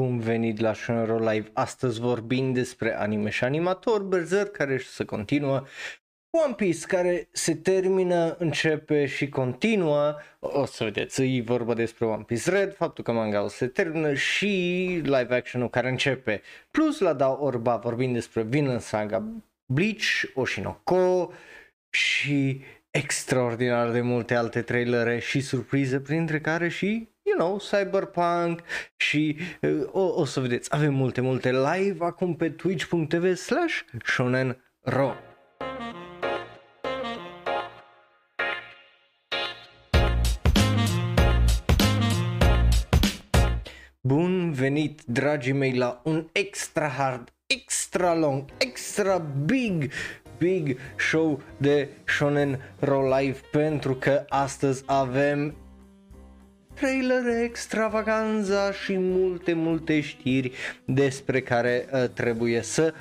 Bun venit la Shōnen Rō Live, astăzi vorbim despre anime și animatori, Berserk care se continuă, One Piece care se termină, începe și continuă, o să vedeți, e vorba despre One Piece Red, faptul că manga-ul se termină și live action-ul care începe, plus la Da Orba vorbim despre Vinland Saga, Bleach, Oshi no Ko și extraordinar de multe alte trailere și surprize, printre care și... you know, Cyberpunk și o să vedeți, avem multe live acum pe twitch.tv/shonenro. Bun venit, dragii mei, la un extra hard, extra long, extra big show de Shōnen Rō Live, pentru că astăzi avem trailere, extravaganza și multe știri despre care trebuie să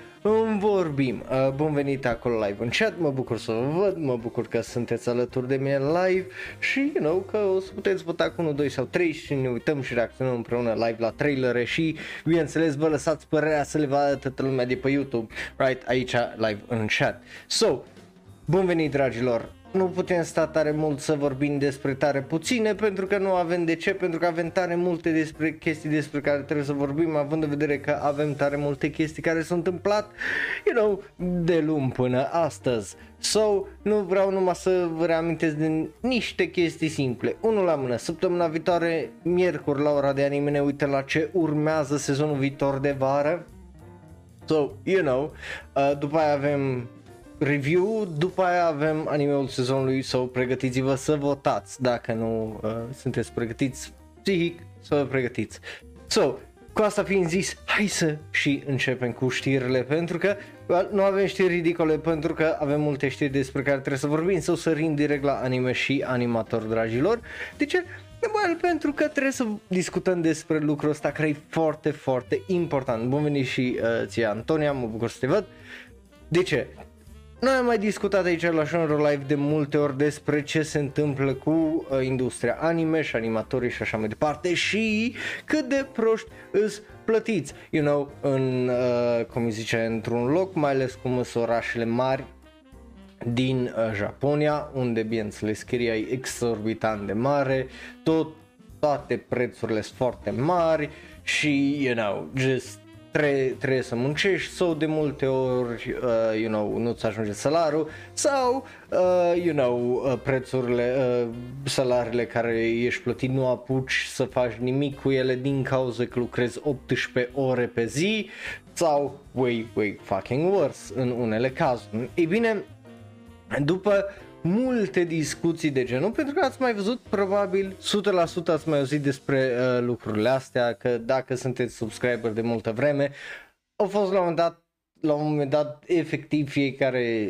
vorbim. Bun venit acolo live în chat, mă bucur să vă văd, mă bucur că sunteți alături de mine live și you know, că o să puteți vota cu 1, 2 sau 3 și ne uităm și reacționăm împreună live la trailere și bineînțeles vă lăsați părerea să le vadă toată lumea de pe YouTube, right, aici live în chat. So, bun venit, dragilor! Nu putem sta tare mult să vorbim despre tare puține, pentru că nu avem de ce, pentru că avem tare multe despre chestii despre care trebuie să vorbim, având în vedere că avem tare multe chestii care s-au întâmplat, you know, de luni până astăzi. So, nu vreau numai să vă reamintesc de niște chestii simple. Unul la mână, săptămâna viitoare, miercuri la ora de anime, ne uităm la ce urmează sezonul viitor de vară. So, you know, după aia avem... review, după aia avem animeul sezonului, sau pregătiți-vă să votați, dacă nu sunteți pregătiți psihic, să vă pregătiți. So, cu asta fiind zis, hai să și începem cu știrile, pentru că nu avem știri ridicole, pentru că avem multe știri despre care trebuie să vorbim, sau sărim direct la anime și animatori, dragilor. De ce? Pentru că trebuie să discutăm despre lucrul ăsta care e foarte important. Bun venit și ție, Antonia, mă bucur să te văd. De ce? Noi am mai discutat aici la Shōnen Rō Live de multe ori despre ce se întâmplă cu industria anime și animatorii și așa mai departe și cât de proști îți plătiți, you know, în, cum zice, într-un loc, mai ales cum sunt orașele mari din Japonia, unde, bineînțeles, chiria e exorbitant de mare, toate prețurile sunt foarte mari și, you know, just... trebuie să muncești sau de multe ori you know, nu-ți ajunge salarul sau you know, prețurile, salariile care ești plătit nu apuci să faci nimic cu ele din cauza că lucrezi 18 ore pe zi sau way fucking worse în unele cazuri. Ei bine, după multe discuții de genul, pentru că ați mai văzut, probabil 100% ați mai auzit despre lucrurile astea, că dacă sunteți subscriber de multă vreme, au fost la un moment dat efectiv fiecare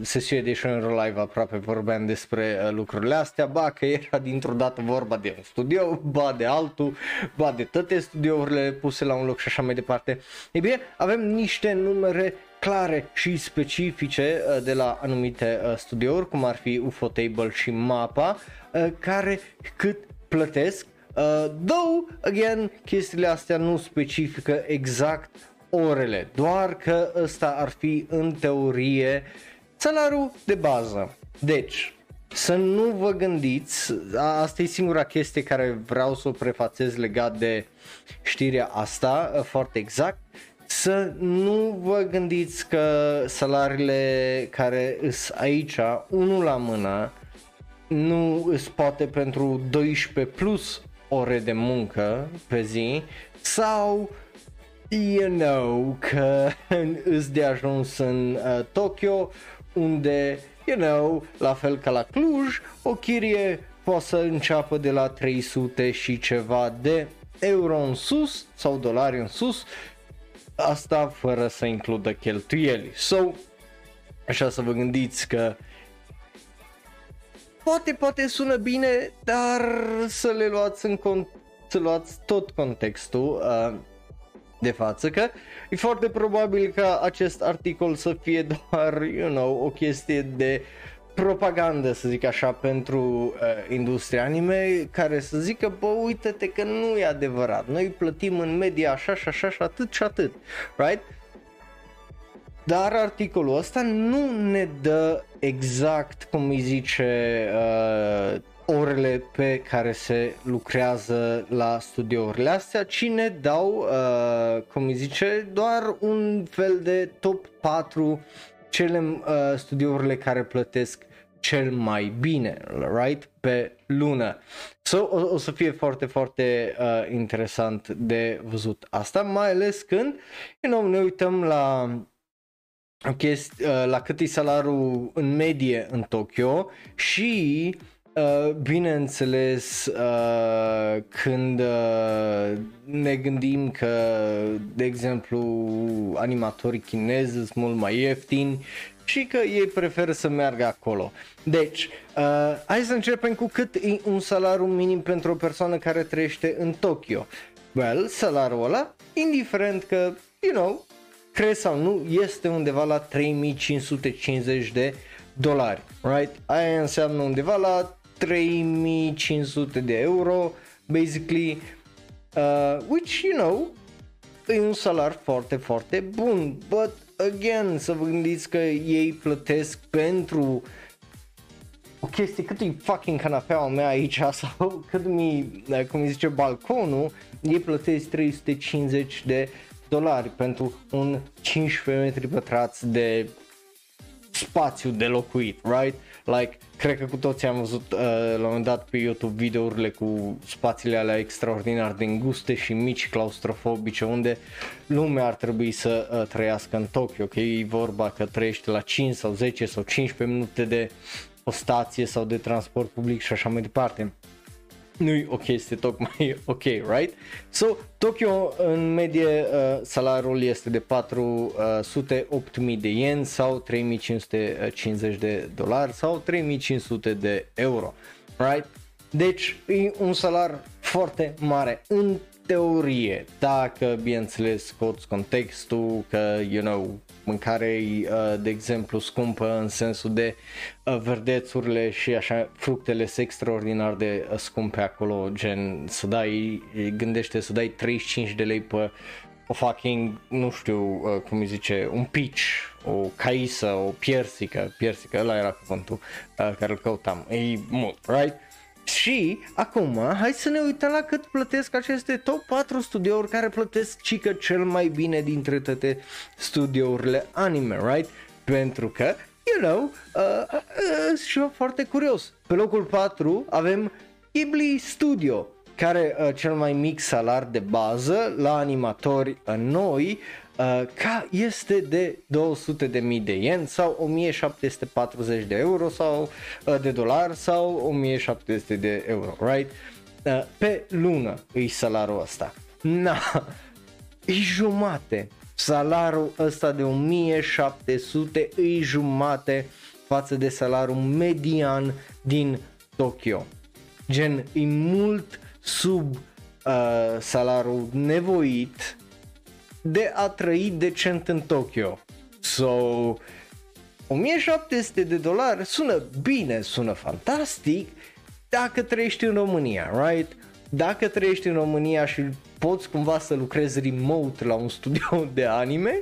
sesiune de Shōnen Rō Live aproape vorbeam despre lucrurile astea, ba că era dintr-o dată vorba de un studio, ba de altul, ba de toate studiourile puse la un loc și așa mai departe. Ei bine, avem niște numere clare și specifice de la anumite studiouri, cum ar fi UFO Table și MAPPA, care cât plătesc, though, again, chestiile astea nu specifică exact orele, doar că ăsta ar fi în teorie salariul de bază. Deci, să nu vă gândiți, asta e singura chestie care vreau să o prefațez legat de știrea asta foarte exact, să nu vă gândiți că salariile care sunt aici, unul la mână, nu îți poate pentru 12 plus ore de muncă pe zi sau, you know, că îți de ajuns în Tokyo, unde, you know, la fel ca la Cluj, o chirie poate să înceapă de la 300 și ceva de euro în sus sau dolari în sus. Asta fără să includă cheltuieli. So, așa să vă gândiți că poate sună bine, dar să le luați să luați tot contextul de față, că e foarte probabil că acest articol să fie doar, you know, o chestie de propagandă, să zic așa, pentru industria anime, care să zică, bă, uite-te că nu e adevărat, noi plătim în media așa și așa și atât și atât, right? Dar articolul ăsta nu ne dă exact, cum îi zice, orele pe care se lucrează la studiourile astea, ci ne dau, cum îi zice, doar un fel de top 4 cele studiourile care plătesc cel mai bine, right, pe lună. So, o să fie foarte, foarte interesant de văzut asta, mai ales când, you know, ne uităm la la cât e salariul în medie în Tokyo și bineînțeles când ne gândim că, de exemplu, animatorii chinezi sunt mult mai ieftini și că ei preferă să meargă acolo. Deci, hai să începem cu cât e un salariu minim pentru o persoană care trăiește în Tokyo. Well, salariul ăla, indiferent că, you know, crezi sau nu, este undeva la $3,550, right? Aia înseamnă undeva la 3.500 de euro, basically, which, you know, e un salar foarte, foarte bun, but, again, să vă gândiți că ei plătesc pentru o chestie, cât e fucking canapeaua mea aici sau cât mi, cum îi zice, balconul, ei plătesc $350 pentru un 15 metri pătrați de spațiu de locuit, right? Like, cred că cu toții am văzut la un moment dat pe YouTube videourile cu spațiile alea extraordinar de înguste și mici, claustrofobice, unde lumea ar trebui să trăiască în Tokyo, că e vorba că trăiești la 5 sau 10 sau 15 minute de o stație sau de transport public și așa mai departe. Nu-i o chestie tocmai ok, right? So, Tokyo în medie salariul este de 408.000 de yen sau $3,550 sau €3,500, right? Deci e un salar foarte mare în teorie, dacă bineînțeles scoți contextul că, you know, mâncarea, de exemplu, scumpă în sensul de verdețurile și așa, fructele sunt extraordinar de scumpe acolo, gen să dai, gândește să dai 35 de lei pe o fucking, nu știu cum îi zice, un peach, o caisă, o piersică, ăla era cuvântul care îl căutam, e mult, right? Și acum hai să ne uităm la cât plătesc aceste top 4 studiouri care plătesc cică cel mai bine dintre toate studiourile anime, right? Pentru că, you know, și eu foarte curios. Pe locul 4 avem Ghibli Studio, care cel mai mic salar de bază la animatori noi ca este de 200.000 de yen sau 1740 de euro sau de dolari sau 1700 de euro, right? Pe lună e salarul ăsta. Na, e jumate. Salarul ăsta de 1700 e jumate față de salarul median din Tokyo. Gen, e mult sub salarul nevoit de a trăi decent în Tokyo. So, $1,700 sună bine, sună fantastic dacă trăiești în România, right? Dacă trăiești în România și poți cumva să lucrezi remote la un studio de anime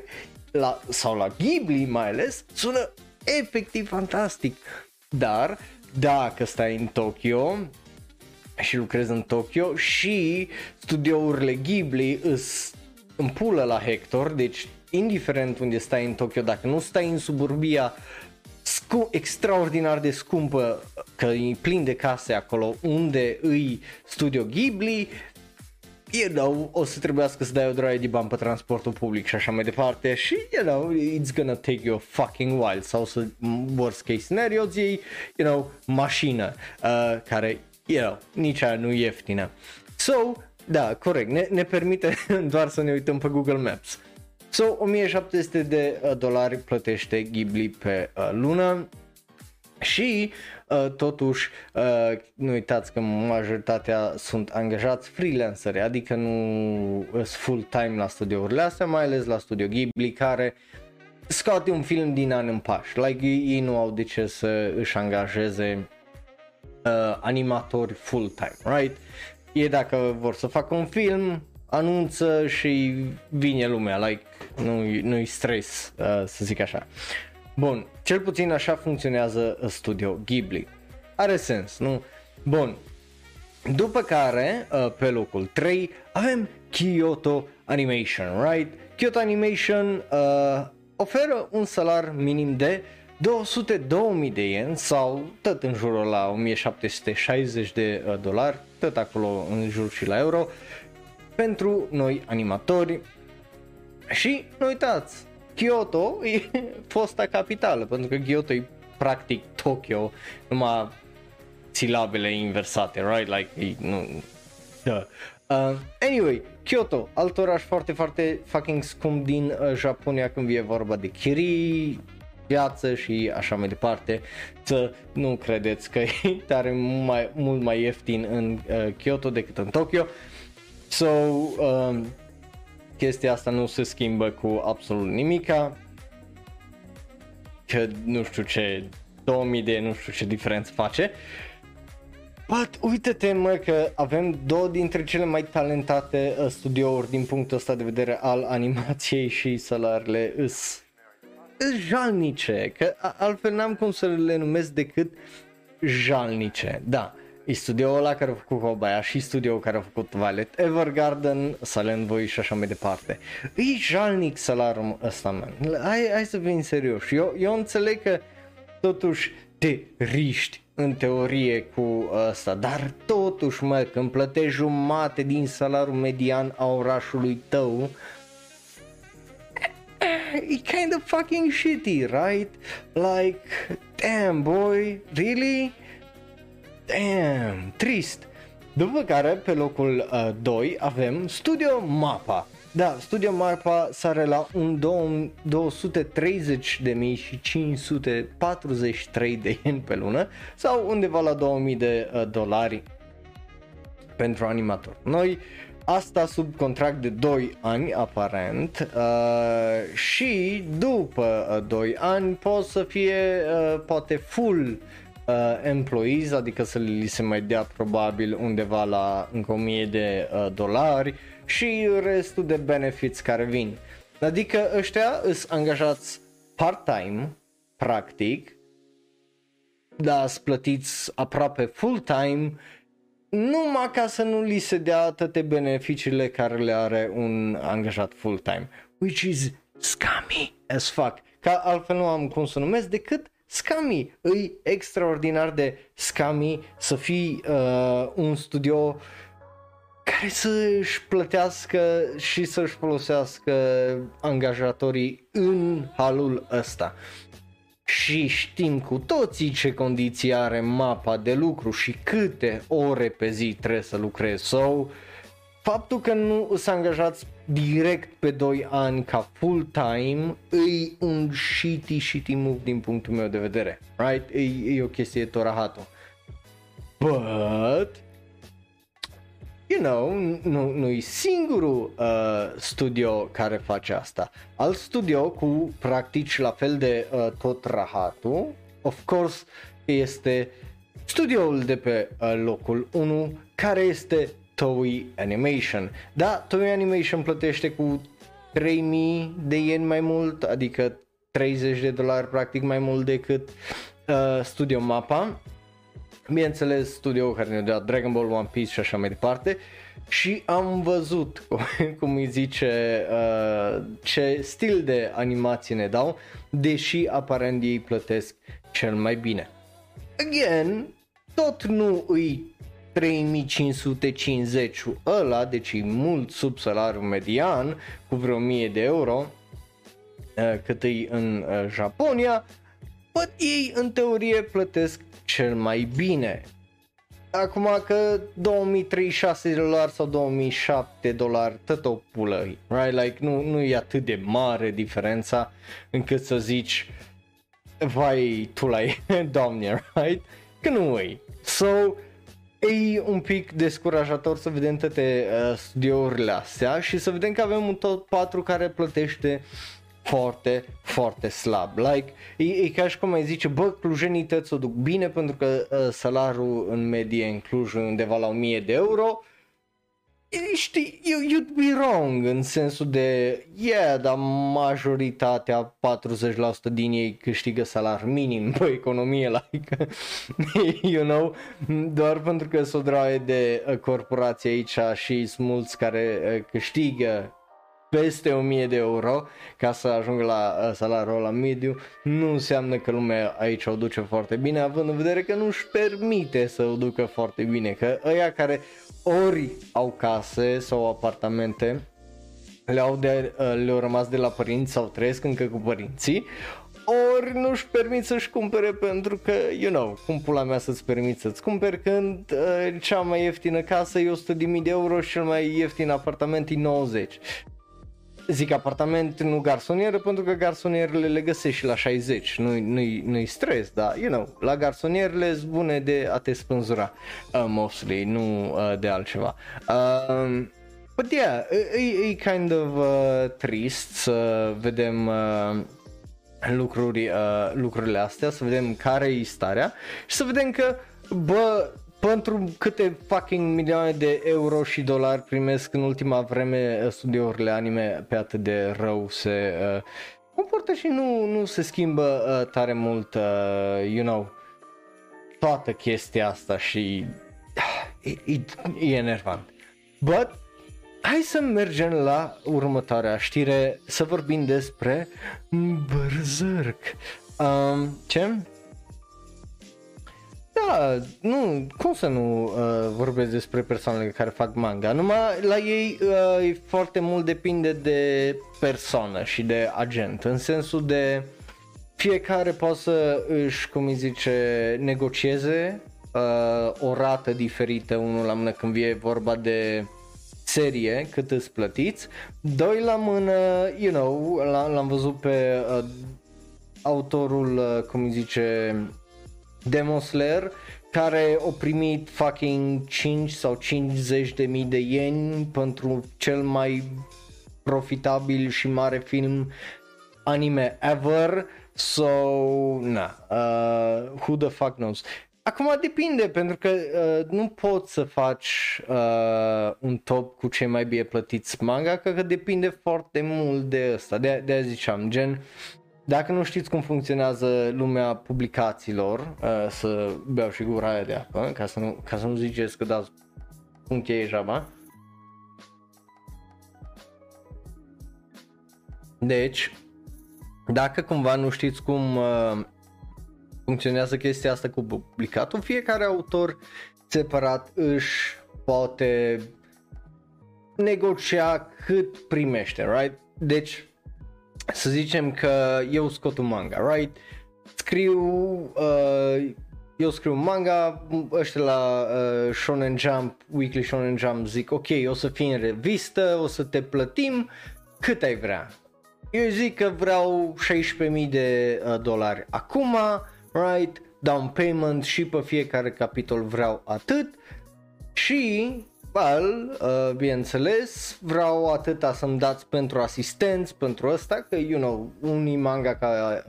sau la Ghibli mai ales, sună efectiv fantastic. Dar dacă stai în Tokyo și lucrezi în Tokyo și studiourile Ghibli îs în pulă la Hector, deci indiferent unde stai în Tokyo, dacă nu stai în suburbia extraordinar de scumpă, că e plin de case acolo unde îi studio Ghibli, you know, o să trebuiască să dai o draie de bani pe transportul public și așa mai departe și, you know, it's gonna take you a fucking while, sau să, worst case scenario, îți iei, you know, mașină care, you know, nici aia nu ieftină. So, da, corect, ne permite doar să ne uităm pe Google Maps. So, $1,700 plătește Ghibli pe lună și totuși nu uitați că majoritatea sunt angajați freelanceri, adică nu sunt full-time la studiourile astea, mai ales la studio Ghibli, care scoate un film din an în pași. Like, ei nu au de ce să își angajeze animatori full-time, right? Ei dacă vor să facă un film, anunță și vine lumea, like, nu-i stres, să zic așa. Bun, cel puțin așa funcționează studio Ghibli. Are sens, nu? Bun. După care, pe locul 3, avem Kyoto Animation, right? Kyoto Animation oferă un salar minim de 202.000 de yen sau tot în jurul la 1760 de dolari, tot acolo în jur și la euro, pentru noi animatori. Și nu uitați, Kyoto e fosta capitală, pentru că Kyoto e practic Tokyo, numai silabele inversate, right? Like, nu... Da. Anyway, Kyoto, alt oraș foarte, foarte fucking scump din Japonia când e vorba de chirii, viață și așa mai departe. Să nu credeți că e tare mult mai ieftin în Kyoto decât în Tokyo. So, chestia asta nu se schimbă cu absolut nimica. Că nu știu ce, 2000 de nu știu ce diferență face. But uite-te, mă, că avem două dintre cele mai talentate studiouri din punctul ăsta de vedere al animației și salariile îs jalnice, că altfel n-am cum să le numesc decât jalnice. Da, e studioul ăla care a făcut Kobayashi și studioul care a făcut Violet Evergarden, Silent Voice și așa mai departe. E jalnic salarul ăsta, man. Hai să fim serios. Eu înțeleg că totuși te riști în teorie cu ăsta, dar totuși, mă, când plătești jumate din salariul median a orașului tău, e kind of fucking shitty, right? Like, damn boy, really? Damn, trist. După care, pe locul 2, avem Studio MAPPA. Da, Studio MAPPA sare la 230.543 de yen pe lună sau undeva la 2000 de dolari pentru animator. Noi, asta sub contract de 2 ani aparent, și după 2 ani pot să fie poate full employees, adică să li se mai dea probabil undeva la încă 1000 de dolari și restul de benefits care vin. Adică ăștia îs angajați part-time, practic, dar îs plătiți aproape full-time, numai ca să nu li se dea toate beneficiile care le are un angajat full-time, which is scummy as fuck, ca altfel nu am cum să numesc decât scummy. Îi extraordinar de scummy să fii un studio care să-și plătească și să-și folosească angajatorii în halul ăsta. Și știm cu toții ce condiții are MAPPA de lucru și câte ore pe zi trebuie să lucrezi. So, faptul că nu îți angajați direct pe 2 ani ca full-time e un shitty move din punctul meu de vedere, right? E o chestie torahatul. But... you know, nu-i singurul studio care face asta. Alt studio cu practici la fel de tot rahatul, of course, este studioul de pe locul 1, care este Toei Animation. Da, Toei Animation plătește cu 3000 de yen mai mult, adică 30 de dolari practic mai mult decât Studio MAPPA. Bineînțeles, studioul care ne-a dat Dragon Ball, One Piece și așa mai departe. Și am văzut, cum îi zice, ce stil de animații ne dau, deși aparent ei plătesc cel mai bine. Again, tot nu îi 3550 ăla, deci e mult sub salariul median, cu vreo 1000 de euro, cât e în Japonia, but ei în teorie plătesc cel mai bine. Acum că 2036 dolari sau 2007 dolari, tot o pulă, right? Like, nu e atât de mare diferența încât să zici vai tu la doamne, right? Că nu e. So, e un pic descurajator să vedem toate studiourile astea și să vedem că avem un top 4 care plătește foarte, foarte slab. Like, e ca și cum ai zice, bă, clujenii tăți o duc bine pentru că salarul în medie în Cluj undeva la 1000 de euro. Știi, you'd be wrong în sensul de, yeah, dar majoritatea, 40% din ei câștigă salar minim pe economie, like, you know, doar pentru că s-o draie de corporații aici și sunt mulți care câștigă peste 1000 de euro ca să ajungă la salariul la mediu, nu înseamnă că lumea aici o duce foarte bine, având în vedere că nu își permite să o ducă foarte bine, că ăia care ori au case sau apartamente, le-au rămas de la părinți sau trăiesc încă cu părinții, ori nu își permit să-și cumpere pentru că, you know, cum pula mea să-ți permit să-ți cumperi când cea mai ieftină casă e 100.000 de euro și cel mai ieftin apartament e 90. Zic apartament, nu garsonieră, pentru că garsonierele le găsești și la 60, nu-i stres, dar, you know, la garsonierele sunt bune de a te spânzura, mostly, nu de altceva. But yeah, e kind of trist să vedem lucrurile astea, să vedem care e starea și să vedem că, bă, pentru câte fucking milioane de euro și dolari primesc în ultima vreme studiourile anime, pe atât de rău se comportă și nu se schimbă tare mult, you know, toată chestia asta și e enervant. But hai să mergem la următoarea știre, să vorbim despre Berserk. Ce? Da, nu, cum să nu vorbesc despre persoanele care fac manga, numai la ei foarte mult depinde de persoană și de agent, în sensul de fiecare poate să își, cum îi zice, negocieze o rată diferită, unul la mână când e vorba de serie, cât îți plătiți, doi la mână, you know, l-am văzut pe autorul, cum îi zice, Demon Slayer, care a primit fucking 5 sau 50 de mii de ieni pentru cel mai profitabil și mare film anime ever, so, na, who the fuck knows. Acum depinde, pentru că nu poți să faci un top cu cei mai bine plătiți manga, că depinde foarte mult de ăsta, de-aia ziceam, gen... Dacă nu știți cum funcționează lumea publicațiilor, să beau și gura aia de apă, ca să nu ziceți că dați puncheie jaba. Deci, dacă cumva nu știți cum funcționează chestia asta cu publicatul, fiecare autor separat își poate negocia cât primește, right? Deci, să zicem că eu scot un manga, right? Eu scriu manga, ăștia la Shonen Jump, Weekly Shonen Jump zic, ok, o să fii în revistă, o să te plătim, cât ai vrea? Eu zic că vreau $16,000 acum, right? Down payment și pe fiecare capitol vreau atât și... Well, bineînțeles, vreau atâta să-mi dați pentru asistenți, pentru ăsta, că, you know, unii manga ca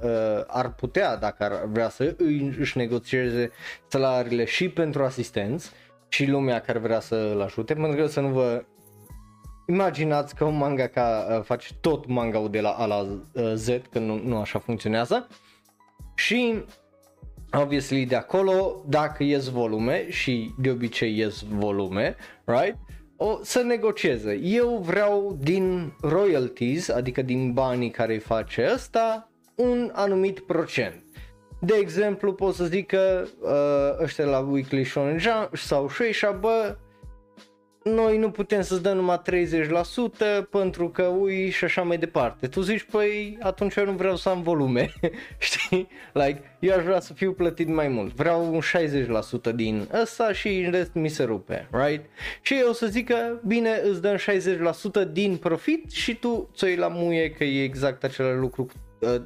ar putea, dacă ar vrea să își negocieze salariile și pentru asistenți și lumea care vrea să-l ajute, pentru că să nu vă imaginați că un manga ca face tot manga-ul de la A la Z, că nu așa funcționează. Și... obviously de acolo, dacă ies volume și de obicei ies volume, right? O să negocieze. Eu vreau din royalties, adică din banii care îi face ăsta, un anumit procent. De exemplu, pot să zic că ăștia la Weekly Shonen Jump sau Shueisha, bă, noi nu putem să-ți dăm numai 30% pentru că ui și așa mai departe. Tu zici, păi atunci eu nu vreau să am volume, știi? Like, eu aș vrea să fiu plătit mai mult, vreau un 60% din ăsta și în rest mi se rupe, right? Și eu o să zic că, bine, îți dăm 60% din profit și tu ți-o iei la muie că e exact același lucru cu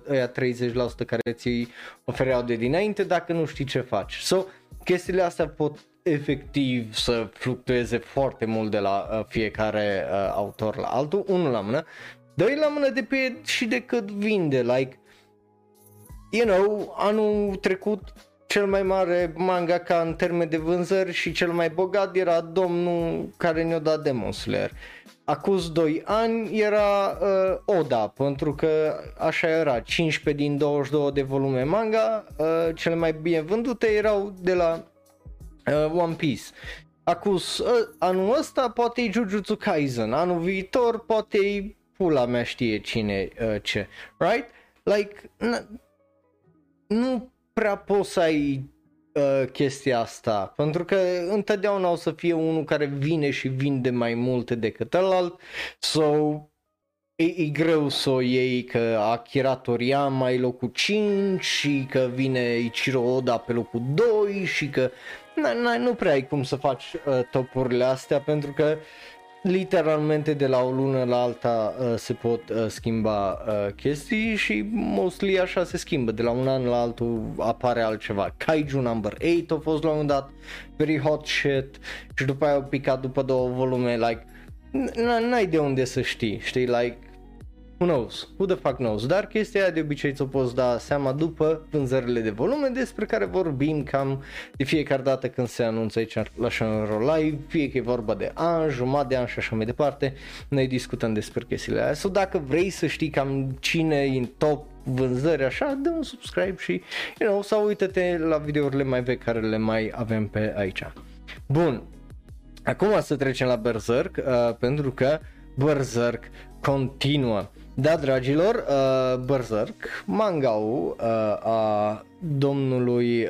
aia 30% care ți-i ofereau de dinainte dacă nu știi ce faci. So, chestiile astea pot efectiv să fluctueze foarte mult de la fiecare autor la altul, unul la mână, dă-i la mână de pe și de cât vinde, like, you know, anul trecut cel mai mare mangaka în termen de vânzări și cel mai bogat era domnul care ne-a dat Demon Slayer. Acuz 2 ani era Oda, pentru că așa era, 15 din 22 de volume manga, cele mai bine vândute erau de la One Piece. Acuz anul ăsta poate e Jujutsu Kaisen, anul viitor poate e pula mea știe cine ce, right? Like, nu prea poți să ai chestia asta, pentru că întotdeauna o să fie unul care vine și vinde mai multe decât ălalt, so e greu să o iei că Akira Toriyama e locul 5 și că vine Eiichiro Oda pe locul 2 și că nu prea ai cum să faci topurile astea, pentru că literalmente de la o lună la alta se pot schimba chestii și mostly așa se schimbă, de la un an la altul apare altceva. Kaiju Number 8 a fost la un dat very hot shit și după aia a picat după două volume, like, n-ai de unde să știi, știi, like, who knows, who the fuck knows, dar chestia aia de obicei ți-o poți da seama după vânzările de volume, despre care vorbim cam de fiecare dată când se anunță aici la Shōnen Rō Live, fie că e vorba de an, jumătate de an și așa mai departe, noi discutăm despre chestiile aia, sau dacă vrei să știi cam cine e în top vânzări așa, dă un subscribe și, you know, sau uită-te la videourile mai vechi care le mai avem pe aici. Bun, acum să trecem la Berserk, pentru că Berserk continuă. Da, dragilor, Berserk, manga-ul a domnului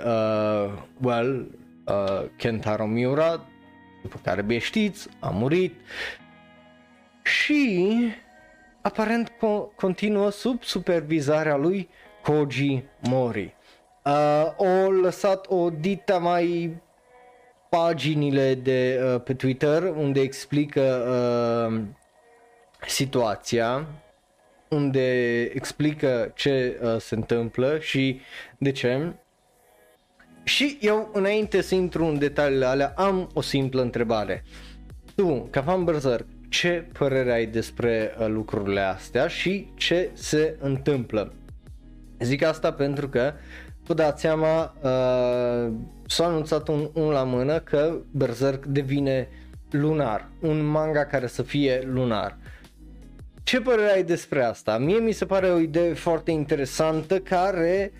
Kentaro Miura, după care bine știți, a murit și aparent continuă sub supervizarea lui Koji Mori. O lăsat o dita mai paginile de pe Twitter unde explică situația, unde explică ce se întâmplă și de ce. Și eu, înainte să intru în detaliile alea, am o simplă întrebare. Tu, ca fan Berserk, ce părere ai despre lucrurile astea și ce se întâmplă? Zic asta pentru că, vă dați seama, s-a anunțat un la mână că Berserk devine lunar, un manga care să fie lunar. Ce părere ai despre asta? Mie mi se pare o idee foarte interesantă care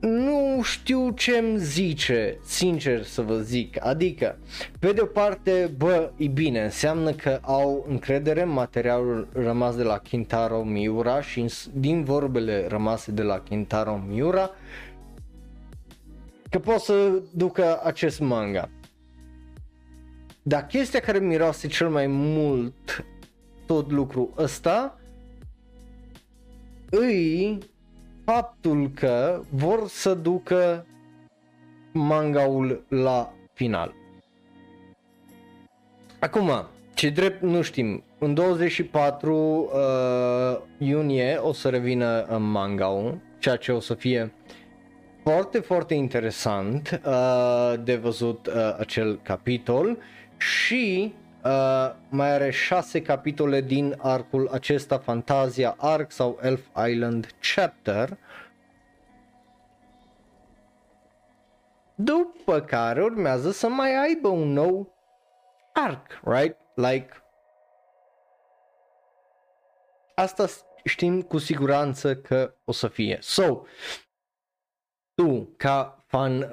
nu știu ce-mi zice, sincer să vă zic. Adică, pe de-o parte, bă, e bine, înseamnă că au încredere în materialul rămas de la Kentaro Miura și din vorbele rămase de la Kentaro Miura că pot să ducă acest manga. Dar chestia care miroase cel mai mult tot lucrul ăsta îi faptul că vor să ducă mangaul la final. Acum, ce drept nu știm, în 24 iunie o să revină mangaul, ceea ce o să fie foarte, foarte interesant de văzut acel capitol. Și mai are 6 capitole din arcul acesta, Fantazia Arc sau Elf Island Chapter, după care urmează să mai aibă un nou arc, right? Like, asta știm cu siguranță că o să fie. So, tu ca fan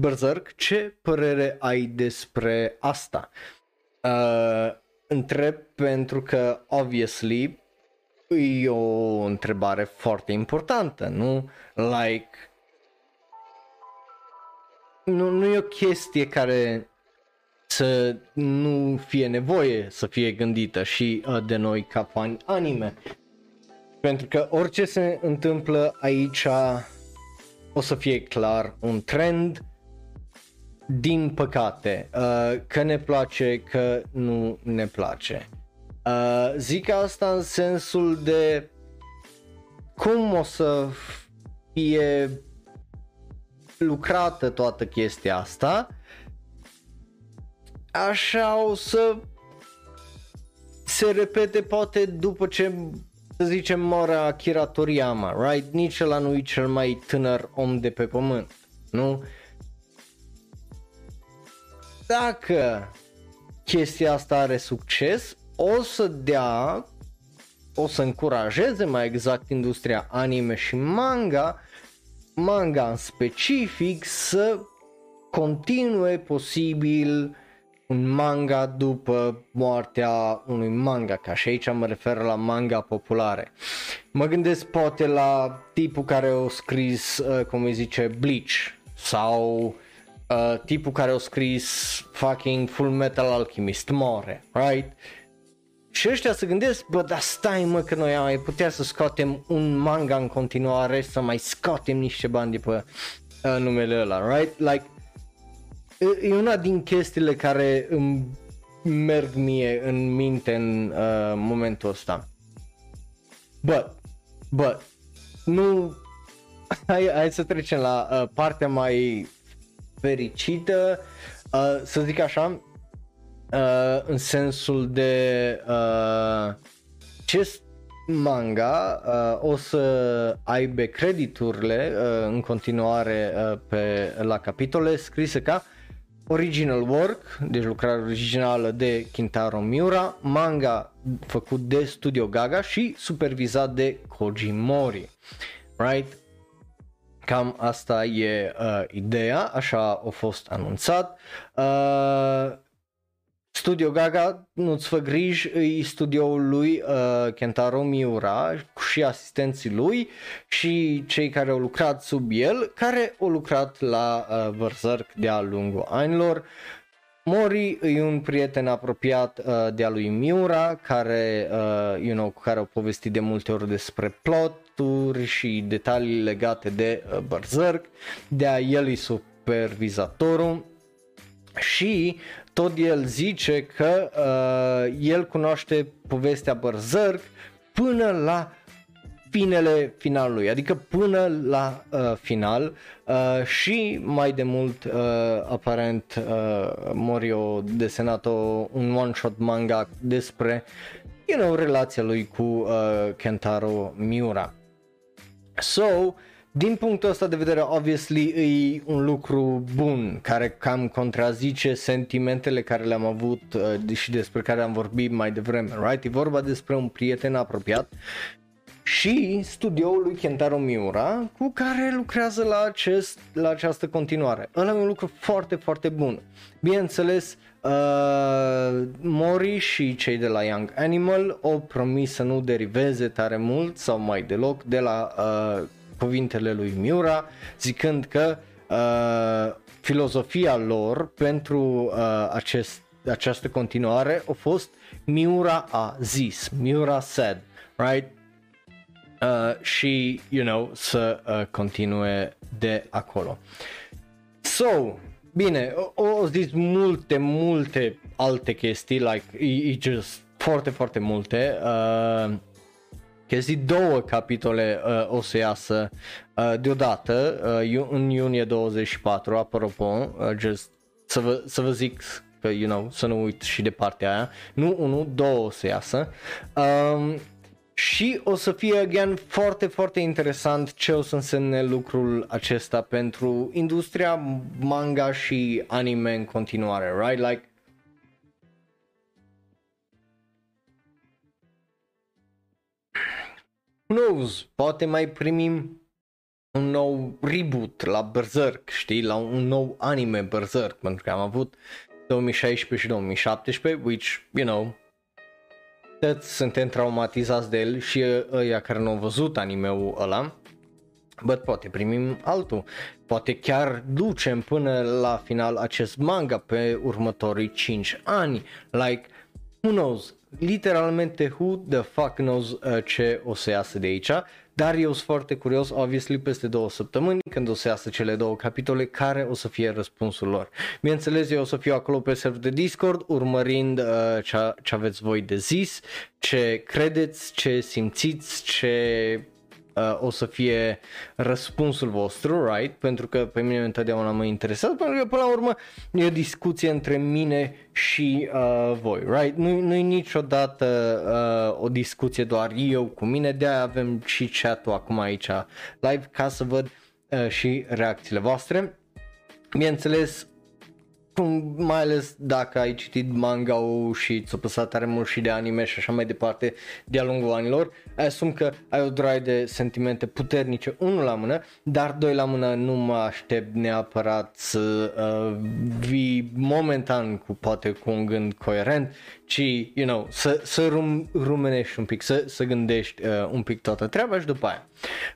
Berserk, ce părere ai despre asta? Întreb pentru că, obviously, e o întrebare foarte importantă, nu? Like, nu e o chestie care să nu fie nevoie să fie gândită și de noi ca fani anime. Pentru că orice se întâmplă aici o să fie clar un trend. Din păcate, că ne place, că nu ne place. Zic asta în sensul de cum o să fie lucrată toată chestia asta, așa o să se repete poate după ce, să zicem, moare Akira Toriyama, right? Nici ăla nu e cel mai tânăr om de pe pământ, nu? Dacă chestia asta are succes, o să dea, o să încurajeze mai exact industria anime și manga în specific să continue posibil un manga după moartea unui mangaka, și aici mă refer la manga populare. Mă gândesc poate la tipul care a scris, cum îi zice, Bleach, sau tipul care a scris fucking Full Metal Alchemist, moare, right? Și ăștia se gândesc, bă, dar stai mă că noi am mai putea să scoatem un manga în continuare, să mai scoatem niște bani după numele ăla, right? Like, e una din chestiile care îmi merg mie în minte în momentul ăsta. Bă, nu... Hai să trecem la partea mai fericită, să zic așa, în sensul de acest manga o să aibă crediturile în continuare la capitole scrise ca original work, deci lucrarea originală de Kentaro Miura, manga făcut de Studio Gaga și supervizat de Koji Mori, right? Cam asta e ideea, așa a fost anunțat. Studio Gaga, nu-ți fă griji, e studioul lui Kentaro Miura și asistenții lui și cei care au lucrat sub el, care au lucrat la Berserk de-a lungul anilor. Mori e un prieten apropiat de-a lui Miura, care, cu care au povestit de multe ori despre ploturi și detalii legate de Berserk, de-a el e supervizatorul și tot el zice că el cunoaște povestea Berserk până la finele finalului, adică până la final, și mai de mult aparent Mori a desenat un one-shot manga despre relația lui cu Kentaro Miura. So, din punctul ăsta de vedere, obviously, e un lucru bun care cam contrazice sentimentele care le-am avut și despre care am vorbit mai devreme, right? E vorba despre un prieten apropiat și studioul lui Kentaro Miura cu care lucrează la această continuare. Ăla e un lucru foarte, foarte bun. Bineînțeles, Mori și cei de la Young Animal au promis să nu deriveze tare mult sau mai deloc de la cuvintele lui Miura, zicând că filozofia lor pentru această continuare a fost Miura a zis, Miura said, right? Și, să continue de acolo. So, bine, o zis multe alte chestii, like, just foarte, foarte multe, chestii, două capitole o să iasă deodată în iunie 24, apropo, să vă zic că, să nu uit și de partea aia, nu unul, două o să iasă, și o să fie, again, foarte, foarte interesant ce o să însemne lucrul acesta pentru industria manga și anime în continuare, right? Like, poate mai primim un nou reboot la Berserk, știi, la un nou anime Berserk, pentru că am avut 2016 și 2017, which, suntem traumatizați de el și ăia care nu au văzut anime-ul ăla, but poate primim altul, poate chiar ducem până la final acest manga pe următorii 5 ani, like, who knows? Literalmente who the fuck knows ce o să iasă de aici, dar eu sunt foarte curios, obviously, peste 2 săptămâni când o să iasă cele două capitole, care o să fie răspunsul lor. Bineînțeles, eu o să fiu acolo pe server de Discord urmărind ce aveți voi de zis, ce credeți, ce simțiți, ce o să fie răspunsul vostru, right? Pentru că pe mine întotdeauna mă interesează, pentru că până la urmă e o discuție între mine și voi, right? Nu-i niciodată o discuție doar eu cu mine, de-aia avem și chat-ul acum aici live ca să văd și reacțiile voastre. Bineînțeles, mai ales dacă ai citit manga-ul și ți-a plăsat tare mult și de anime și așa mai departe de-a lungul anilor, asum că ai o droaie de sentimente puternice, unul la mână, dar doi la mână nu mă aștept neapărat să vii momentan cu poate cu un gând coerent, ci, you know, să rumenești un pic, să gândești un pic toată treaba și după aia.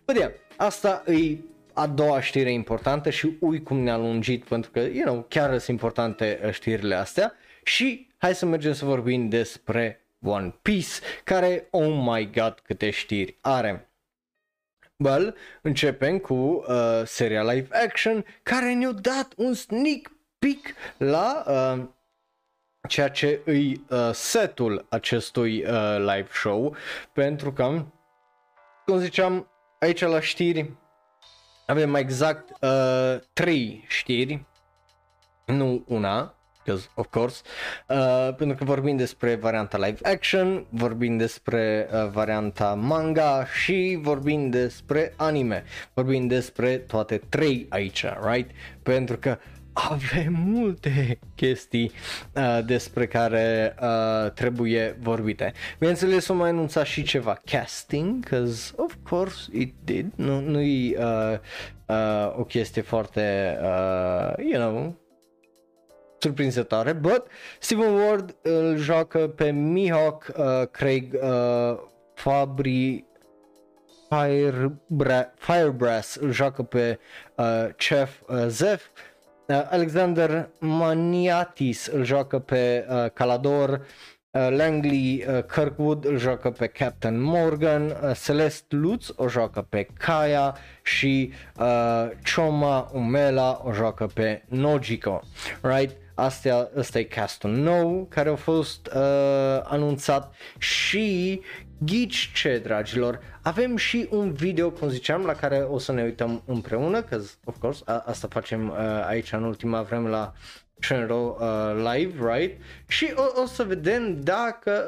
Bă, asta e a doua știre importantă și ui cum ne-a lungit, pentru că, you know, chiar sunt importante știrile astea. Și hai să mergem să vorbim despre One Piece, care, oh my god, câte știri are. Well, începem cu seria live action, care ne-a dat un sneak peek la ceea ce îi setul acestui live show, pentru că, cum ziceam, aici la știri avem mai exact 3 știri, nu una, of course, pentru că vorbim despre varianta live action, vorbim despre varianta manga și vorbim despre anime. Vorbim despre toate 3 aici, right? Pentru că avem multe chestii despre care trebuie vorbite. Bineînțeles, o mai anunța și ceva casting, cause of course it did. Nu-i o chestie foarte, you know, surprinzătoare, but Steven Ward îl joacă pe Mihawk, Craig Firebrass îl joacă pe Chef Zeph, Alexander Maniatis îl joacă pe Calador, Langley Kirkwood îl joacă pe Captain Morgan, Celeste Lutz o joacă pe Kaya și Choma Umela o joacă pe Nojiko, right? Asta e castul nou care a fost anunțat și ghici ce, dragilor, avem și un video, cum ziceam, la care o să ne uităm împreună, că of course asta facem aici în ultima vreme la Shōnen Rō Live, right? Și o să vedem dacă,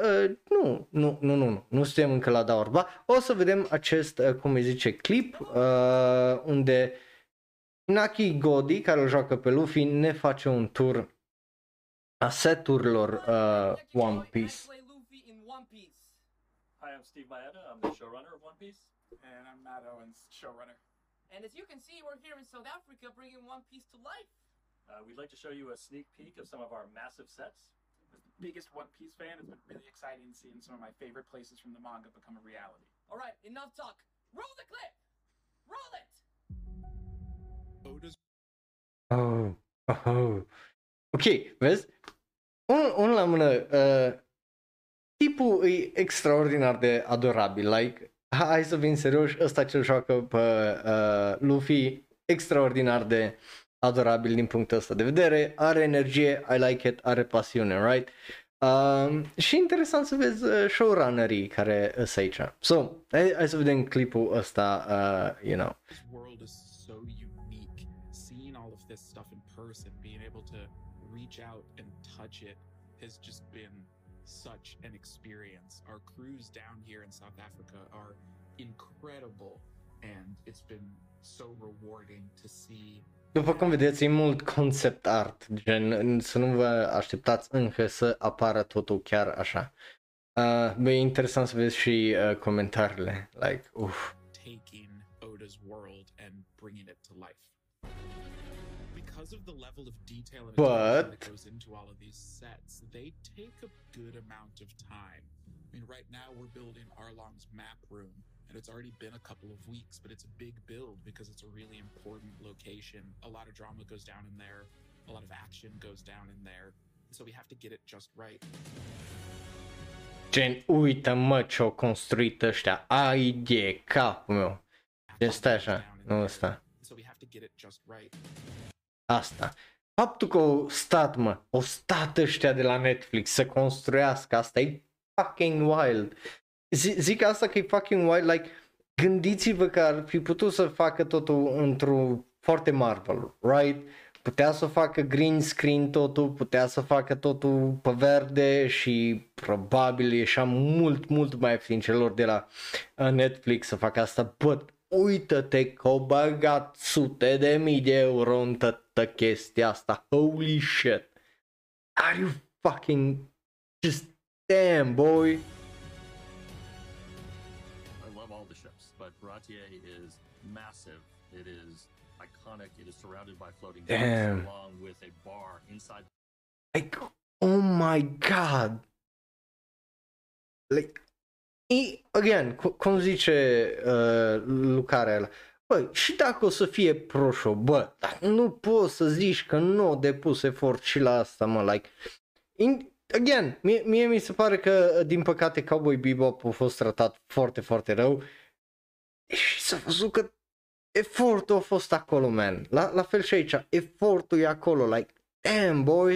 nu suntem încă la Daorba, o să vedem acest, cum îi zice, clip unde Naki Godi, care îl joacă pe Luffy, ne face un tur a seturilor One Piece. Hi, I'm Steve Maeda, I'm the showrunner of One Piece. And I'm Matt Owens, showrunner. And as you can see, we're here in South Africa bringing One Piece to life. We'd like to show you a sneak peek of some of our massive sets. As the biggest One Piece fan, it's been really exciting seeing some of my favorite places from the manga become a reality. Alright, enough talk. Roll the clip! Roll it! Ok, vezi? Un la mână, tipul e extraordinar de adorabil, like, hai să fim serioși, ăsta ce-l joacă pe Luffy, extraordinar de adorabil din punctul ăsta de vedere, are energie, I like it, are pasiune, right? Și interesant să vezi showrunnerii care sunt aici. So, hai să vedem clipul ăsta, you know. This stuff in person, being able to reach out and touch it has just been such an experience. Our crews down here in South Africa are incredible and it's been so rewarding to see. După cum vedeți, e mult concept art, gen să nu vă așteptați încă să apară totul chiar așa. Bă, e interesant să vezi și comentariile, like, uff. Taking Oda's world and bringing it to life. But goes into all of these sets, they take a good amount of time. I mean, right now we're building Arlong's map room, and it's already been a couple of weeks, but it's a big build because it's a really important location. A lot of drama goes down in there, a lot of action goes down in there, so we have to get it just right. Gen, uite mă ce-o construit ăștia, ai de capul meu. Gen, stai așa, nu ăsta. So we have to get it just right. Asta. Faptul că au stat ăștia de la Netflix să construiască, asta e fucking wild. Zic asta că e fucking wild, like, gândiți-vă că ar fi putut să facă totul într-un foarte Marvel, right? Putea să facă green screen totul, putea să facă totul pe verde și probabil ieșea mult mai ieftin celor de la Netflix să facă asta, but uită-te că au băgat sute de mii de euro în toată chestia asta, holy shit, are you fucking just damn boy. I love all the ships, but Ratier is massive, it is iconic, it is surrounded by floating ships along with a bar inside. Like, oh my god. Like, again, cum zice Lucarea ăla, bă, și dacă o să fie proșo, bă, dar nu poți să zici că nu au depus efort și la asta, mă, like, again, mie mi se pare că, din păcate, Cowboy Bebop a fost tratat foarte rău și s-a văzut că efortul a fost acolo, man, la fel și aici, efortul e acolo, like, damn, boy.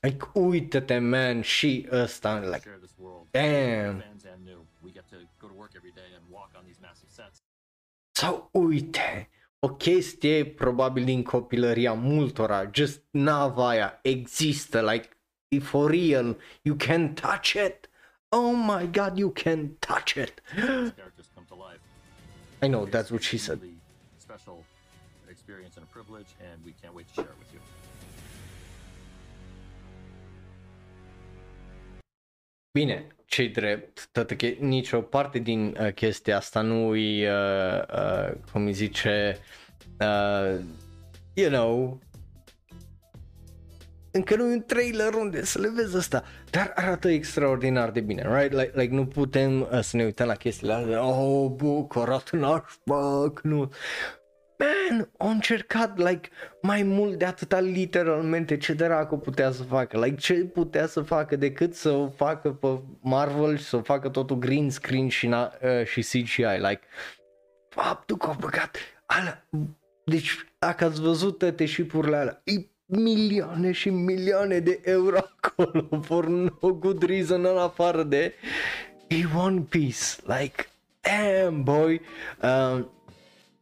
Like, uite-te, man, și ăsta, like, damn. Sau uite, o chestie probabil din copilăria multora, just nava aia există, like, it's for real, you can touch it. Oh my god, you can touch it. I know, that's what she said. Special experience and a privilege, and we can't wait to share it with you. Bine, ce-i drept, nicio parte din chestia asta nu-i, cum îi zice, you know, încă nu-i un trailer unde să le vezi asta, dar arată extraordinar de bine, right? Like nu putem să ne uităm la chestiile astea, oh, bucurat, n-aș fac, nu. Man, au încercat, like, mai mult de atâta, literalmente, ce dracu putea să facă, like, ce putea să facă decât să o facă pe Marvel și să o facă totul green screen și CGI, like, faptul că au băgat ala, deci, dacă ați văzut toate șipurile alea, e milioane și milioane de euro acolo, for no good reason, în afară de One Piece, like, damn, boy.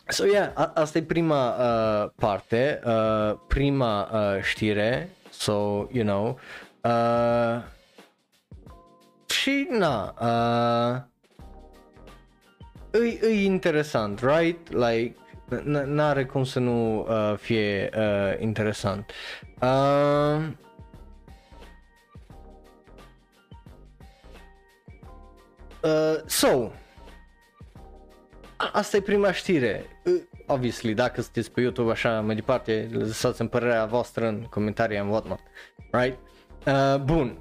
So yeah, asta e prima parte, prima știre, so you know, și na, e interesant, right? Like, n-are cum să nu fie interesant. So, asta e prima știre. Obviously, dacă sunteți pe YouTube așa mai departe, lăsați-mi părerea voastră în comentarii and whatnot, right? Bun,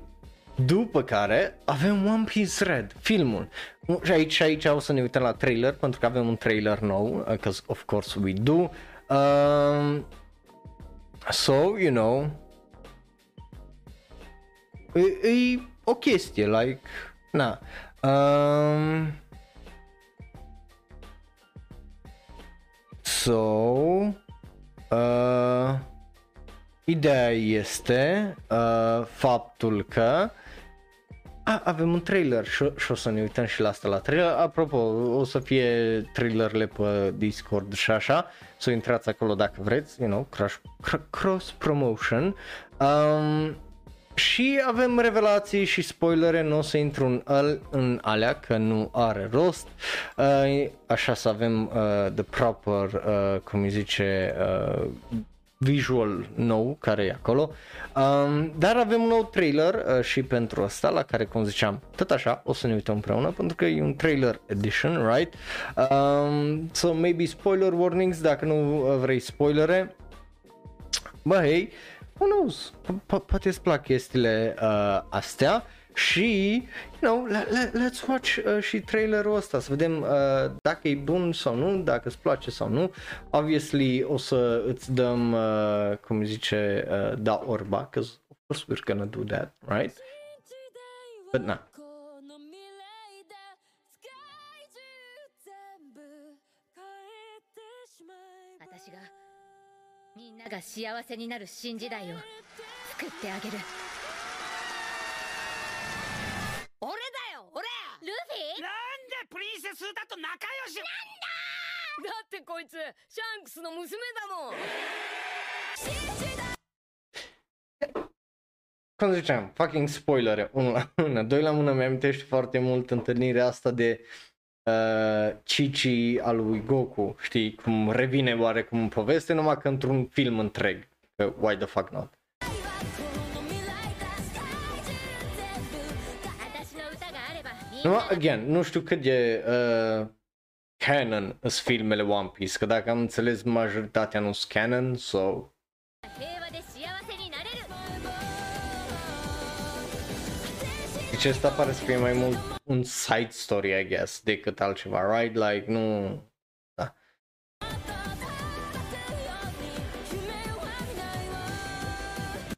după care avem One Piece Red, filmul. Și aici o să ne uităm la trailer, pentru că avem un trailer nou, because of course we do. So, you know, e o chestie, like, na. So, ideea este faptul că avem un trailer și o să ne uităm și la asta, la trailer. Apropo, o să fie trailerele pe Discord și așa, să intrați acolo dacă vreți, you know, cross promotion. Și avem revelații și spoilere, nu o să intru în alea că nu are rost, așa să avem the proper, cum îi zice, visual nou care e acolo, dar avem un nou trailer și pentru asta, la care, cum ziceam, tot așa o să ne uităm împreună, pentru că e un trailer edition, right? So maybe spoiler warnings dacă nu vrei spoilere, bă, hei, who knows, poate îți plac chestiile astea și, you know, let's watch și trailerul ăsta, să vedem dacă e bun sau nu, dacă îți place sau nu. Obviously o să îți dăm, cum zice, da orba, că of course we're gonna do that, right? But na. 数だと仲良し。なんだ！だってこいつシャンクスの娘だもん。Cum ziceam, fucking spoilere, unul la mână. Doi la mână, mi-amintește foarte mult întâlnirea asta de Chichi al lui Goku, știi, cum revine oarecum în poveste, numai că într-un film întreg, why the fuck not. No, again, nu știu cât de canon sunt filmele One Piece, că dacă am înțeles majoritatea nu sunt canon, so... Deci asta pare să fie mai mult un side story, I guess, decât altceva, right? Like, nu... Da.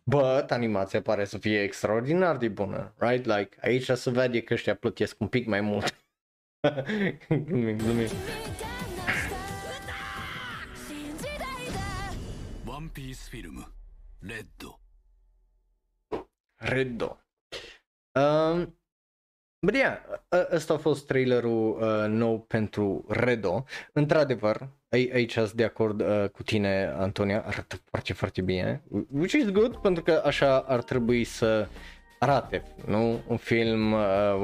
But animația pare să fie extraordinar de bună, right? Like, aici se vede că ăștia plătesc un pic mai mult. Glumim. One Piece film, Red. Bă, yeah, ăsta a fost trailerul nou pentru Redo. Într-adevăr, aici sunt de acord cu tine, Antonia, arată foarte, foarte bine. Which is good, pentru că așa ar trebui să arate, nu? Un film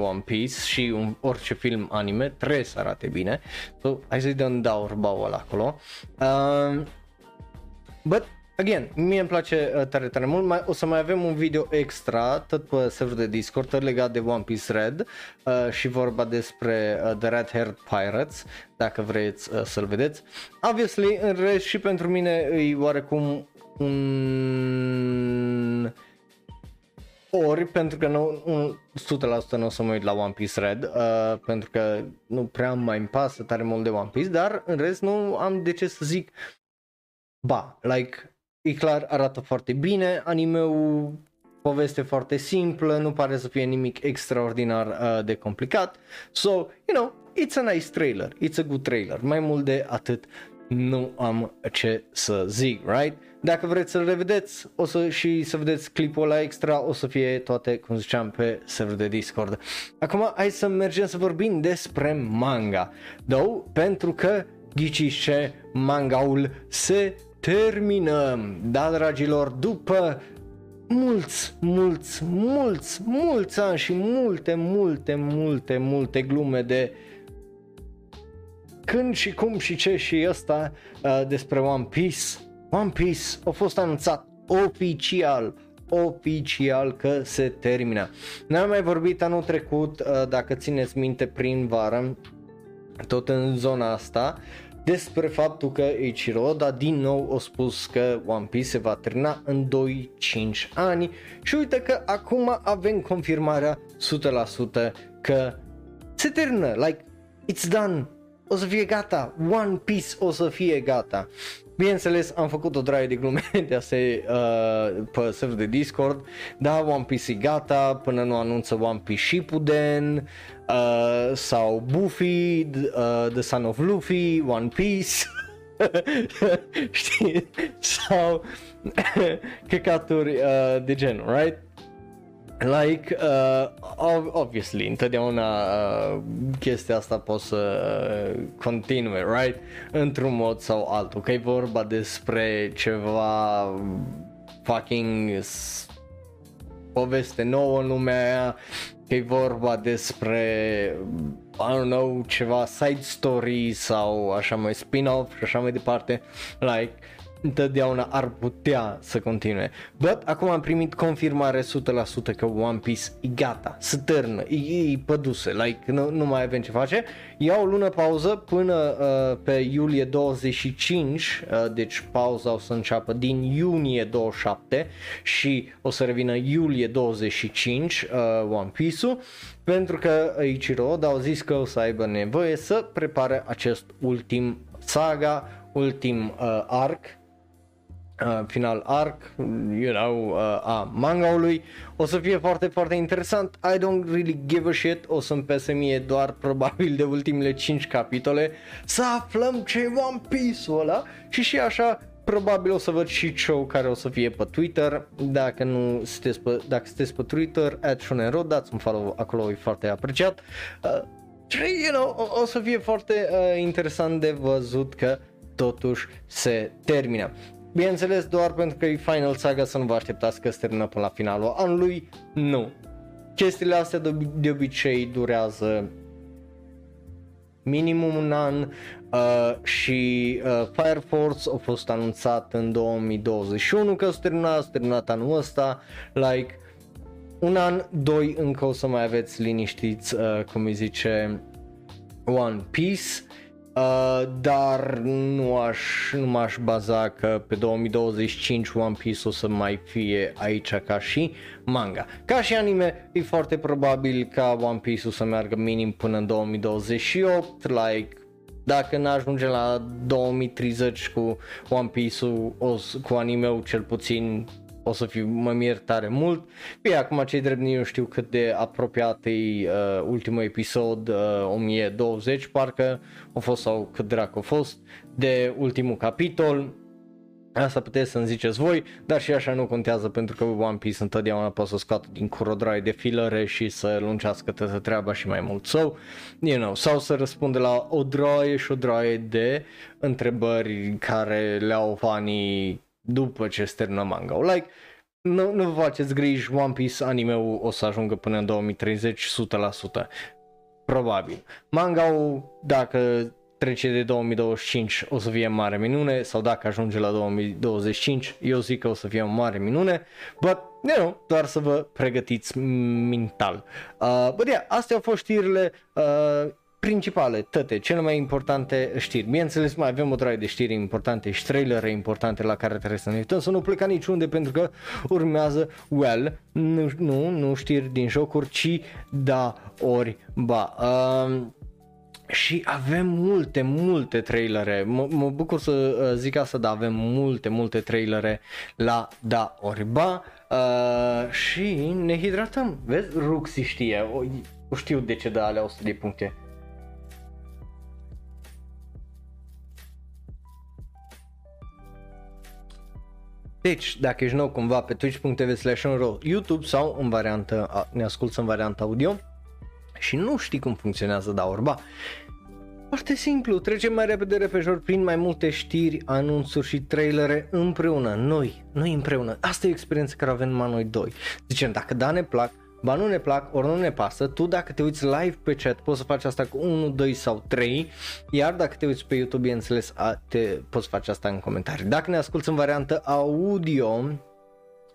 One Piece și orice film anime trebuie să arate bine. So, hai să-i dăm daurbaul ăla acolo. But... Again, mie îmi place tare, tare mult. O să mai avem un video extra tot pe serverul de Discord legat de One Piece Red și vorba despre The Red Haired Pirates, dacă vreți să-l vedeți. Obviously, în rest și pentru mine e oarecum un... ori, pentru că nu, 100% nu o să mă uit la One Piece Red, pentru că nu prea mai-mi pasă tare mult de One Piece, dar în rest nu am de ce să zic. Ba, like... E clar, arată foarte bine anime-ul, poveste foarte simplă, nu pare să fie nimic extraordinar de complicat. So, you know, it's a nice trailer, it's a good trailer. Mai mult de atât nu am ce să zic, right? Dacă vreți să-l revedeți și să vedeți clipul ăla extra, o să fie toate, cum ziceam, pe serverul de Discord. Acum, hai să mergem să vorbim despre manga. Dou, pentru că, ghiciți ce, mangaul se terminăm, da, dragilor, după mulți ani și multe glume de când și cum și ce și ăsta despre One Piece. One Piece a fost anunțat oficial că se termină. Ne-am mai vorbit anul trecut, dacă țineți minte, prin vară, tot în zona asta, despre faptul că Eiichiro Oda din nou a spus că One Piece se va termina în 2-5 ani și uite că acum avem confirmarea 100% că se termină, like, it's done, o să fie gata, One Piece o să fie gata. Bineînțeles, am făcut o draie de glume de astea pe server de Discord, da, One Piece e gata, până nu anunță One Piece Shippuden, sau Buffy, The Son of Luffy, One Piece, știi, sau căcaturi de genul, right? Like, obviously, întotdeauna chestia asta poate să continue, right? Într-un mod sau altul, că e vorba despre ceva fucking poveste nouă în lumea aia, că e vorba despre, I don't know, ceva side story sau așa mai spin-off și așa mai departe, like... Întotdeauna ar putea să continue. But acum am primit confirmare 100% că One Piece e gata, se târnă, e păduse, like, nu mai avem ce face. Iau o lună pauză până pe iulie 25, deci pauza o să înceapă din iunie 27 și o să revină iulie 25 One Piece-ul, pentru că Eiichiro Oda au zis că o să aibă nevoie să prepare acest ultim saga, ultim arc, final arc, you know, a manga-ului. O să fie foarte, foarte interesant. I don't really give a shit, o să-mi pese mie doar probabil de ultimele 5 capitole să aflăm ce One Piece-ul ăla și așa probabil o să văd și show care o să fie pe Twitter. Dacă nu sunteți pe, dacă sunteți pe Twitter @shonenro, dați un follow acolo, e foarte apreciat. you know, o să fie foarte interesant de văzut că totuși se termină. Bineînțeles, doar pentru că e Final Saga, să nu vă așteptați că se termină până la finalul anului, nu. Chestiile astea de obicei durează minimum un an și Fire Force a fost anunțat în 2021 că s-a terminat anul ăsta, like un an, doi încă o să mai aveți liniștiți, cum îi zice, One Piece, dar nu m-aș baza că pe 2025 One Piece o să mai fie aici ca și manga. Ca și anime, e foarte probabil ca One Piece o să meargă minim până în 2028, like dacă n-ajunge la 2030 cu One Piece-ul, cu anime-ul cel puțin, o să fiu, mă mir tare mult. Bine, acum cei drept nu știu cât de apropiat e ultimul episod, 1020 parcă a fost, sau cât dracu a fost, de ultimul capitol. Asta puteți să-mi ziceți voi, dar și așa nu contează, pentru că One Piece întotdeauna poate să scoată din curodrai de filere și să lungească toată treaba și mai mult. So, you know, sau să răspunde la o droaie și o droaie de întrebări care le-au fanii după ce se termină manga-ul. Like, nu vă faceți griji, One Piece anime-ul o să ajungă până în 2030, 100%. Probabil. Manga-ul, dacă trece de 2025, o să fie mare minune, sau dacă ajunge la 2025, eu zic că o să fie o mare minune, but, you know, doar să vă pregătiți mental. But yeah, astea au fost știrile principale, toate cele mai importante știri. Bineînțeles, mai avem o draie de știri importante și trailere importante la care trebuie să ne uităm, să nu pleca niciunde, pentru că urmează, well, nu știri din jocuri, ci da ori ba. Și avem multe trailere, mă bucur să zic asta, dar avem multe trailere la da ori ba, și ne hidratăm. Vezi, Ruxi știe, o știu de ce dă alea 100 de puncte. Deci, dacă ești nou cumva pe twitch.tv/onro, YouTube sau în variantă, ne asculti în varianta audio și nu știi cum funcționează da orba, foarte simplu, trecem mai repede repejor prin mai multe știri, anunțuri și trailere împreună, noi împreună. Asta e experiența care avem numai noi doi. Zicem, dacă da ne plac, ba nu ne plac, ori nu ne pasă. Tu dacă te uiți live pe chat poți să faci asta cu 1, 2 sau 3, iar dacă te uiți pe YouTube, bineînțeles, poți face asta în comentarii. Dacă ne asculti în variantă audio,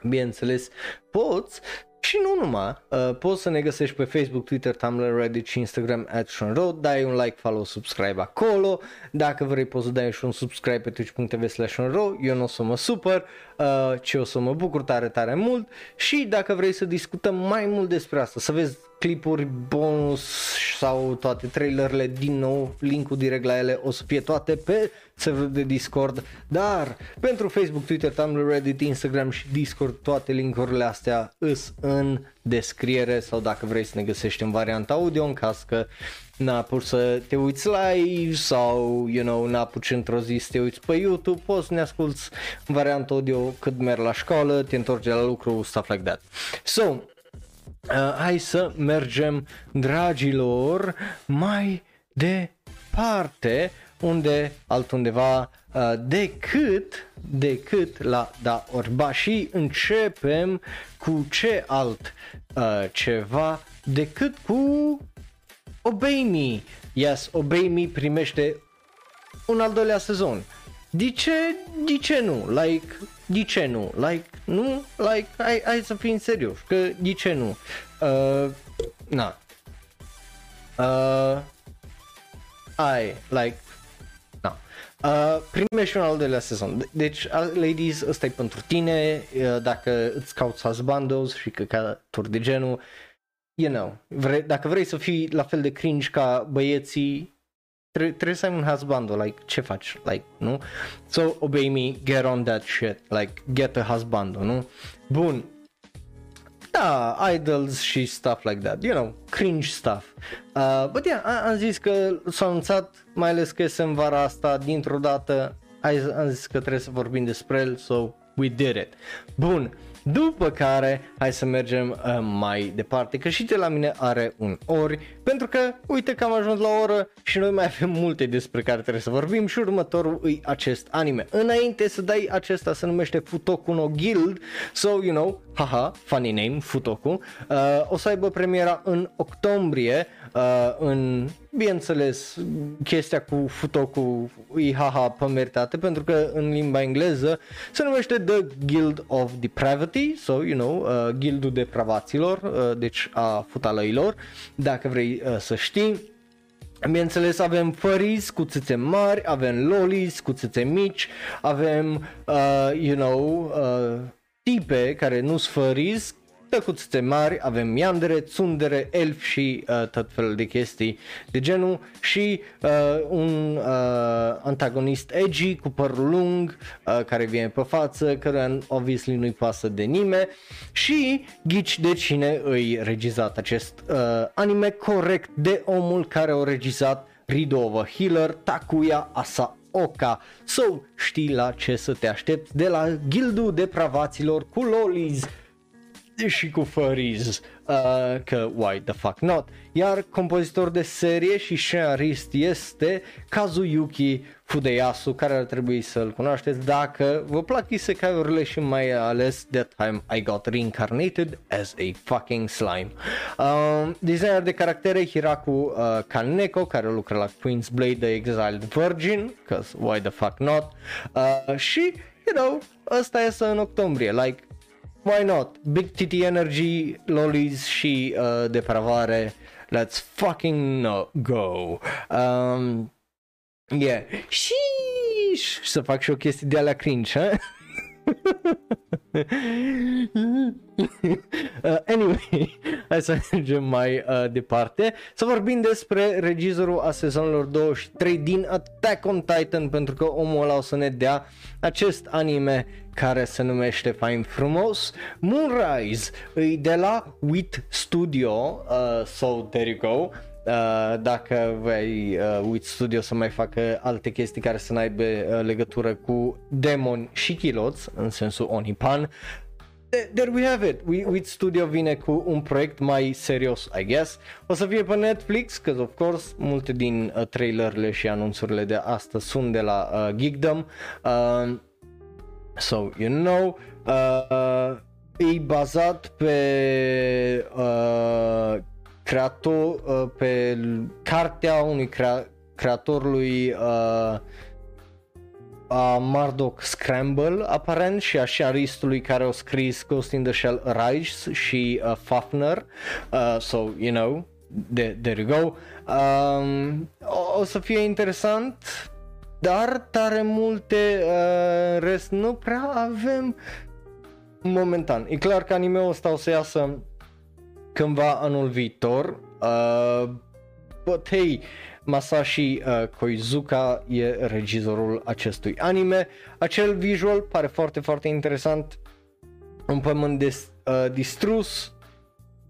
bineînțeles, poți, și nu numai, poți să ne găsești pe Facebook, Twitter, Tumblr, Reddit și Instagram @shonenro, dai un like, follow, subscribe acolo. Dacă vrei poți să dai și un subscribe pe twitch.tv/shonenro, eu nu o să mă supăr, ci o să mă bucur tare mult. Și dacă vrei să discutăm mai mult despre asta, să vezi clipuri bonus sau toate trailerele, din nou linkul direct la ele o să fie toate pe serverul de Discord, dar pentru Facebook, Twitter, Tumblr, Reddit, Instagram și Discord toate linkurile astea îs în descriere, sau dacă vrei să ne găsești în varianta audio în caz că n-apuci să te uiți live sau, you know, n-apuci într-o zi să te uiți pe YouTube, poți să ne asculti în varianta audio cât mergi la școală, te întorci la lucru, stuff like that. So, hai să mergem, dragilor, mai departe, unde altundeva decât la da ori ba, și începem cu ce alt ceva decât cu Obey Me. Yes, Obey Me primește un al doilea sezon. De ce nu? Like, de ce nu? Like, nu? Like, hai să fim serios, că de ce nu? Na. Like, na. Primești un al doilea sezon. Deci, ladies, ăsta e pentru tine, dacă îți cauți husbandos și căcaturi de genul, you know, dacă vrei să fii la fel de cringe ca băieții, trebuie să ai un husband, like, ce faci, like, nu? So, Obey Me, get on that shit, like, get a husband, nu? Bun. Da, idols și stuff like that, you know, cringe stuff. But yeah, am zis că s-a anunțat, mai ales că este în vara asta, dintr-o dată, am zis că trebuie să vorbim despre el, so we did it. Bun, După care hai să mergem mai departe, că și de la mine are un ori, pentru că uite că am ajuns la o oră și noi mai avem multe despre care trebuie să vorbim și următorul e acest anime. Înainte să dai acesta, se numește Futoku no Guild, so you know, haha, funny name, Futoku, o să aibă premiera în octombrie, în, bineînțeles, chestia cu Futoku e haha pe meritate, pentru că în limba engleză se numește The Guild of Depravity, so you know, Guildul Depravaților, deci a futalăilor, dacă vrei să știi. Bineînțeles, avem furries cu țâțe mari, avem lolis cu țâțe mici, avem, you know, tipe care nu-s furries, tăcuțe mari, avem yandere, tsundere, elf și tot felul de chestii de genul și un antagonist edgy cu părul lung care vine pe față, căruia obviously nu-i pasă de nimeni și ghici de cine îi regizat acest anime, corect, de omul care a regizat Rido the Healer, Takuya Asaoka. So, știi la ce să te aștepți de la Guildul Depravaților cu lolis și cu furries, că why the fuck not. Iar compozitor de serie și scenarist este Kazuyuki Fudeyasu, care ar trebui să-l cunoașteți dacă vă plac isekai-urile și mai ales That Time I Got Reincarnated as a Fucking Slime. Designer de caractere Hiraku Kaneko, care lucra la Queen's Blade The Exiled Virgin, că why the fuck not. Și, you know, ăsta este în octombrie, like, why not? Big titty energy, lolis și depravare. Let's fucking go. Yeah. Sheesh! Să fac și o chestie de alea cringe, ha? Anyway, hai să mergem mai departe. Să vorbim despre regizorul a sezonelor 23 din Attack on Titan, pentru că omul ăla o să ne dea acest anime care se numește fain frumos Moonrise, îi de la Wit Studio, so there you go. Dacă vei Wit Studio să mai facă alte chestii care să n-aibă legătură cu demoni și chiloți, în sensul Onipan, there we have it. Wit Studio vine cu un proiect mai serios, I guess. O să fie pe Netflix, că of course multe din trailerele și anunțurile de astăzi sunt de la Geekdom, so you know. E bazat pe creator, pe cartea unui creatorului a Murdoch Scramble, aparent, și a scenaristului care au scris Ghost in the Shell Rise și Fafner, so you know, there you go. O să fie interesant, dar tare multe rest nu prea avem momentan. E clar că anime-ul ăsta o să iasă cândva anul viitor, but hey, Masashi Koizuka e regizorul acestui anime. Acel visual pare foarte, foarte interesant. Un pământ distrus,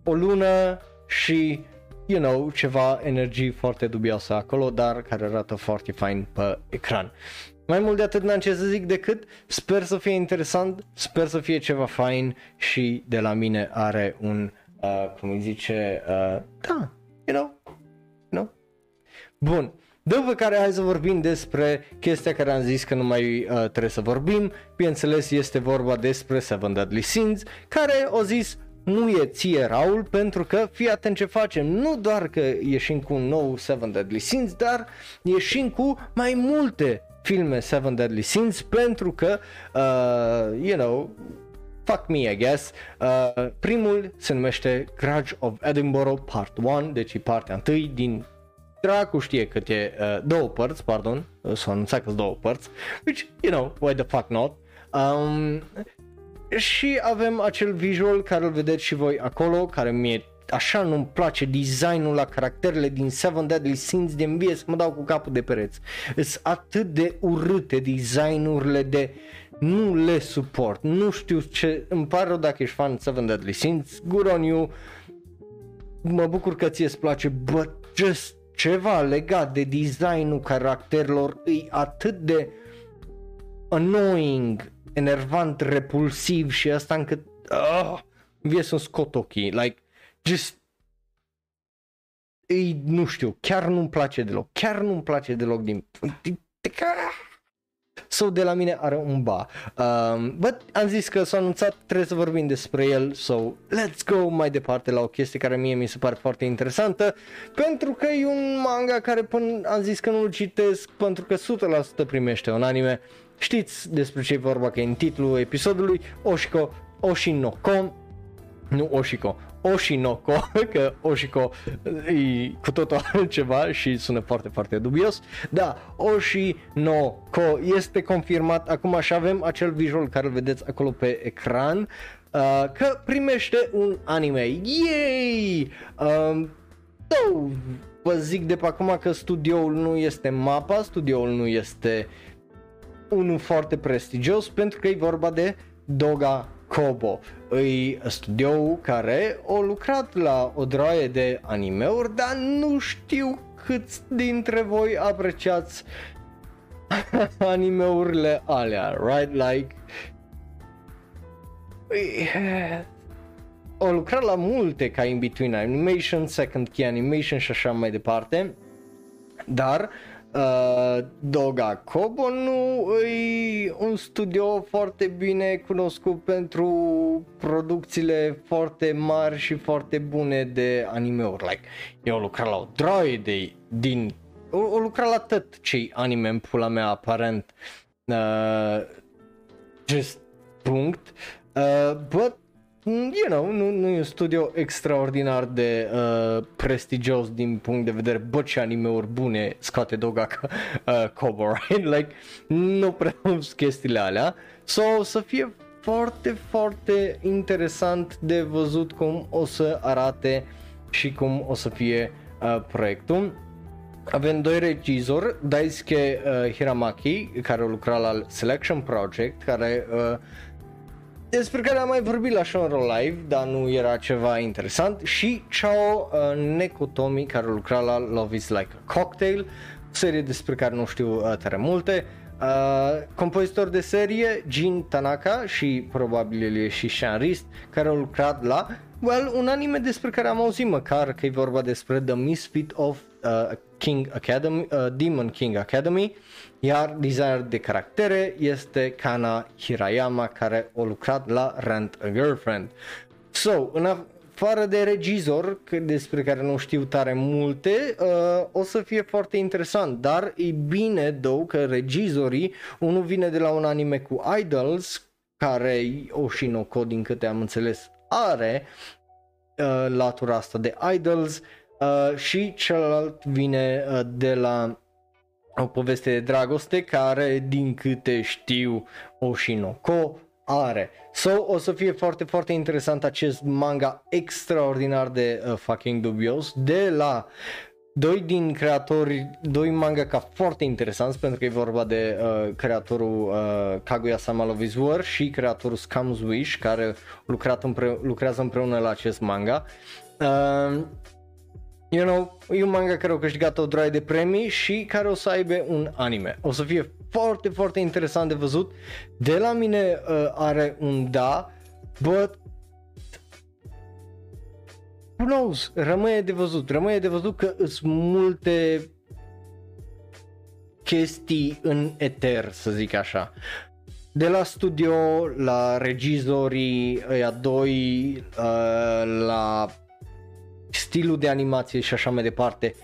o lună și, you know, ceva energie foarte dubioasă acolo, dar care arată foarte fain pe ecran. Mai mult de atât n-am ce să zic decât sper să fie interesant, sper să fie ceva fain și de la mine are un cum îi zice, da, you know? Bun, după care hai să vorbim despre chestia care am zis că nu mai trebuie să vorbim. Bineînțeles, este vorba despre Seven Deadly Sins, care o zis nu e ție Raul, pentru că fii atent ce facem, nu doar că ieșim cu un nou Seven Deadly Sins, dar ieșim cu mai multe filme Seven Deadly Sins, pentru că you know, fuck me, I guess. Primul se numește Grudge of Edinburgh Part 1, deci e partea 1 din dracu știe cât e, două părți, pardon, s-au anunțat că-s două părți, which, you know, why the fuck not. Și avem acel visual care îl vedeți și voi acolo, care mie așa nu-mi place designul la caracterele din Seven Deadly Sins, de învie să mă dau cu capul de pereți. Sunt atât de urâte designurile de... Nu le suport, nu știu ce, îmi pare rău dacă ești fan Seven Deadly Sins, good on you, mă bucur că ție îți place, but just ceva legat de designul caracterilor e atât de annoying, enervant, repulsiv și asta încât îmi vie să-mi scot ochii, like, just, ei, nu știu, chiar nu-mi place deloc, So, de la mine are un ba. But am zis că s-a anunțat, trebuie să vorbim despre el. So, let's go mai departe la o chestie care mie mi se pare foarte interesantă, pentru că e un manga care până am zis că nu-l citesc, pentru că 100% primește un anime. Știți despre ce e vorba, că e în titlul episodului, Oshi no Ko, că Oshiko e cu totul altceva și sună foarte, foarte dubios. Da, Oshi no Ko este confirmat acum și avem acel visual care îl vedeți acolo pe ecran, că primește un anime. Yay! Vă zic de pe acum că studioul nu este MAPPA, studioul nu este unul foarte prestigios, pentru că e vorba de Doga Kobo. Îi studioul care a lucrat la o droaie de animeuri, dar nu știu câți dintre voi apreciați animeurile alea, right? Like, a lucrat la multe, ca In Between Animation, Second Key Animation și așa mai departe, dar Doga Kobo nu e un studio foarte bine cunoscut pentru producțiile foarte mari și foarte bune de anime-uri. Like, eu lucrat la o droaie de din... O lucrat la tot ce-i anime în pula mea, aparent. Just punct. But, you know, nu e un studio extraordinar de prestigios din punct de vedere, bă, ce anime-uri bune scoate Doga Kobo, right? Like, nu prea sunt chestiile alea. So, o să fie foarte, foarte interesant de văzut cum o să arate și cum o să fie proiectul. Avem doi regizori, Daisuke Hiramaki, care a lucrat la Selection Project, care... despre care am mai vorbit la Shōnen Rō Live, dar nu era ceva interesant, și Chao Nekotomi, care lucra la Love is Like a Cocktail, serie despre care nu știu tare multe. Compozitor de serie Jin Tanaka și probabil el e și scenarist, care a lucrat la un anime despre care am auzit măcar că e vorba despre The Misfit of Demon King Academy, iar designer de caractere este Kana Hirayama, care a lucrat la Rent a Girlfriend. So, în afară de regizor, despre care nu știu tare multe, o să fie foarte interesant, dar e bine, două, că regizorii, unul vine de la un anime cu idols, care Oshi no Ko, din câte am înțeles, are latura asta de idols, și celălalt vine de la o poveste de dragoste care, din câte știu, Oshi no Ko are. So, o să fie foarte, foarte interesant acest manga extraordinar de fucking dubios, de la doi din creatori, doi mangaka foarte interesanți, pentru că e vorba de creatorul Kaguya-sama Love is War și creatorul Scam's Wish, care lucrează împreună la acest manga. You know, e un manga care a câștigat o droaie de premii și care o să aibă un anime. O să fie foarte, foarte interesant de văzut. De la mine are un da, but who knows? Rămâne de văzut că sunt multe chestii în eter, să zic așa. De la studio, la regizorii ăia doi, la stilul de animație și așa mai departe.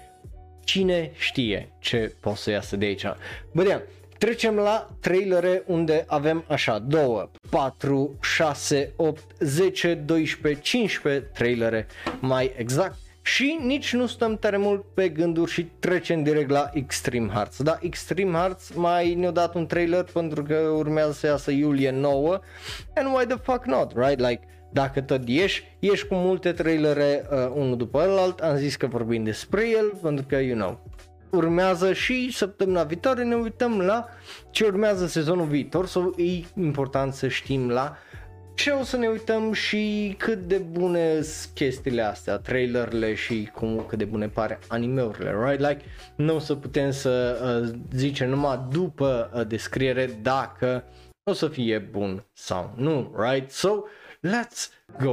Cine știe ce poate să iasă de aici? Bădea, trecem la trailere, unde avem așa 2, 4, 6, 8, 10, 12, 15 trailere mai exact. Și nici nu stăm tare mult pe gânduri și trecem direct la Extreme Hearts. Da, Extreme Hearts mai ne-a dat un trailer pentru că urmează să iasă iulie 9. And why the fuck not, right? Like, dacă tot ieși cu multe trailere unul după alalt, am zis că vorbim despre el, pentru că, you know, urmează și săptămâna viitoare ne uităm la ce urmează sezonul viitor, sau e important să știm la ce o să ne uităm și cât de bune sunt chestiile astea, trailerele, și cât de bune pare animeurile, right? Like, nu o să putem să zicem numai după descriere dacă o să fie bun sau nu, right? So, Let's go!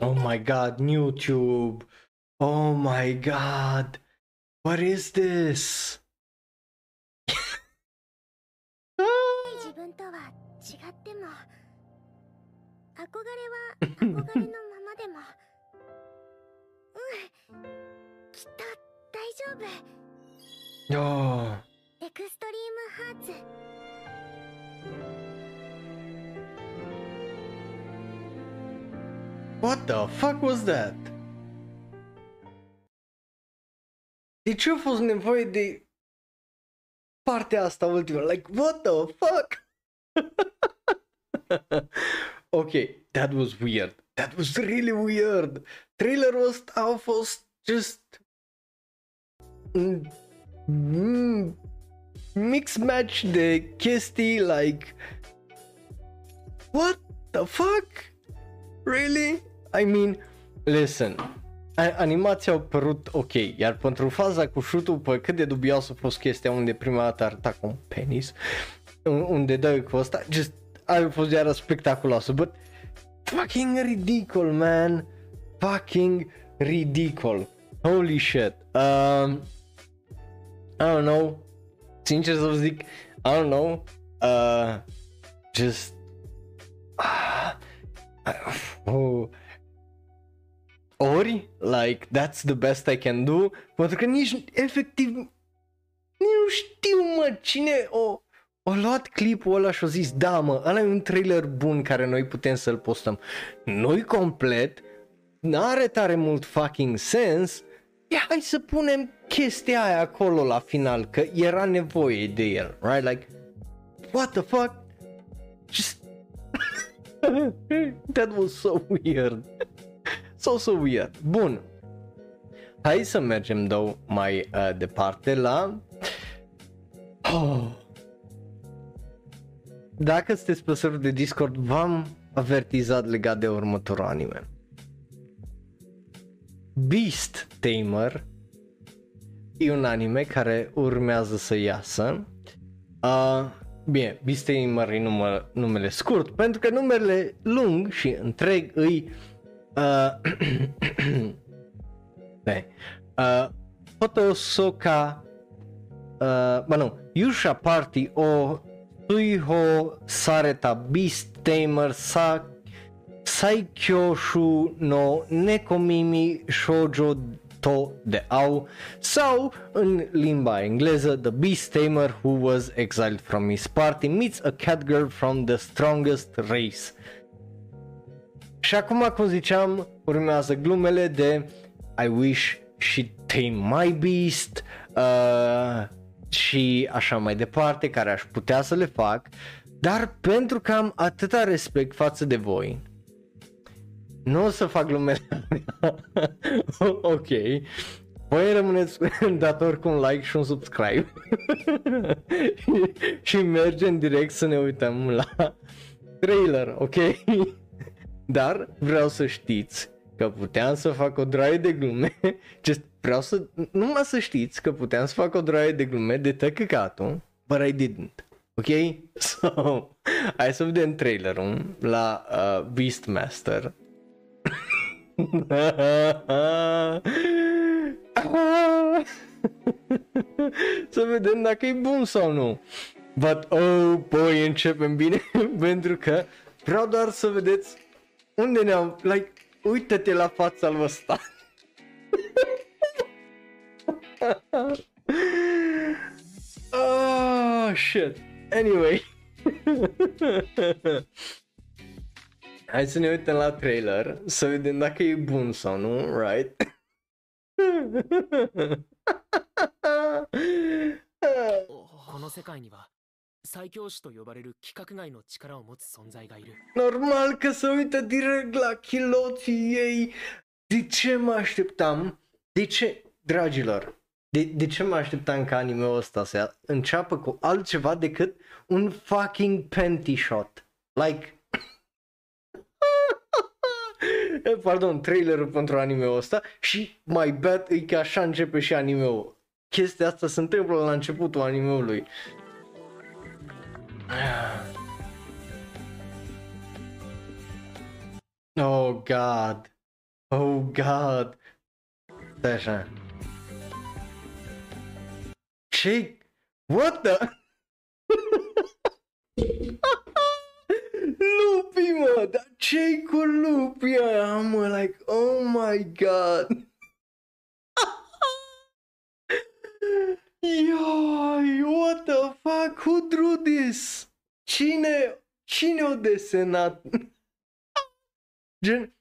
Oh my god, YouTube! Oh my god! What is this? Oh. Extreme Hearts. What the fuck was that? De ce a fost nevoie de partea asta ultimă? Like, what the fuck? Ok, that was weird. That was really weird. Trailerul ăsta a fost just... mix match de chestii, like... What the fuck? Really? I mean, listen... Animația au părut ok, iar pentru faza cu shoot-ul, pe cât de dubios a fost chestia unde prima dată arăta cu un penis, unde dă cu ăsta, just, a fost iară spectaculoasă, but fucking ridicol, man, fucking ridicol, holy shit, I don't know, sincer să vă zic, I don't know, just, oh. Ori, like, that's the best I can do, pentru că nici, efectiv, nici nu știu, mă, cine o luat clipul ăla și a zis, da, mă, ăla e un trailer bun care noi putem să-l postăm. Nu-i complet, n-are tare mult fucking sens, ia, hai să punem chestia aia acolo la final, că era nevoie de el, right, like, what the fuck, just, that was so weird. So weird. Bun. Hai să mergem două mai departe la... Oh. Dacă sunteți pe serverul de Discord, v-am avertizat legat de următorul anime. Beast Tamer e un anime care urmează să iasă. Bine, Beast Tamer e numele scurt, pentru că numele lung și întreg îi... Hotosoka Yusha Party o Suiho Sareta Beast Tamer Saikyoshu no Nekomimi Shoujo To de Au, sau în limba engleză The Beast Tamer Who Was Exiled From His Party Meets a Cat Girl From the Strongest Race. Și acum, cum ziceam, urmează glumele de I wish she tamed my beast și așa mai departe, care aș putea să le fac, dar pentru că am atâta respect față de voi, nu o să fac glumele. Ok, voi rămâneți datori cu un like și un subscribe și mergem direct să ne uităm la trailer, ok? Dar vreau să știți că puteam să fac o draie de glume, numai să știți că puteam să fac o draie de glume de tăcăcatul, but I didn't, ok? So, hai să vedem trailerul la Beastmaster. Să vedem dacă e bun sau nu. But oh boy, începem bine, pentru că vreau doar să vedeți unde ne-am... Like, uită-te la fața lui ăsta. Oh, shit. Anyway. Hai să ne uităm la trailer, să vedem dacă e bun sau nu, right? Normal că se uită direct la chiloții ei. De ce mă așteptam? De ce, dragilor? De ce mă așteptam ca anime-ul ăsta să înceapă cu altceva decât un fucking panty shot? Like pardon, trailerul pentru anime-ul ăsta și my bad e că așa începe și anime-ul. Chestia asta se întâmplă la începutul anime-ului. Oh god. Oh god. Stai așa. Ce? What the? Lupi, mă, dar ce-i cu lupii aia, mă, like, oh my god. Ioi, what the fuck, who drew this? Cine o desenat? Gen,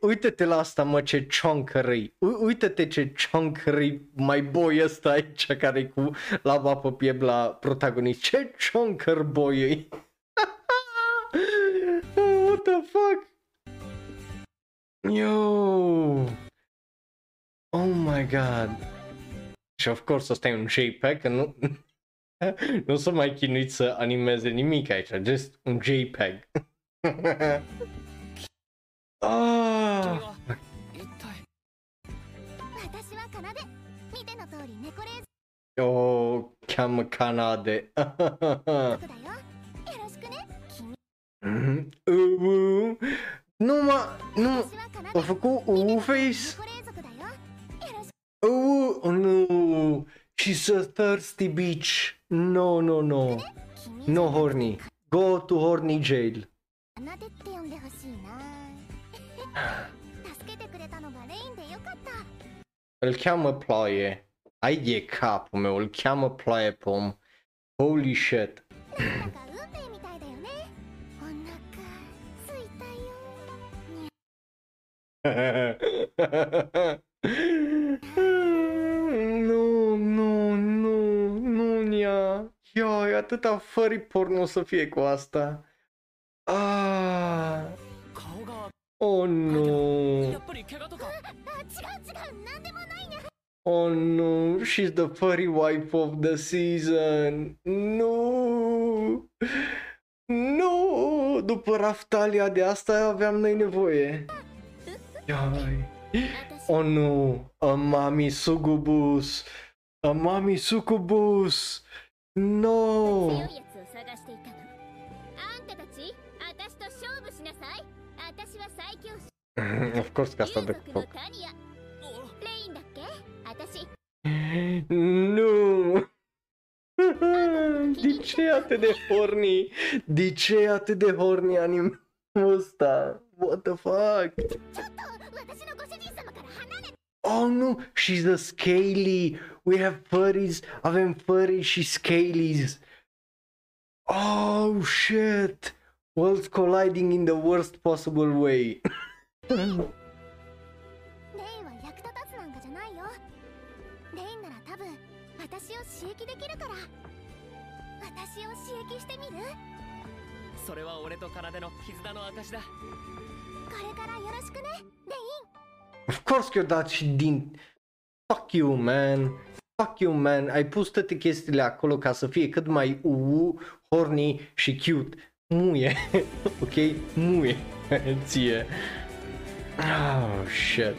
uite-te la asta, mă, ce cioncărâi. Uite-te ce cioncărâi mai boy ăsta aici, care-i cu laba pe piept la protagonist. Ce cioncăr boy-i? What the fuck? Yo! Oh my god! Și of course ăsta e un JPEG, că nu... nu s-a mai chinuit să animeze nimic aici, just un JPEG. Ah! Oh, cam Canade. Mm-hmm. Nu, a făcut U-Face? Oh, nu, she's a thirsty bitch. No, no horny, go to horny jail. Îl cheamă ploaie, ai de capul meu, îl cheamă ploaie pe om, holy shit. Nu, nia. Ioi, atâta furry porn o să fie cu asta. Ah. Oh, nu. Oh, nu. She's the furry wife of the season. Nu. După raftalia de asta aveam noi nevoie. Ioi. Oh nu, Amami Sucubus, Amami Sucubus, no! Of course că asta de foc. Nu! De ce atât de horny? De ce atât de horny anime ăsta? What the fuck? Oh nu, she's the scaly. We have furries. Avem furries și scalies. Oh shit. Worlds colliding in the worst possible way. Of course că eu dat și din... Fuck you man, ai pus toate chestiile acolo ca să fie cât mai horny și cute. Muie, ok? Muie ție. Oh, shit.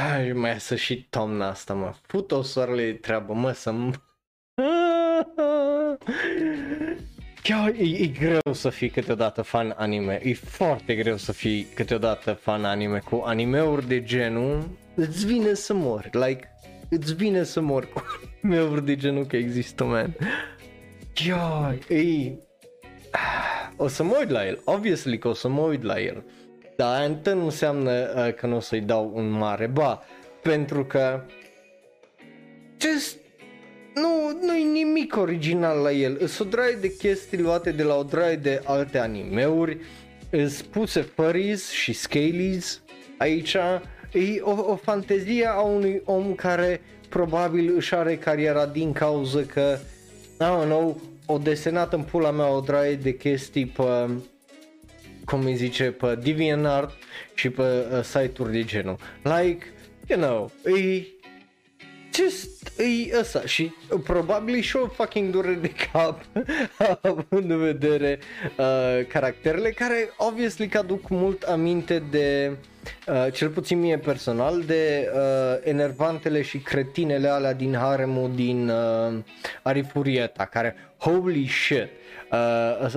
Ai, mai să și toamna asta, mă. Fut-o soarele de treabă, mă, să-mi... Chiar e greu să fii câteodată fan anime, e foarte greu să fii câteodată fan anime, cu anime-uri de genul, îți vine să mori, like, îți vine să mori cu anime-uri de genul că există, man. Chiar, e... O să mă uit la el, obviously că o să mă uit la el, dar întâi nu înseamnă că nu o să-i dau un mare ba, pentru că... Just... Nu-i nimic original la el, sunt o draie de chestii luate de la o draie de alte animeuri, îți puse furries și scalies aici, e o fantezie a unui om care probabil își are cariera din cauză că, o desenat în pula mea o draie de chestii pe, cum îi zice, pe DeviantArt și pe site-uri de genul, like, you know, e... just e ăsta și probabil și o fucking durere de cap având în vedere caracterele care obviously că aduc mult aminte de cel puțin mie personal de enervantele și cretinele alea din haremul din Arifurieta, care holy shit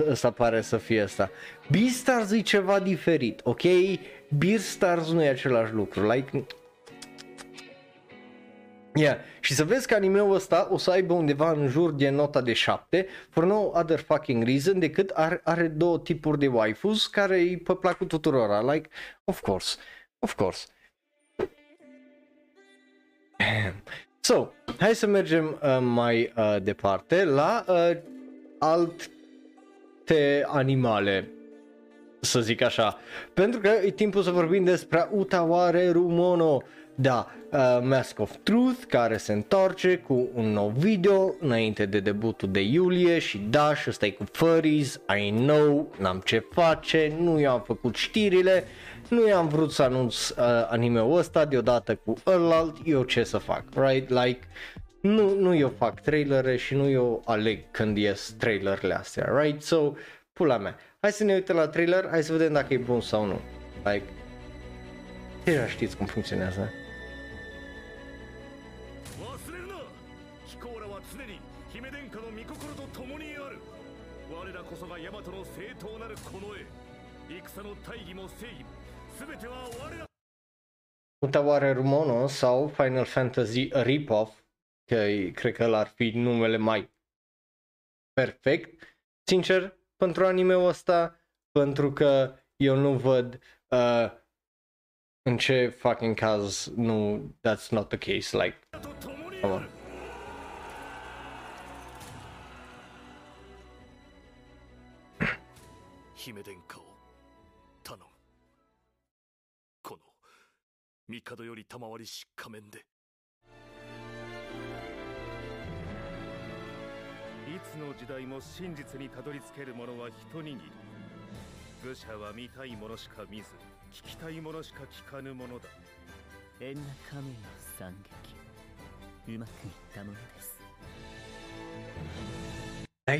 ăsta pare să fie ăsta. Beastars e ceva diferit, ok? Beastars nu e același lucru, like... Yeah. Și să vezi că anime-ul ăsta o să aibă undeva în jur de nota de 7 for no other fucking reason decât are două tipuri de waifus care îi pe placul tuturora, like, of course, of course. So, hai să mergem mai departe la alte animale, să zic așa, pentru că e timpul să vorbim despre Utawareru Mono, da, Mask of Truth, care se întoarce cu un nou video înainte de debutul de iulie și da, și ăsta e cu furries, I know, n-am ce face, nu i-am făcut știrile, nu i-am vrut să anunț anime-ul ăsta deodată cu ălalt, eu ce să fac, right, like, nu eu fac trailere și nu eu aleg când ies trailerele astea, right, so, pula mea, hai să ne uităm la trailer, hai să vedem dacă e bun sau nu, like, deja știți cum funcționează. Utawareru Mono sau Final Fantasy Rip-Off, că cred că ăla ar fi numele mai perfect, sincer, pentru anime-ul ăsta, pentru că eu nu văd în ce fucking caz nu, that's not the case, like, come on.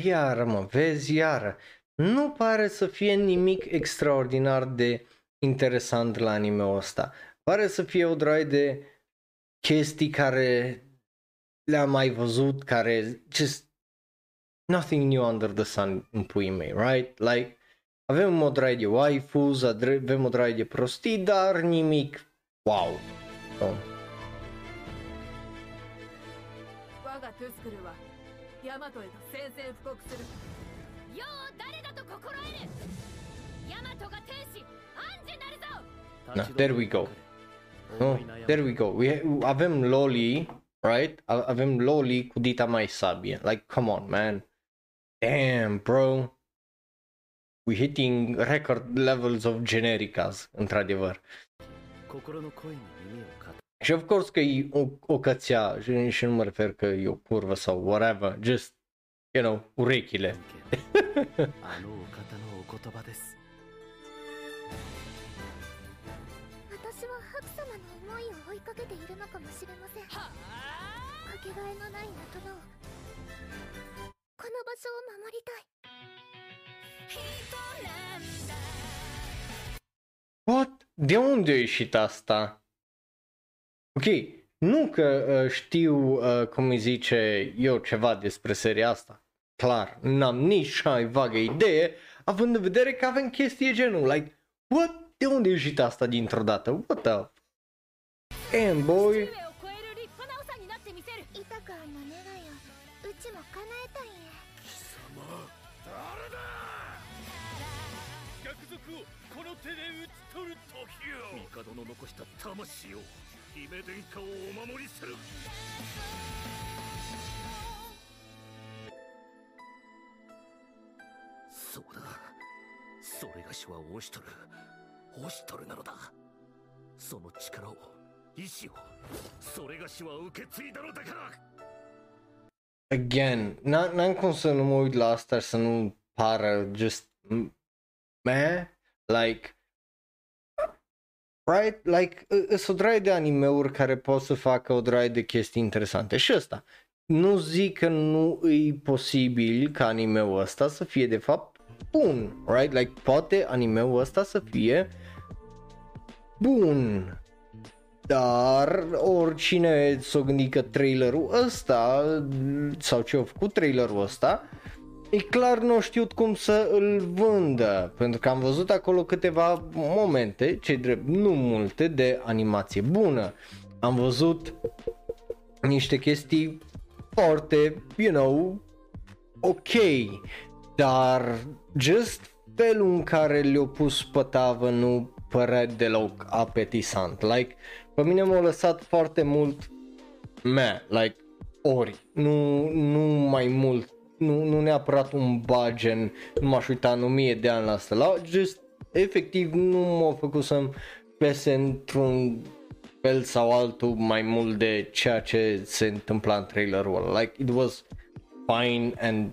Iară mă, vezi, iară. Nu pare să fie nimic extraordinar de interesant la anime-ul ăsta. Pare să fie o droaie de chestii care le-am mai văzut, care just nothing new under the sun în puii mei, right? Like, avem o droaie de waifus, avem o droaie de prostii, dar nimic wow. So. No, there we go. No, there we go. Avem Loli, right? Avem Loli cu dita mai sabie. Like, come on, man. Damn, bro. We hitting record levels of genericas, într-adevăr. Și of course că e o cățea, și nu mă refer că e o curvă sau whatever, just, you know, urechile. What? De unde a ieșit asta? Ok, nu că știu cum îi zice eu ceva despre seria asta. Clar, n-am nici cea vagă idee, având în vedere că avem chestii genul, like, what? De unde a ieșit asta dintr-o dată? What the... And boy... Again, n-am cum să nu mă uit la asta și să nu pară just meh, like Right? Like, sunt o draie de anime-uri care pot să facă o draie de chestii interesante și ăsta. Nu zic că nu e posibil ca anime-ul ăsta să fie de fapt bun, right? Like, poate anime-ul ăsta să fie bun, dar oricine s-o gândi că trailerul ăsta sau ce-a făcut trailerul ăsta e clar nu știut cum să îl vândă, pentru că am văzut acolo câteva momente, ce-i drept, nu multe, de animație bună. Am văzut niște chestii foarte, you know, ok, dar just felul în care le-au pus pe tavă nu părea deloc apetisant. Like, pe mine m-a lăsat foarte mult like, ori, nu mai mult, nu neapărat un bagen, nu m-aș uita în 1000 de ani la asta, la just, efectiv, nu m-a făcut să-mi pese într-un fel sau altul mai mult de ceea ce se întâmpla în trailerul ăla. Like, it was fine and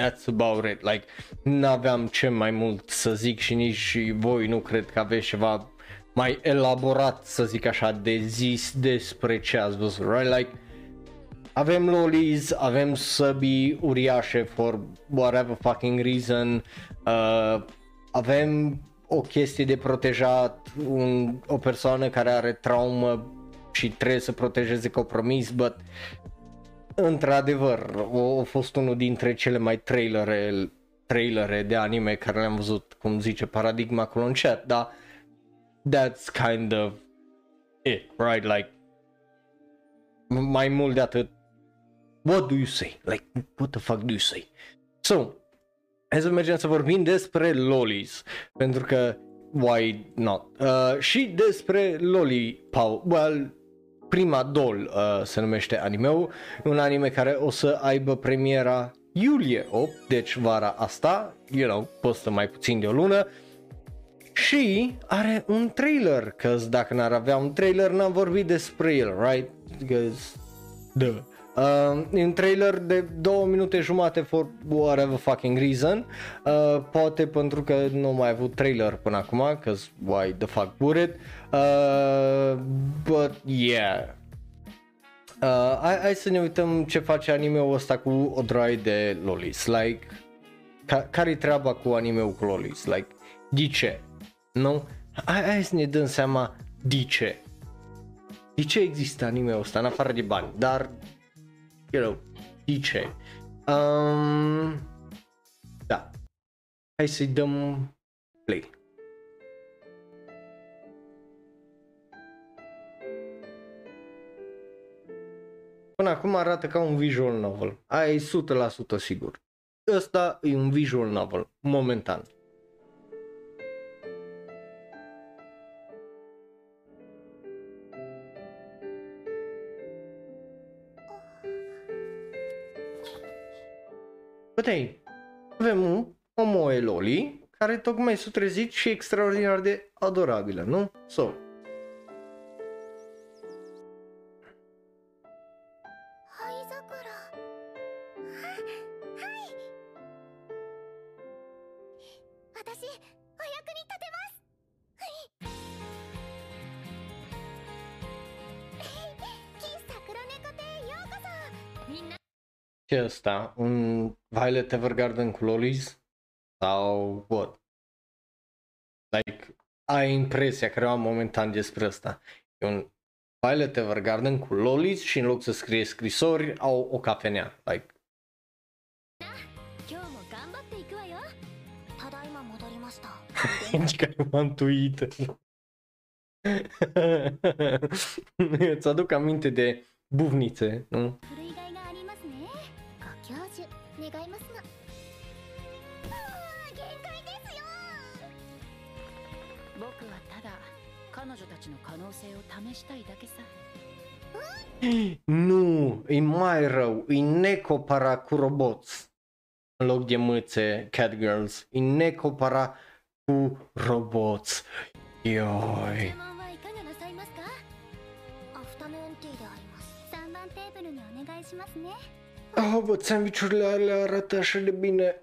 that's about it. Like, n-aveam ce mai mult să zic și nici voi nu cred că aveți ceva mai elaborat, să zic așa, de zis despre ce ați văzut, right? Like, avem lolis, avem săbii uriașe for whatever fucking reason, avem o chestie de protejat, o persoană care are traumă și trebuie să protejeze compromis, but într-adevăr a fost unul dintre cele mai trailere de anime care le-am văzut, cum zice Paradigma acolo în chat, dar that's kind of it, right? Like, mai mult de atât, what do you say? Like, what the fuck do you say? So, hai să mergem să vorbim despre lolis, pentru că why not? Și despre Lollipop. Well, Prima Doll se numește anime-ul, un anime care o să aibă premiera iulie 8, deci vara asta, you know, postă mai puțin de o lună. Și are un trailer, că dacă n-ar avea un trailer n-am vorbit despre el, right? Because, duh. Un trailer de 2 minute jumate for whatever fucking reason, poate pentru că nu mai avut trailer până acum, că why the fuck would it, but yeah, hai să ne uităm ce face anime-ul ăsta cu o draie de lolis. Like, care-i treaba cu anime-ul cu lolis? Like, de ce? Nu? Hai să ne dăm seama de ce. De ce există anime-ul ăsta în afară de bani? Dar, you know, de ce? Da. Hai să-i dăm play. Până acum arată ca un visual novel. Aia e 100% sigur. Ăsta e un visual novel, momentan. Bătei, avem un omoe loli care tocmai s-a trezit și extraordinar de adorabilă, nu? So. Ce ăsta? Un Violet Evergarden cu lolis? Sau what? Like, ai impresia care o am momentan despre asta. E un Violet Evergarden cu lolis și în loc să scrie scrisori au o cafenea. Like, nici că m-am tuit. Îți aduc aminte de bufnițe, nu? Nu, e mai rău, e necopara cu roboți. În loc de mâțe, catgirls, e necopara cu roboți. Ioi. Oh, bă, sandwich-urile alea arată așa de bine.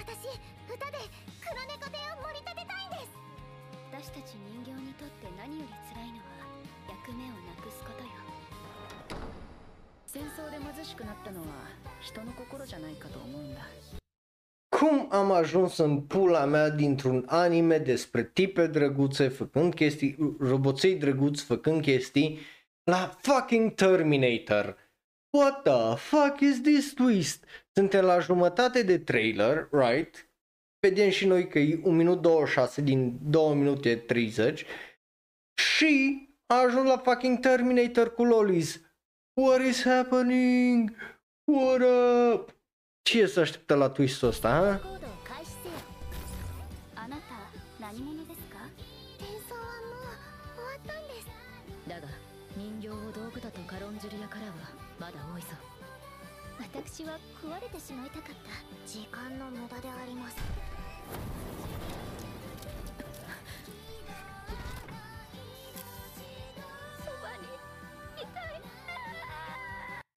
私、歌で黒猫亭を盛り立てたいんです。私たち人形にとって何より辛いのは役目をなくすことよ。戦争で貧しくなったのは人の心じゃないかと思うんだ。 Cum am ajuns în pula mea dintr-un anime despre tipe drăguțe făcând chestii, roboței drăguți făcând chestii, la fucking Terminator? What the fuck is this twist? Suntem la jumătate de trailer, right? Vedem și noi că e 1 minut 26 din 2 minute 30 și ajung la fucking Terminator cu lolis. What is happening? What up? Ce se așteptă la twist-ul ăsta, ha?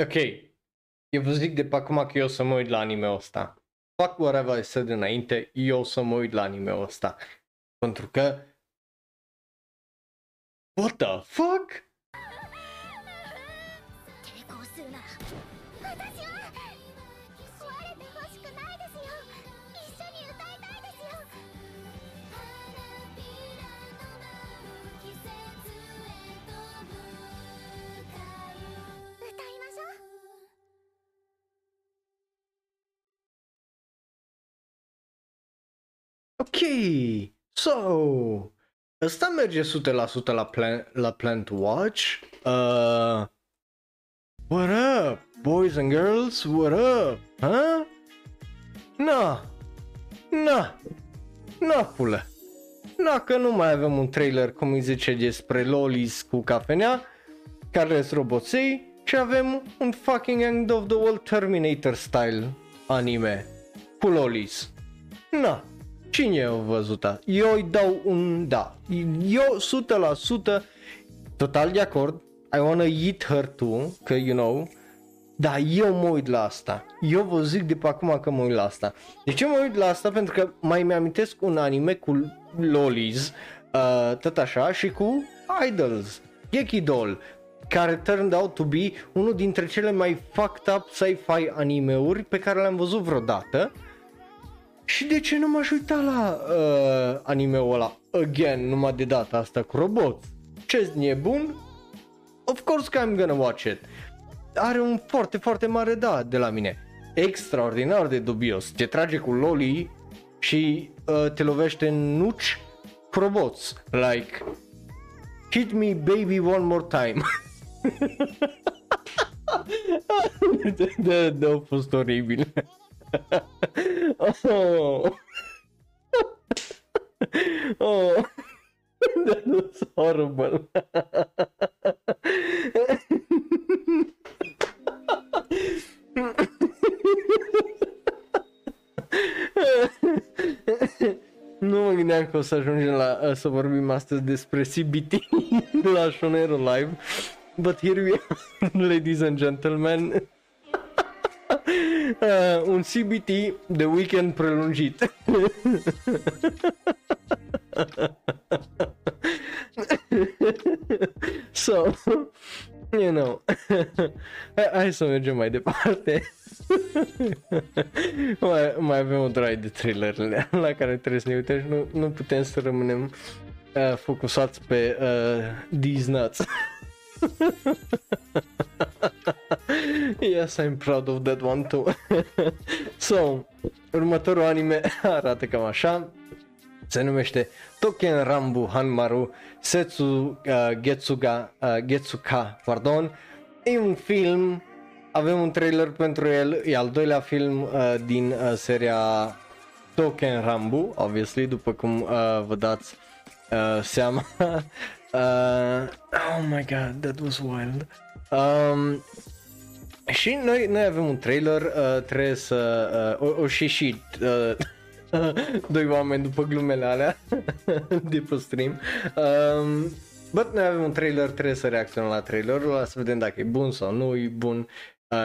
Ok, eu vă zic de pe acum că eu o să mă uit la anime-ul ăsta. Fac whatever I said înainte, eu o să mă uit la anime-ul ăsta. Pentru că... What the fuck? Ok, so, ăsta merge 100% la plan to watch. What up, boys and girls, what up, huh? Na, pulă. Na, că nu mai avem un trailer, cum îi zice, despre lolis cu cafenea, care sunt roboței, și avem un fucking End of the World Terminator style anime cu lolis. Na. Cine a văzut? Eu îi dau un da. Eu 100% total de acord. I wanna eat her too, că you know. Dar eu mă uit la asta. Eu vă zic de pe acum că mă uit la asta. De ce mă uit la asta? Pentru că mai mi-amintesc un anime cu lolis, tot așa, și cu idols, Geki Doll, care turned out to be unul dintre cele mai fucked up sci-fi anime-uri pe care le-am văzut vreodată. Și de ce nu m-aș uita la anime-ul ăla? Again, numai de data asta cu robot. Ce nebun? Of course că I'm gonna watch it. Are un foarte, foarte mare da de la mine. Extraordinar de dubios. Te trage cu loli și te lovește în nuci cu roboți. Like, hit me baby one more time. Da, a fost oribil. Oh. Oh. That was horrible. Nu mă gândeam că o să ajungem la să vorbim astăzi despre CBT la Shōnen Rō Live. But here we are, ladies and gentlemen. Un CBT de weekend prelungit. So, you know, hai să mergem mai departe. mai avem o draie de trailer la care trebuie să ne uităm și nu putem să rămânem focusați pe these nuts. Yes, I'm proud of that one too. So, următorul anime arată cam așa. Se numește Token Rambu Hanmaru Setsu Getsuka. E un film. Avem un trailer pentru el. E al doilea film din seria Token Rambu, obviously, după cum vă dați seama. Oh my god, that was wild. Și noi avem un trailer, trebuie să doi oameni după glumele alea de pe stream. But noi avem un trailer, trebuie să reacționăm la trailerul ăla, să vedem dacă e bun sau nu e bun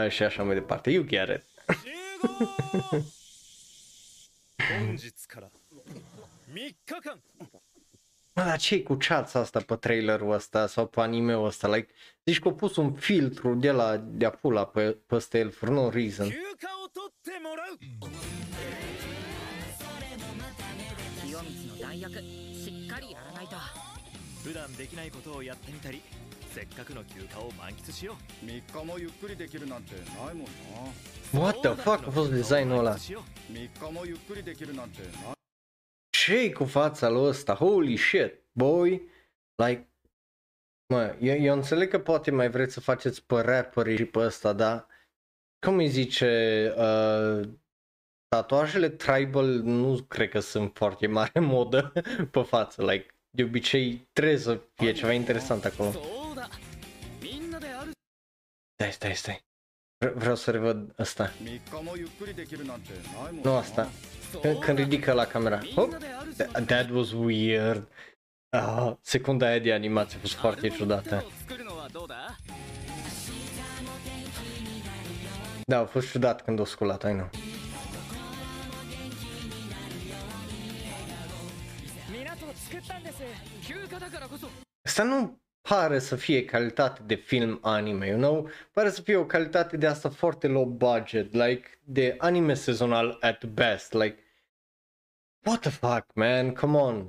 și așa mai departe. You get it. Mă, dar ce-i cu ceața asta pe trailerul ăsta sau pe anime-ul ăsta? Like, zici că au pus un filtru de la de-a pula peste el, for no reason. What the fuck a fost designul ăla? Ce-i cu fața lui ăsta? Holy shit, boy! Like, mă, eu înțeleg că poate mai vreți să faceți pe rapperi și pe ăsta, dar cum îi zice, tatuajele tribal nu cred că sunt foarte mare modă pe față, like, de obicei trebuie să fie ceva interesant acolo. Stai. Vreau să revăd asta. Nu asta. Când ridică la camera. Oh, that was weird. Secunda aia de animație a fost foarte ciudată. Da, a fost ciudat când o sculat, I know. Asta nu pare să fie calitate de film anime, you know? Pare să fie o calitate de asta foarte low budget, like, de anime sezonal at best, like, what the fuck, man, come on,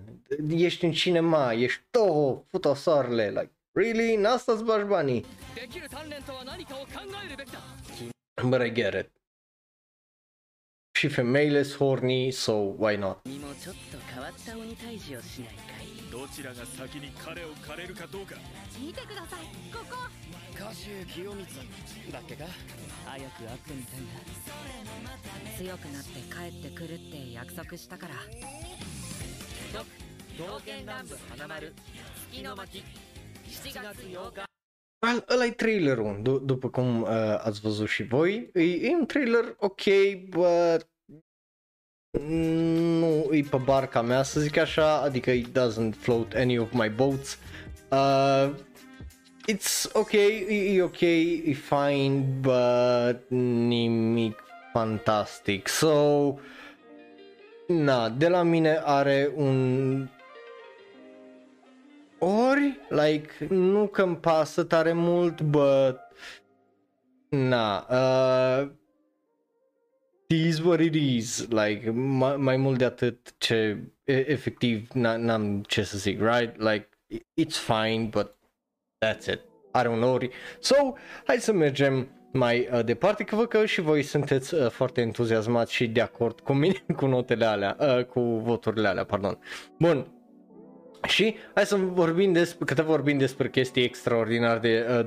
ești în cinema, ești Toho, Futo Soarele, like, really, în asta-ți bagi banii? But I get it. Și femeile sunt horny, so why not? Ăla-i trailerul, după cum ați văzut și voi, e un trailer ok, but nu e pe barca mea, să zic așa, adică it doesn't float any of my boats. It's ok, e ok, e fine, but nimic fantastic. So, na, de la mine are un... ori, like, nu că-mi pasă tare mult, but, na, is what it is, like, mai mult de atât ce, efectiv, n-am ce să zic, right, like, it's fine, but that's it, I don't know, so, hai să mergem mai departe, că văd că și voi sunteți foarte entuziasmați și de acord cu mine, cu notele alea, cu voturile alea, pardon, bun. Și hai să vorbim despre, câte vorbim despre chestii extraordinar de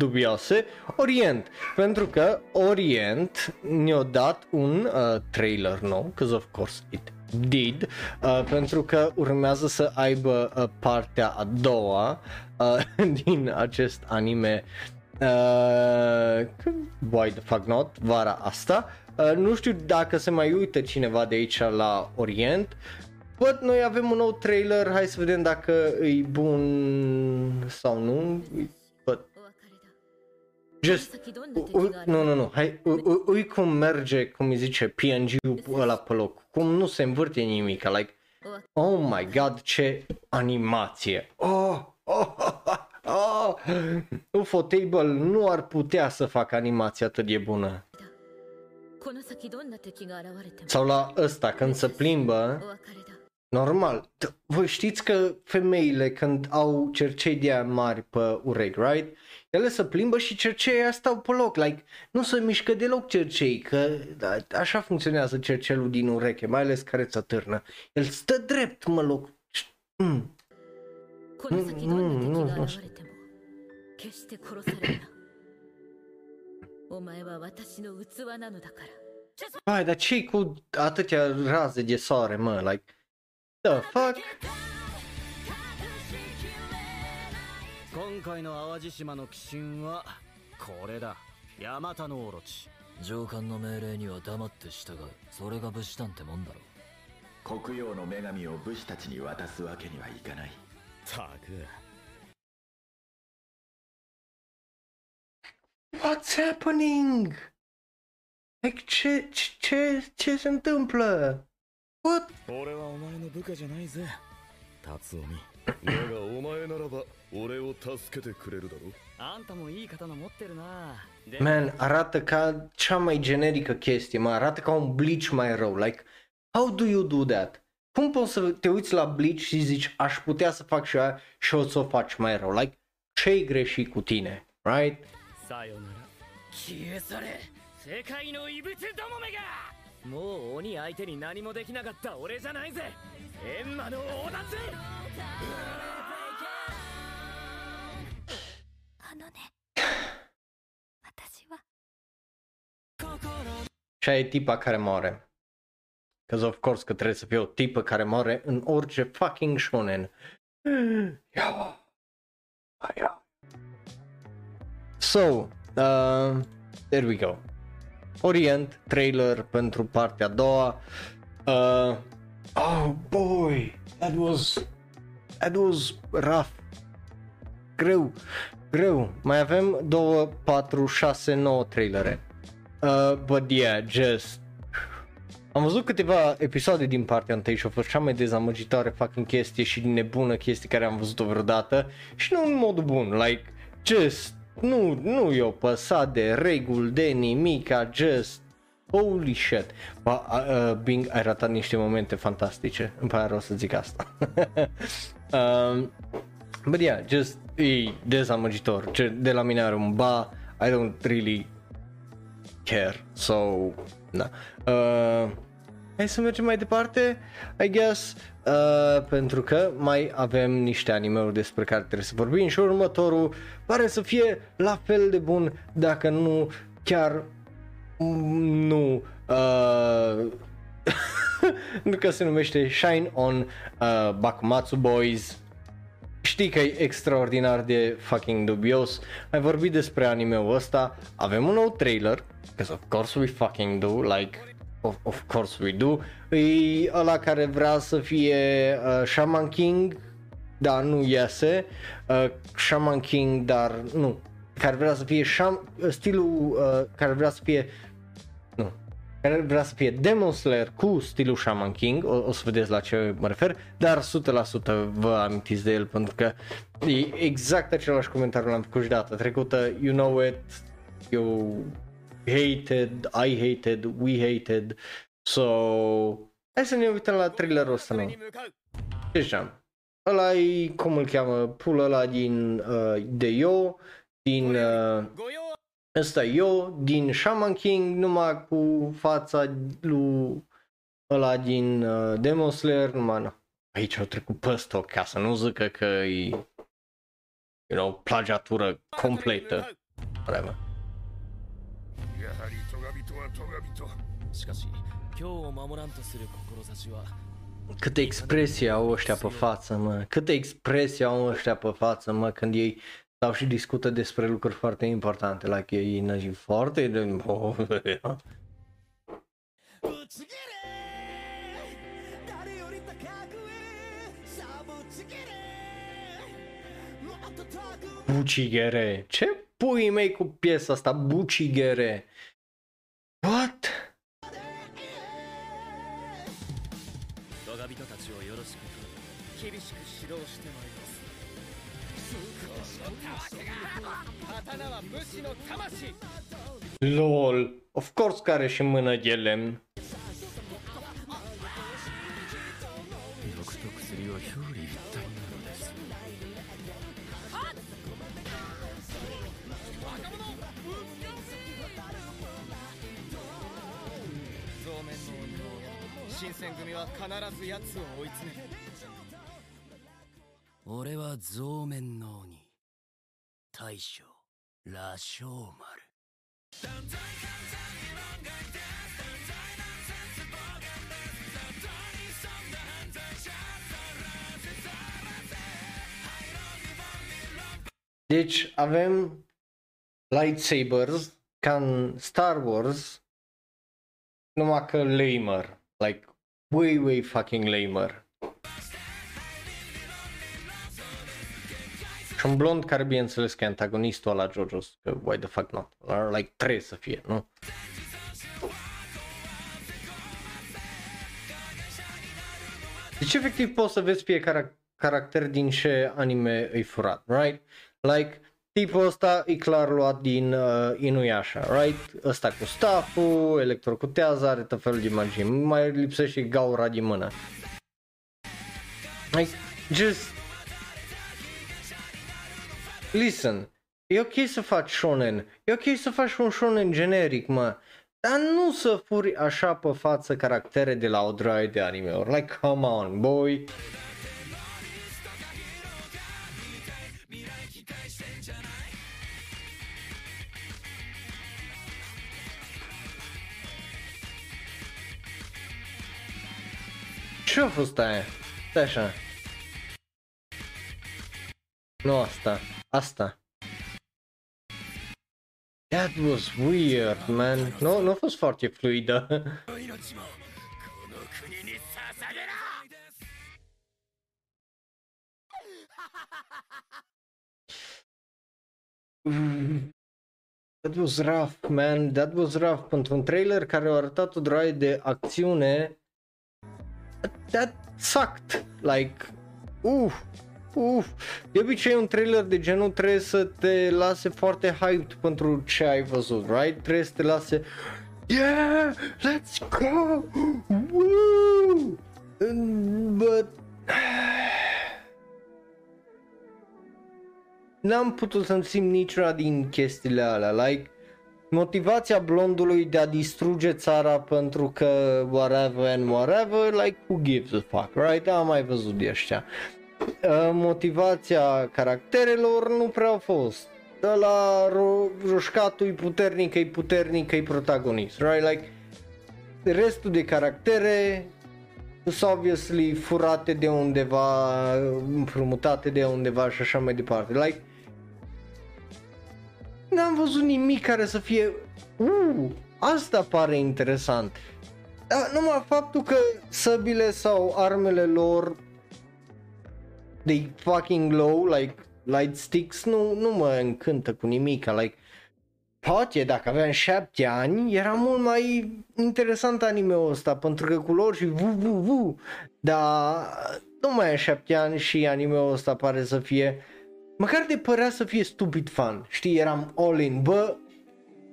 dubioase, Orient. Pentru că Orient ne-a dat un trailer nou, because of course it did, pentru că urmează să aibă partea a doua din acest anime, why the fuck not, vara asta. Nu știu dacă se mai uită cineva de aici la Orient. Bă, noi avem un nou trailer, hai să vedem dacă e bun sau nu. But... just... Nu, hai, ui cum merge, cum îi zice, PNG-ul ăla pe loc, cum nu se învârte nimic, like, oh my god, ce animație, oh. Ufotable nu ar putea să facă animație atât de bună. Sau la ăsta, când se plimbă, normal, voi știți că femeile când au cercei de-aia mari pe urechi, right? Ele se plimbă și cerceia stau pe loc, like, nu se mișcă deloc cercei, că așa funcționează cercelul din ureche, mai ales care ți atârnă. El stă drept, mă, loc. Nu. Vai, dar ce-i cu atâtea raze de soare, mă, like... The fuck? What's happening? Like, ce se întâmplă? What? Man, arată ca cea mai generică chestie, mă, arată ca un Bleach mai rău. Like, how do you do that? Cum poți să te uiți la Bleach și zici, aș putea să fac și aia și o să o faci mai rău? Like, ce-i greșit cu tine, right? Și aia e tipa care moare. Cause of course că trebuie să fie o tipă care moare în orice fucking shonen. So, there we go. Orient, trailer pentru partea a doua. Oh boy, that was rough. Greu. Mai avem 2, 4, 6, 9 trailere. But yeah, just... Am văzut câteva episoade din partea întâi și a fost cea mai dezamăgitoare fucking chestie și nebună chestie care am văzut-o vreodată și nu în mod bun, like, just, nu i-o păsat de reguli, de nimica, just, holy shit. Ba, Bing, ai ratat niște momente fantastice, îmi pare rău să zic asta. But yeah, just, e dezamăgitor, de la mine are un ba, I don't really care, so... Da. Hai să mergem mai departe, I guess, pentru că mai avem niște anime-uri despre care trebuie să vorbim și următorul pare să fie la fel de bun, dacă nu chiar nu, pentru că se numește Shine on Bakumatsu Boys. Știi că e extraordinar de fucking dubios, ai vorbit despre anime-ul ăsta, avem un nou trailer, because of course we fucking do, like, of course we do, e ăla care vrea să fie Shaman King, dar nu iese, Shaman King, dar nu, care vrea să fie stilul, care vrea să fie Demon Slayer cu stilul Shaman King, o să vedeți la ce mă refer, dar 100% vă amintiți de el pentru că e exact același comentariu l-am făcut și data trecută, you know it, you hated, I hated, we hated, so hai să ne uităm la trailerul ăsta, nu? Ce ziceam? Ăla e, cum îl cheamă, pula ăla din ăsta eu din Shaman King, numai cu fața lui ăla din Demon Slayer, numai na. Aici au trecut păstă ca să nu zică că e, you know, plagiatură completă. Whatever. Câte expresii au ăștia pe față, mă. Când ei sau și discută despre lucruri foarte importante, la like, ei energie foarte de... Buchigere! Ce pui mei cu piesa asta, Buchigere? What? LOL, of course care și mână de lemn. Ore wa Zōmen no ni Taisho Rashōmaru. Deci avem lightsabers ca în Star Wars, numai că lamer, like way fucking lamer. Și un blond care, bineînțeles, că e antagonistul ăla JoJo's, că why the fuck not, like, trebuie să fie, nu? Deci efectiv poți să vezi fiecare caracter din ce anime e furat, right? Like, tipul ăsta e clar luat din Inuyasha, right? Ăsta cu stafful, electrocutează, are tot felul de magie, mai lipsește gaura din mână. Like, just listen, e ok să faci shonen, e ok să faci un shonen generic, mă, dar nu să furi așa pe față caractere de la o draie de anime-uri, like, come on, boy. Ce-a fost aia? Stai așa. Nu asta, asta. That was weird, man. Nu, nu a fost foarte fluidă. That was rough, man. That was rough. Pentru un trailer care a arătat o draie de acțiune, that sucked. Like, de obicei un trailer de genul trebuie să te lase foarte hyped pentru ce ai văzut, right? Trebuie să te lase, yeah, let's go, woo! But n-am putut să-mi simt niciuna din chestiile alea, like, motivația blondului de a distruge țara pentru că whatever and whatever, like, who gives a fuck, right? Am mai văzut de ăștia. Motivația caracterelor nu prea a fost. De la roșcatul e puternic, e puternic, e protagonist, right? Like, restul de caractere sunt obviously furate de undeva, împrumutate de undeva și așa mai departe. Like, n-am văzut nimic care să fie, asta pare interesant. Dar numai faptul că săbile sau armele lor, they fucking low, like, light sticks, nu mă încântă cu nimica, like, poate dacă aveam 7 ani era mult mai interesant anime-ul ăsta, pentru că culori și vu, dar nu mai am 7 ani și anime-ul ăsta pare să fie, măcar de părea să fie stupid fun, știi, eram all in, bă,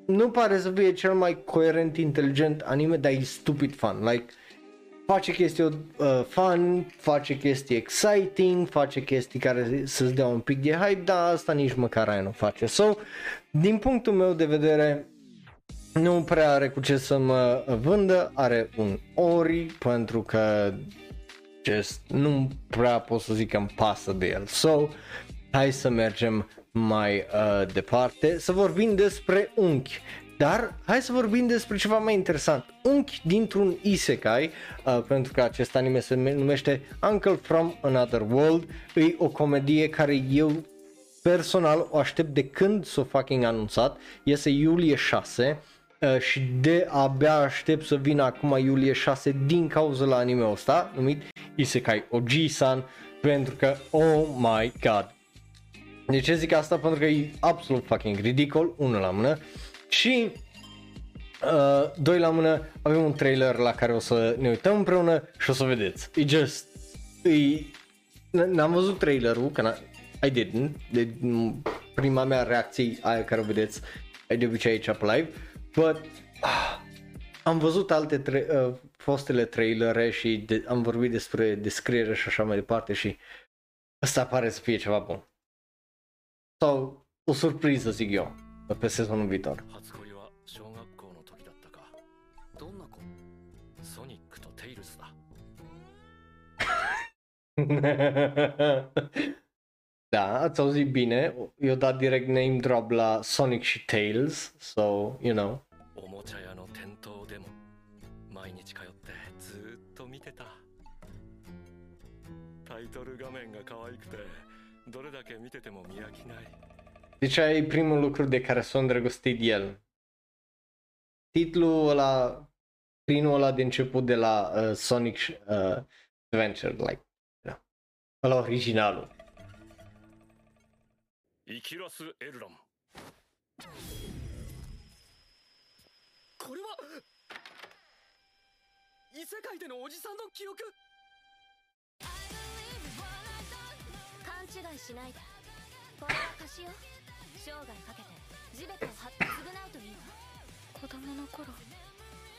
nu pare să fie cel mai coerent, inteligent anime, dar e stupid fun, like, face chestii fun, face chestii exciting, face chestii care să-ți dea un pic de hype, dar asta nici măcar aia nu face. So, din punctul meu de vedere, nu prea are cu ce să mă vândă, are un ori, pentru că just, nu prea pot să zic că îmi pasă de el. So, hai să mergem mai departe, să vorbim despre unchi. Dar hai să vorbim despre ceva mai interesant, unchi dintr-un isekai, pentru că acest anime se numește Uncle from Another World, e o comedie care eu personal o aștept de când s-o fucking anunțat, iese iulie 6 și de-abia aștept să vină acum iulie 6 din cauza la anime-ul ăsta, numit Isekai Oji-san, pentru că oh my god. De ce zic asta? Pentru că e absolut fucking ridicol, unul la mână. Și doi la mână, avem un trailer la care o să ne uităm împreună și o să vedeți. E just, n-am văzut trailerul, că I didn't, de prima mea reacție aia care o vedeți de obicei aici pe live, but am văzut alte fostele trailere și am vorbit despre descriere și așa mai departe și ăsta pare să fie ceva bun. Sau o surpriză, zic eu. Pe sezonul viitor. Da, ați auzit bine, i-a dat direct name drop la Sonic și Tails, so, you know. Deci aia e primul lucru de care s-a îndrăgostit el. Titlul ăla, plinul ăla de început de la Sonic Adventure, like, da. Ăla originalul. 違いしないで。これは貸しよ。生涯かけて地べたを張って償うといいわ。子供の頃、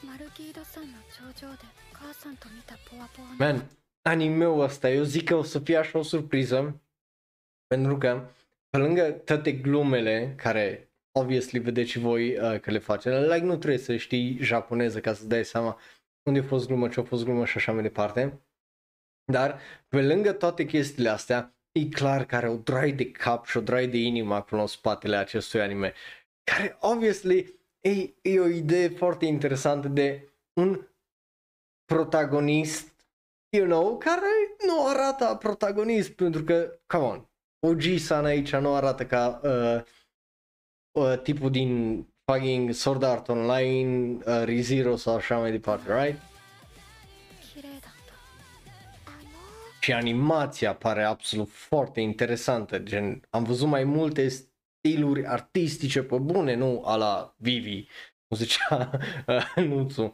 マルキードさんの頂上で母さんと見たポワポワ。Man, anime-ul ăsta, eu zic că o să fie așa o surpriză, pentru că pe lângă toate glumele care obviously vedeți și voi că le facem, like, nu trebuie să știi japoneză ca să dai seama unde a fost glumă, ce a fost glumă și așa mai departe. Dar pe lângă toate chestiile astea, e clar că are o draie de cap și o draie de inimă acolo în spatele acestui anime, care obviously e o idee foarte interesantă de un protagonist, you know, care nu arată protagonist, pentru că, come on, Oji-san aici nu arată ca tipul din fucking Sword Art Online, ReZero sau așa mai departe, right? Și animația pare absolut foarte interesantă, gen am văzut mai multe stiluri artistice pe bune, nu a la Vivi, cum zicea Nutsu.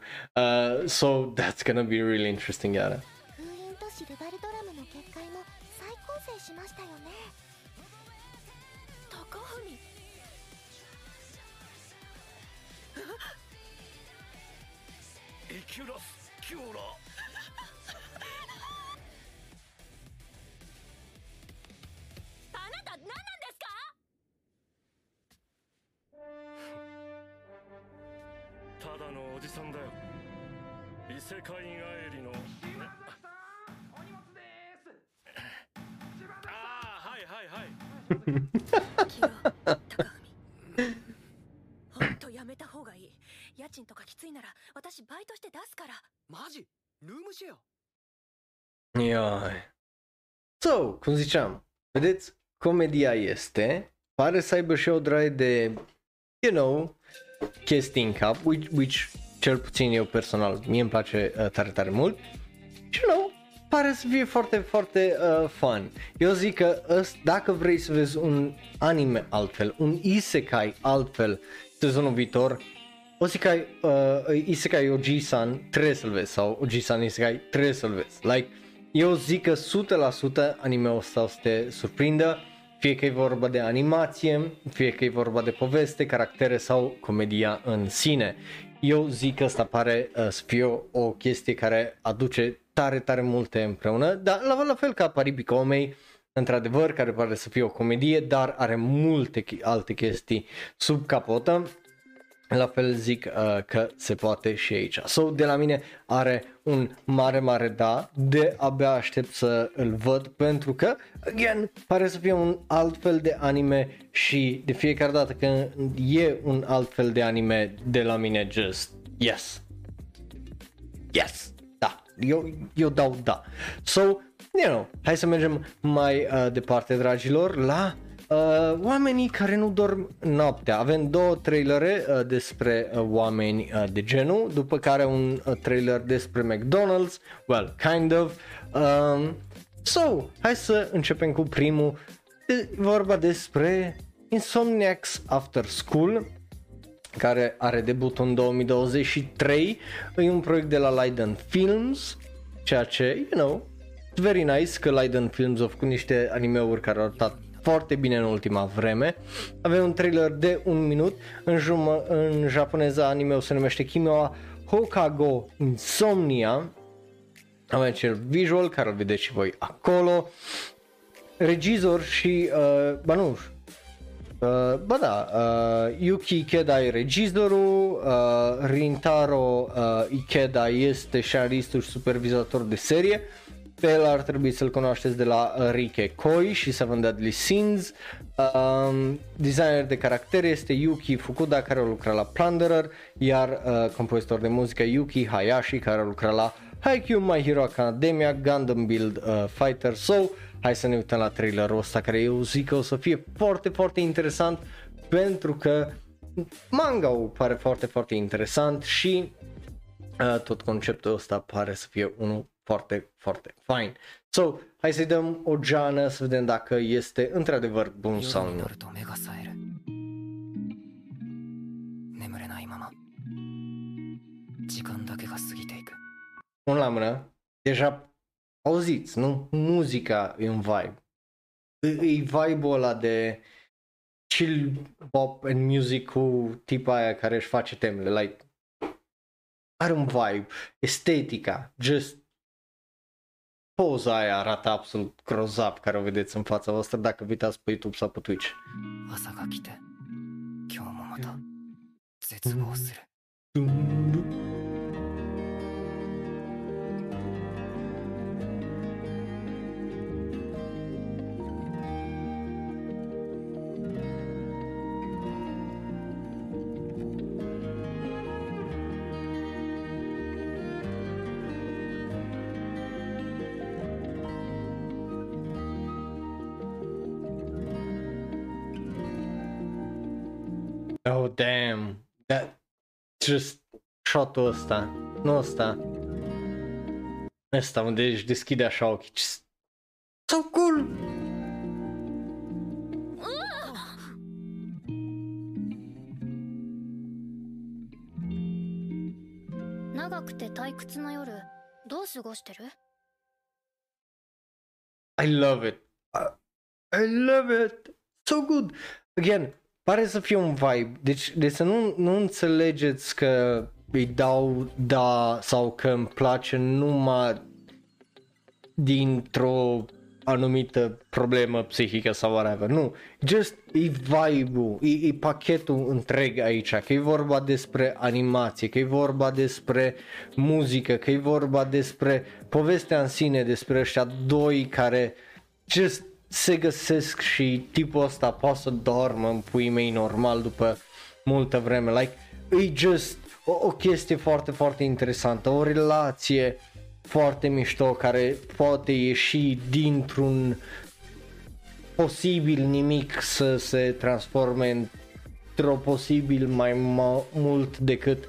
So that's gonna be really interesting, iară. So, cum ziceam, vedeți, comedia este, pare să aibă și o draie de, you know, chestii în cap, which cel puțin eu personal, mie îmi place tare, tare mult. Și you know, pare să fie foarte, foarte fun. Eu zic că dacă vrei să vezi un anime altfel, un isekai altfel sezonul viitor, Osekai, Isekai Oji-san trebuie să-l vezi, sau Oji-san Isekai trebuie să-l vezi. Like, eu zic că 100% anime-ul ăsta o să te surprindă, fie că e vorba de animație, fie că e vorba de poveste, caractere sau comedia în sine. Eu zic că asta pare să fie o chestie care aduce tare, tare multe împreună, dar la fel ca Paribica Omei, într-adevăr, care pare să fie o comedie, dar are multe alte chestii sub capotă. La fel zic că se poate și aici. So, de la mine are un mare, mare da, de abia aștept să îl văd, pentru că, again, pare să fie un alt fel de anime și de fiecare dată când e un alt fel de anime, de la mine just yes. Yes, da, eu dau da. So, you know, hai să mergem mai departe, dragilor, la... oamenii care nu dorm noaptea. Avem 2 trailere despre oameni de genul, după care un trailer despre McDonald's, well, kind of. So, hai să începem cu primul, vorba despre Insomniacs After School, care are debut în 2023, e un proiect de la Leiden Films, ceea ce, you know, very nice că Leiden Films a făcut niște anime-uri care au arătat foarte bine în ultima vreme. Avem un trailer de 1 minut, în japoneza anime-ul se numește Kimiwa Hokago Insomnia. Avem acel visual care îl vedeți și voi acolo. Regizor și, Yuki Ikeda e regizorul, Rintaro Ikeda este scenaristul și supervizator de serie. Pe el ar trebui să-l cunoașteți de la Rike Koi și Seven Deadly Sins. Designer de caractere este Yuki Fukuda, care a lucrat la Plunderer, iar compozitor de muzică Yuki Hayashi, care a lucrat la Haikyuu, My Hero Academia, Gundam Build Fighter. So, hai să ne uităm la trailerul ăsta, care eu zic că o să fie foarte, foarte interesant, pentru că manga-ul pare foarte, foarte interesant și tot conceptul ăsta pare să fie unul foarte, foarte fain. So, hai să-i dăm o geană să vedem dacă este într-adevăr bun sau nu. Unul la mână, deja auziți, nu? Muzica e un vibe. e vibe-ul ăla de chill pop and music cu tipa aia care își face temele, like, are un vibe, estetica, just poza aia arată absolut grozav care o vedeți în fața voastră dacă vă uitați pe YouTube sau pe Twitch. Oh, damn, that just shot-ul ăsta, nu ăsta, ăsta unde își deschide așa ochii, just... so cool! I love it, I love it, so good, again. Pare să fie un vibe, deci să nu înțelegeți că îi dau da sau că îmi place numai dintr-o anumită problemă psihică sau whatever, nu, just e vibe-ul, e pachetul întreg aici, că e vorba despre animație, că e vorba despre muzică, că e vorba despre povestea în sine, despre ăștia doi care just se găsesc și tipul ăsta poate să doarmă în puii mei normal după multă vreme, like, e just o chestie foarte, foarte interesantă, o relație foarte mișto care poate ieși dintr-un posibil nimic să se transforme într-o posibil mai mult decât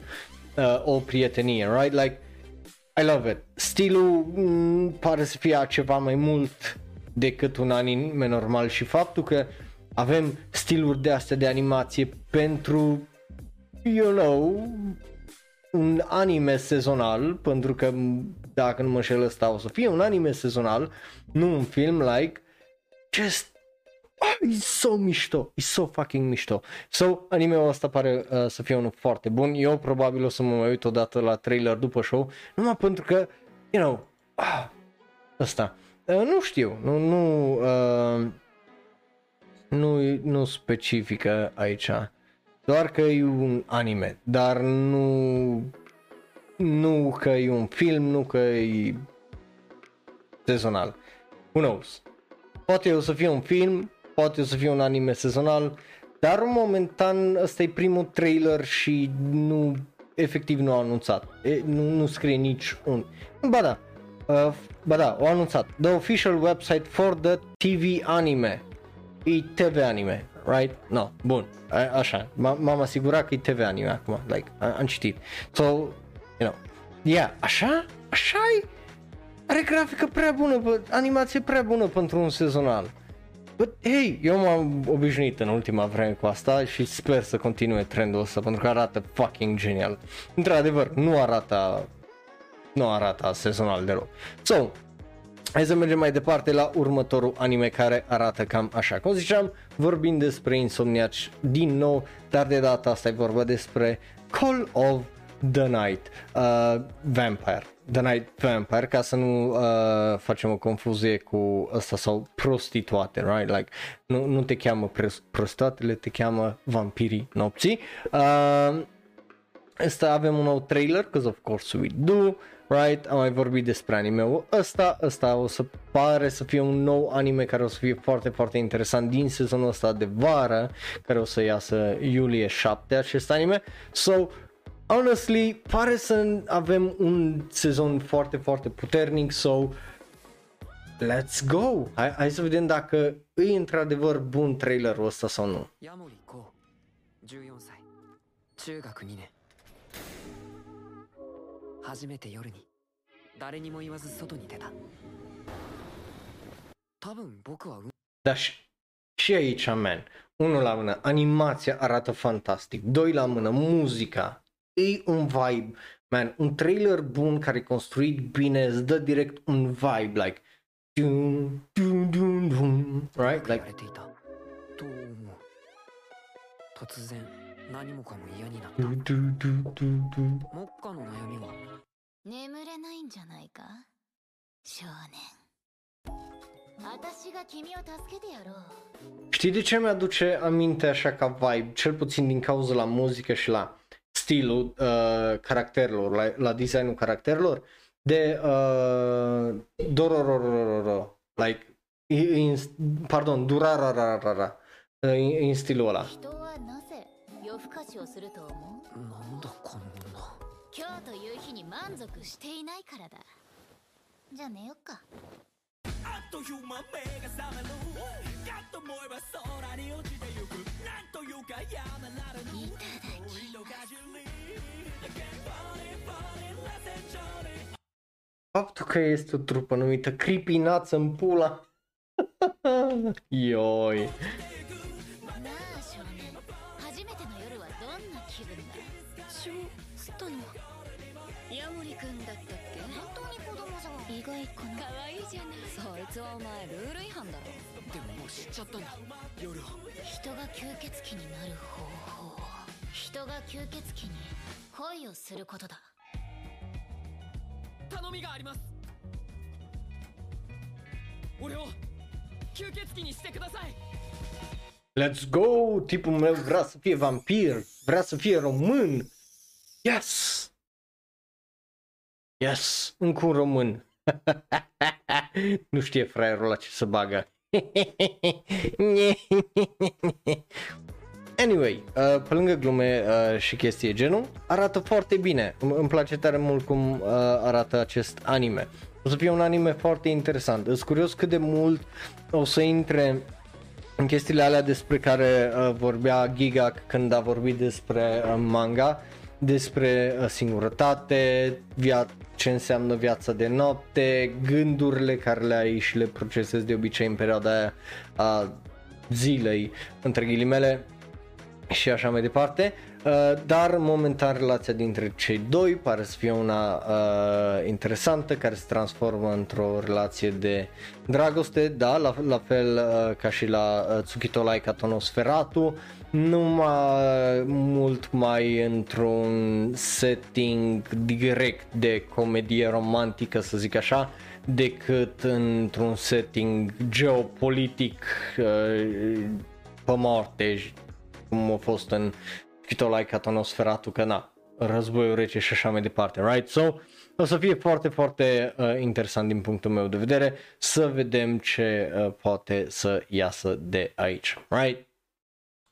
o prietenie, right? Like, I love it. Stilul pare să fie ceva mai mult decât un anime normal și faptul că avem stiluri de astea de animație pentru, you know, un anime sezonal, pentru că dacă nu mă înșel ăsta o să fie un anime sezonal, nu un film, like, just, oh, e so mișto, e so fucking mișto. So, anime-ul ăsta pare să fie unul foarte bun, eu probabil o să mă mai uit odată la trailer după show, numai pentru că, you know, ăsta. Nu știu, nu specifică aici, doar că e un anime, dar nu că e un film, nu că e sezonal, who knows, poate o să fie un film, poate o să fie un anime sezonal, dar momentan ăsta e primul trailer și nu, efectiv nu a anunțat, nu scrie nici un, ba da. Ba da, o anunțat. The official website for the TV anime. E TV anime, right? No, bun, așa. M-am asigurat că e TV anime acum, like, am citit. So, you know, yeah, așa-i? Are grafică prea bună, animație prea bună pentru un sezonal. But, hey, eu m-am obișnuit în ultima vreme cu asta și sper să continue trendul ăsta, pentru că arată fucking genial. Într-adevăr, nu arată sezonal deloc. So, hai să mergem mai departe la următorul anime care arată cam așa. Cum ziceam, vorbim despre insomniaci din nou, dar de data asta e vorba despre Call of the Night Vampire. The Night Vampire, ca să nu facem o confuzie cu ăsta sau prostituate, right? Like, nu te cheamă prostituatele, te cheamă vampirii nopții. Asta avem un nou trailer, because of course we do. Right, am mai vorbit despre anime-ul ăsta o să pare să fie un nou anime care o să fie foarte, foarte interesant din sezonul ăsta de vară, care o să iasă iulie 7, acest anime. So, honestly, pare să avem un sezon foarte, foarte puternic, so, let's go! Hai să vedem dacă e într-adevăr bun trailerul ăsta sau nu. Yamori Ko, 14 ani, 中学2年. 初めて夜に誰にも言わず外に出た。多分僕は Dar și aici, man. Unul la mână, animația arată fantastic. Doi la mână, muzica. E un vibe, man. Un trailer bun care e construit bine îți dă direct un vibe, like, Right? Like... Știi de ce mi-aduce aminte așa ca vibe? Cel puțin din cauza la muzică și la stilul caracterelor, la designul caracterelor, de Dorororororo, like, pardon, Durarararara, în stilul ăla. Faptul că este o trupă numită Creepy Nuts în pula. Ioi. Let's go! Tipul meu vrea să fie vampir, vrea să fie român. Yes! Yes! Încă un român. Nu știe fraierul la ce să bagă. Anyway, pe lângă glume și chestii genul, arată foarte bine. Îmi place tare mult cum arată acest anime. O să fie un anime foarte interesant. Sunt curios cât de mult o să intre în chestiile alea despre care vorbea Giga când a vorbit despre manga, despre singurătate, ce înseamnă viața de noapte, gândurile care le ai și le procesezi de obicei în perioada aia a zilei, între ghilimele, și așa mai departe, dar momentan relația dintre cei doi pare să fie una interesantă, care se transformă într-o relație de dragoste, da, la fel ca și la Tsukito Laika Tonosferatu, numai mult mai într-un setting direct de comedie romantică, să zic așa, decât într-un setting geopolitic pe moarte, cum a fost în Tsukito Laika Tonosferatu, că na, războiul rece și așa mai departe, right? So, o să fie foarte, foarte interesant din punctul meu de vedere să vedem ce poate să iasă de aici, right?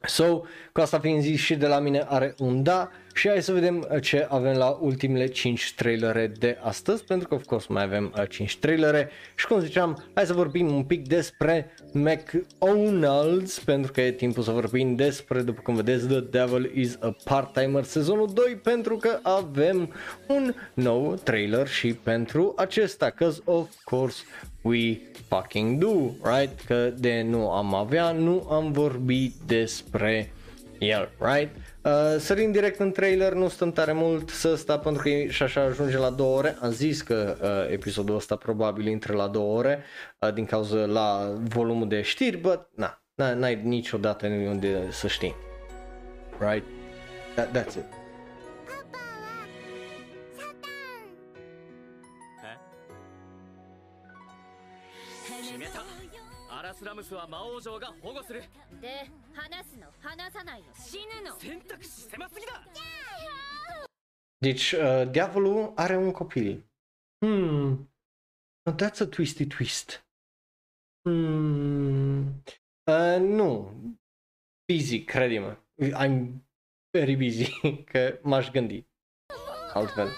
So, cu asta fiind zis, și de la mine are un da și hai să vedem ce avem la ultimele 5 trailere de astăzi, pentru că of course mai avem 5 trailere și cum ziceam, hai să vorbim un pic despre McDonald's, pentru că e timpul să vorbim despre, după cum vedeți, The Devil is a Part-Timer sezonul 2, pentru că avem un nou trailer și pentru acesta, cause of course we fucking do, right? Că de nu am avea, nu am vorbit despre el, right? Sărim direct în trailer, nu stăm tare mult să sta pentru că și așa ajunge la 2 ore, am zis că episodul ăsta probabil intră la 2 ore din cauza la volumul de știri, but na, n-ai niciodată unde să știi, right? That's it. Deci, diavolul are un copil. That's a twisty twist. Nu. Busy, crede-mă. I'm very busy, că m-aș gândi altfel.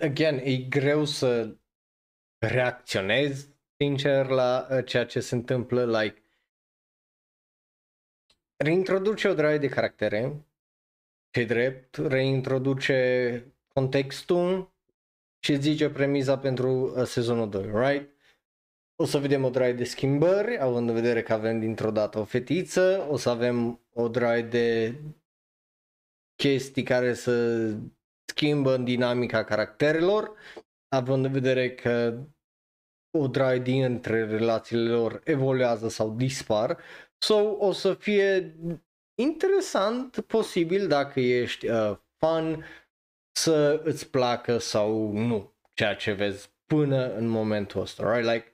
Again, e greu să reacționezi sincer la ceea ce se întâmplă, like reintroduce o draie de caractere, ce drept, reintroduce contextul și zice premiza pentru sezonul 2, right? O să vedem o draie de schimbări, având în vedere că avem dintr-o dată o fetiță, o să avem o draie de chestii care să schimbă în dinamica caracterelor, având în vedere că o draie dintre relațiile lor evoluează sau dispar. So, o să fie interesant, posibil, dacă ești fan, să îți placă sau nu ceea ce vezi până în momentul ăsta, right? Like,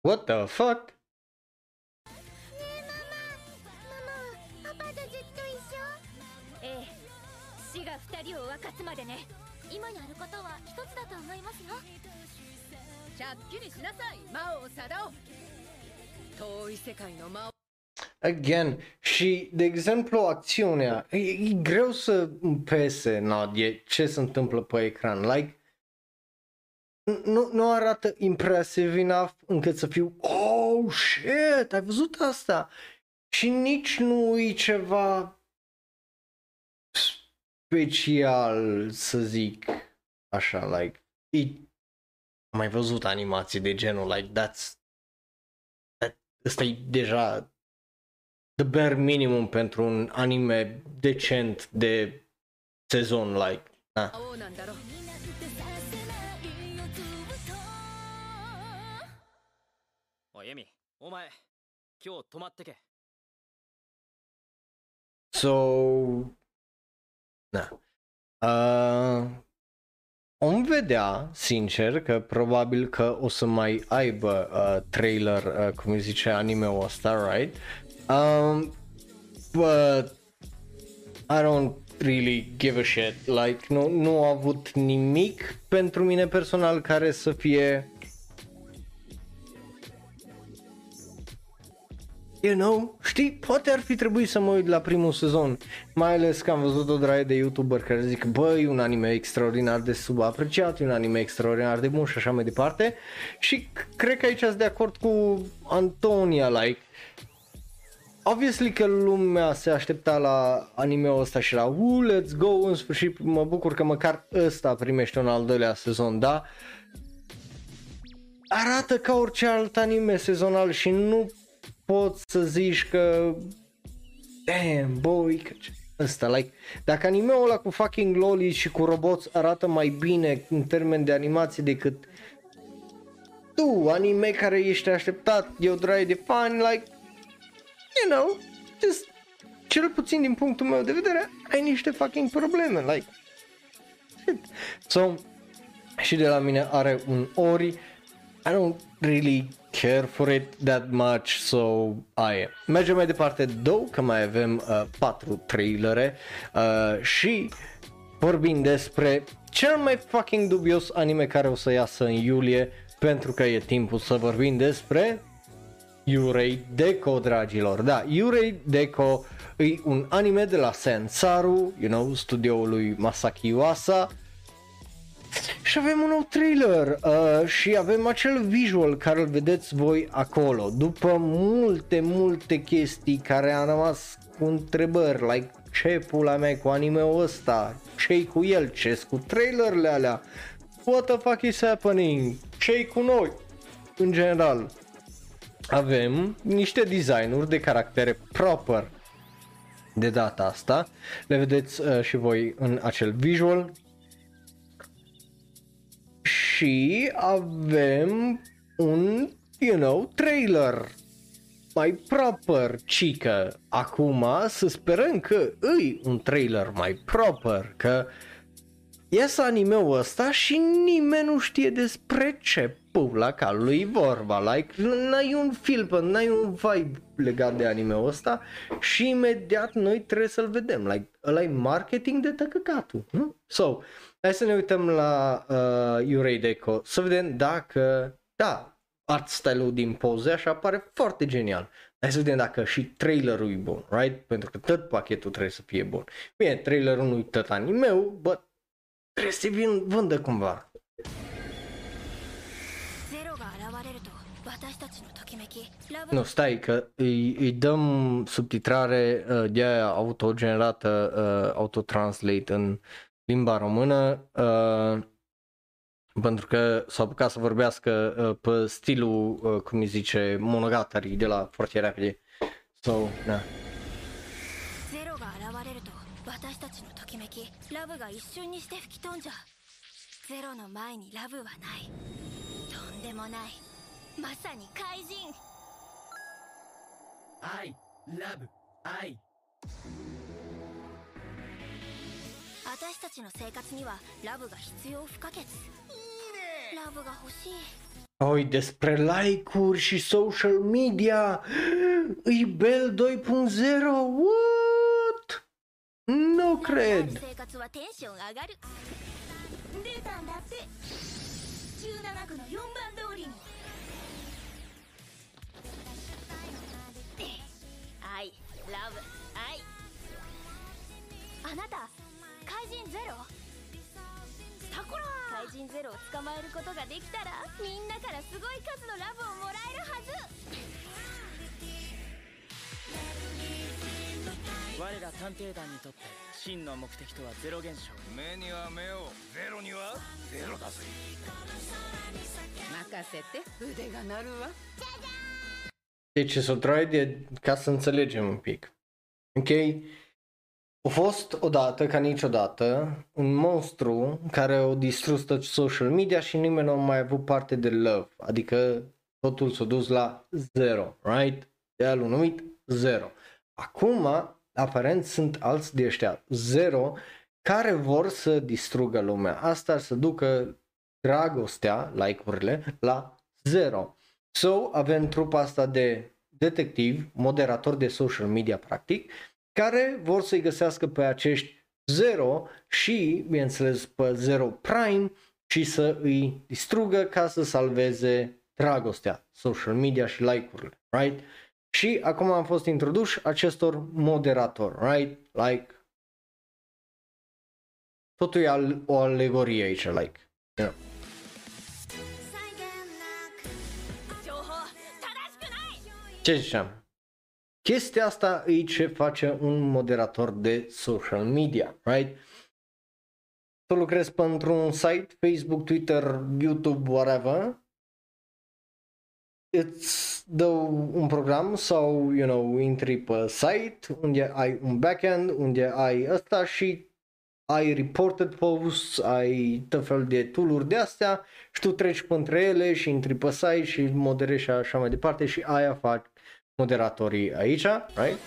what the fuck? Again, și de exemplu acțiunea, e greu să pese Nadie ce se întâmplă pe ecran, like nu arată impressive enough încât să fiu oh shit, ai văzut asta? Și nici nu e ceva special, să zic așa, like am mai văzut animații de genul, like ăsta e deja the bare minimum pentru un anime decent de sezon, like na. So na. Om vedea, sincer, că probabil că o să mai aibă trailer, cum îi zice anime-ul ăsta, right? But I don't really give a shit, like nu a avut nimic pentru mine personal care să fie, you know, știi, poate ar fi trebuit să mă uit la primul sezon, mai ales că am văzut o draie de YouTuber care zic, băi, un anime extraordinar de subapreciat, un anime extraordinar de bun și așa mai departe, și cred că aici sunt de acord cu Antonia, like obviously că lumea se aștepta la anime-ul ăsta și la let's go, în sfârșit mă bucur că măcar ăsta primește un al doilea sezon, da? Arată ca orice alt anime sezonal și nu poți să zici că damn, boy, că ăsta, like, dacă anime-ul ăla cu fucking loli și cu roboți arată mai bine în termen de animație decât tu, anime care ești așteptat, e o draie de fani, like, you know, just, cel puțin din punctul meu de vedere, ai niște fucking probleme, like, shit. So, și de la mine are un ori, I don't really care for it that much, so aia. Mergem mai departe, două, că mai avem 4 trailere și vorbim despre cel mai fucking dubios anime care o să iasă în iulie, pentru că e timpul să vorbim despre Yurei Deco, dragilor. Da, Yurei Deco e un anime de la Sensaru, you know, studioul lui Masaki Yuasa. Și avem un nou trailer și avem acel visual care îl vedeți voi acolo, după multe chestii care am rămas cu întrebări, like ce pula mea cu anime-ul ăsta, ce-i cu el, ce-s cu trailerele alea, what the fuck is happening, ce-i cu noi, în general. Avem niște designuri de caractere proper de data asta, le vedeți și voi în acel visual. Și avem un, you know, trailer mai proper, cică. Acum să sperăm că îi un trailer mai proper, că iasă anime-ul ăsta și nimeni nu știe despre ce pula calului vorba, like n-ai un film, n-ai un vibe legat de anime-ul ăsta și imediat noi trebuie să-l vedem, like ăla e marketing de tăcăcatul, nu? So, hai să ne uităm la Yurei Deco, să vedem dacă, da, art style-ul din poze, așa pare foarte genial. Hai să vedem dacă și trailerul e bun, right? Pentru că tot pachetul trebuie să fie bun. Bine, trailerul nu-i tot anime-ul, but trebuie să vândă cumva. Nu, stai, că îi dăm subtitrare de aia autogenerată, autotranslate în limba română, pentru că s-a apucat să vorbească pe stilul, cum îi zice, Monogatari de la foarte repede. So, na. I love I. Oi, despre like-uri și social media. E Bell 2.0. What? Nu cred. I love I. Anata, Kaijin Zero. Sakura. Kaijin Zero を捕まえることができたら、みんなからすごい数のラブをもらえるはず。我ら探偵団にとって真の目的とはゼロ現象。目には目を、ゼロにはゼロだぜ。任せて、腕が鳴るわ。じゃじゃん。Deci s-o traide ca să înțelegem un pic. Ok? A fost odată, ca niciodată, un monstru care a distrus tot social media și nimeni nu a mai avut parte de love. Adică totul s-a dus la zero, right? De-aia l-a numit zero. Acum, aparent, sunt alți de ăștia zero care vor să distrugă lumea. Asta ar să ducă dragostea, like-urile, la zero. So, avem trupa asta de detectiv, moderator de social media practic, care vor să-i găsească pe acești zero și, bineînțeles, pe zero prime și să îi distrugă ca să salveze dragostea, social media și like-urile, right? Și acum am fost introduși acestor moderatori, right? Like, totul e o alegorie aici, like, yeah. Ce ziceam? Chestia asta e ce face un moderator de social media, right? Tu lucrezi pentru un site, Facebook, Twitter, YouTube, whatever. Îți dă un program sau, you know, intri pe site unde ai un backend, unde ai ăsta și ai reported posts, ai tot fel de tool-uri de astea și tu treci între ele și intri pe site și moderezi și așa mai departe și aia faci moderatorii aici, right?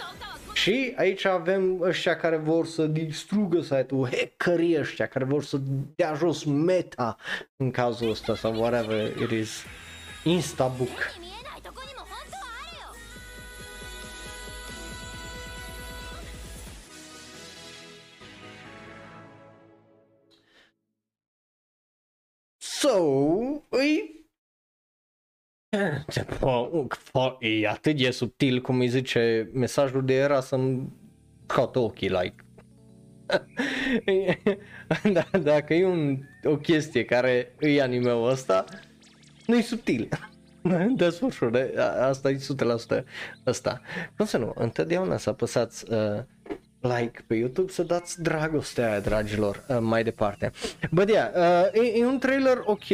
Și aici avem ăștia care vor să distrugă site-ul, hackerii ăștia care vor să dea jos meta în cazul ăsta sau whatever it is, Instabook. So, e atât de subtil cum îi zice mesajul de era să-mi caută ochii, like. Dacă e o chestie care îi anime-ul ăsta, nu e subtil. That's for sure, asta e 100% ăsta. Cum să nu, întotdeauna să apăsați like pe YouTube, să dați dragostea aia, dragilor, mai departe. Bă, yeah, e un trailer ok,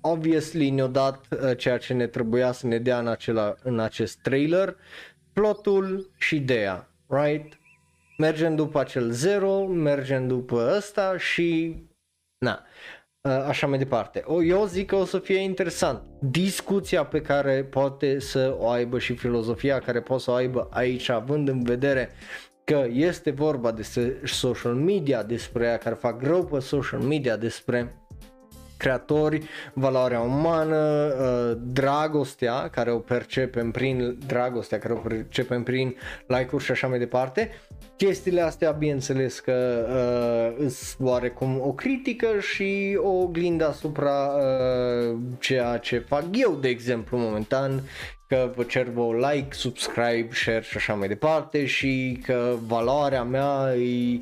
obviously ne-a dat ceea ce ne trebuia să ne dea în acest trailer, plotul și ideea, right? Mergem după acel zero, mergem după ăsta și na, așa mai departe. Eu zic că o să fie interesant. Discuția pe care poate să o aibă și filozofia care poate să o aibă aici, având în vedere că este vorba despre social media, despre aia care fac rău pe social media, despre creatori, valoarea umană, dragostea care o percepem prin like-uri și așa mai departe. Chestiile astea, bineînțeles că îs oarecum o critică și o oglindă asupra ceea ce fac eu, de exemplu, momentan, că vă cer vă like, subscribe, share și așa mai departe, și că valoarea mea e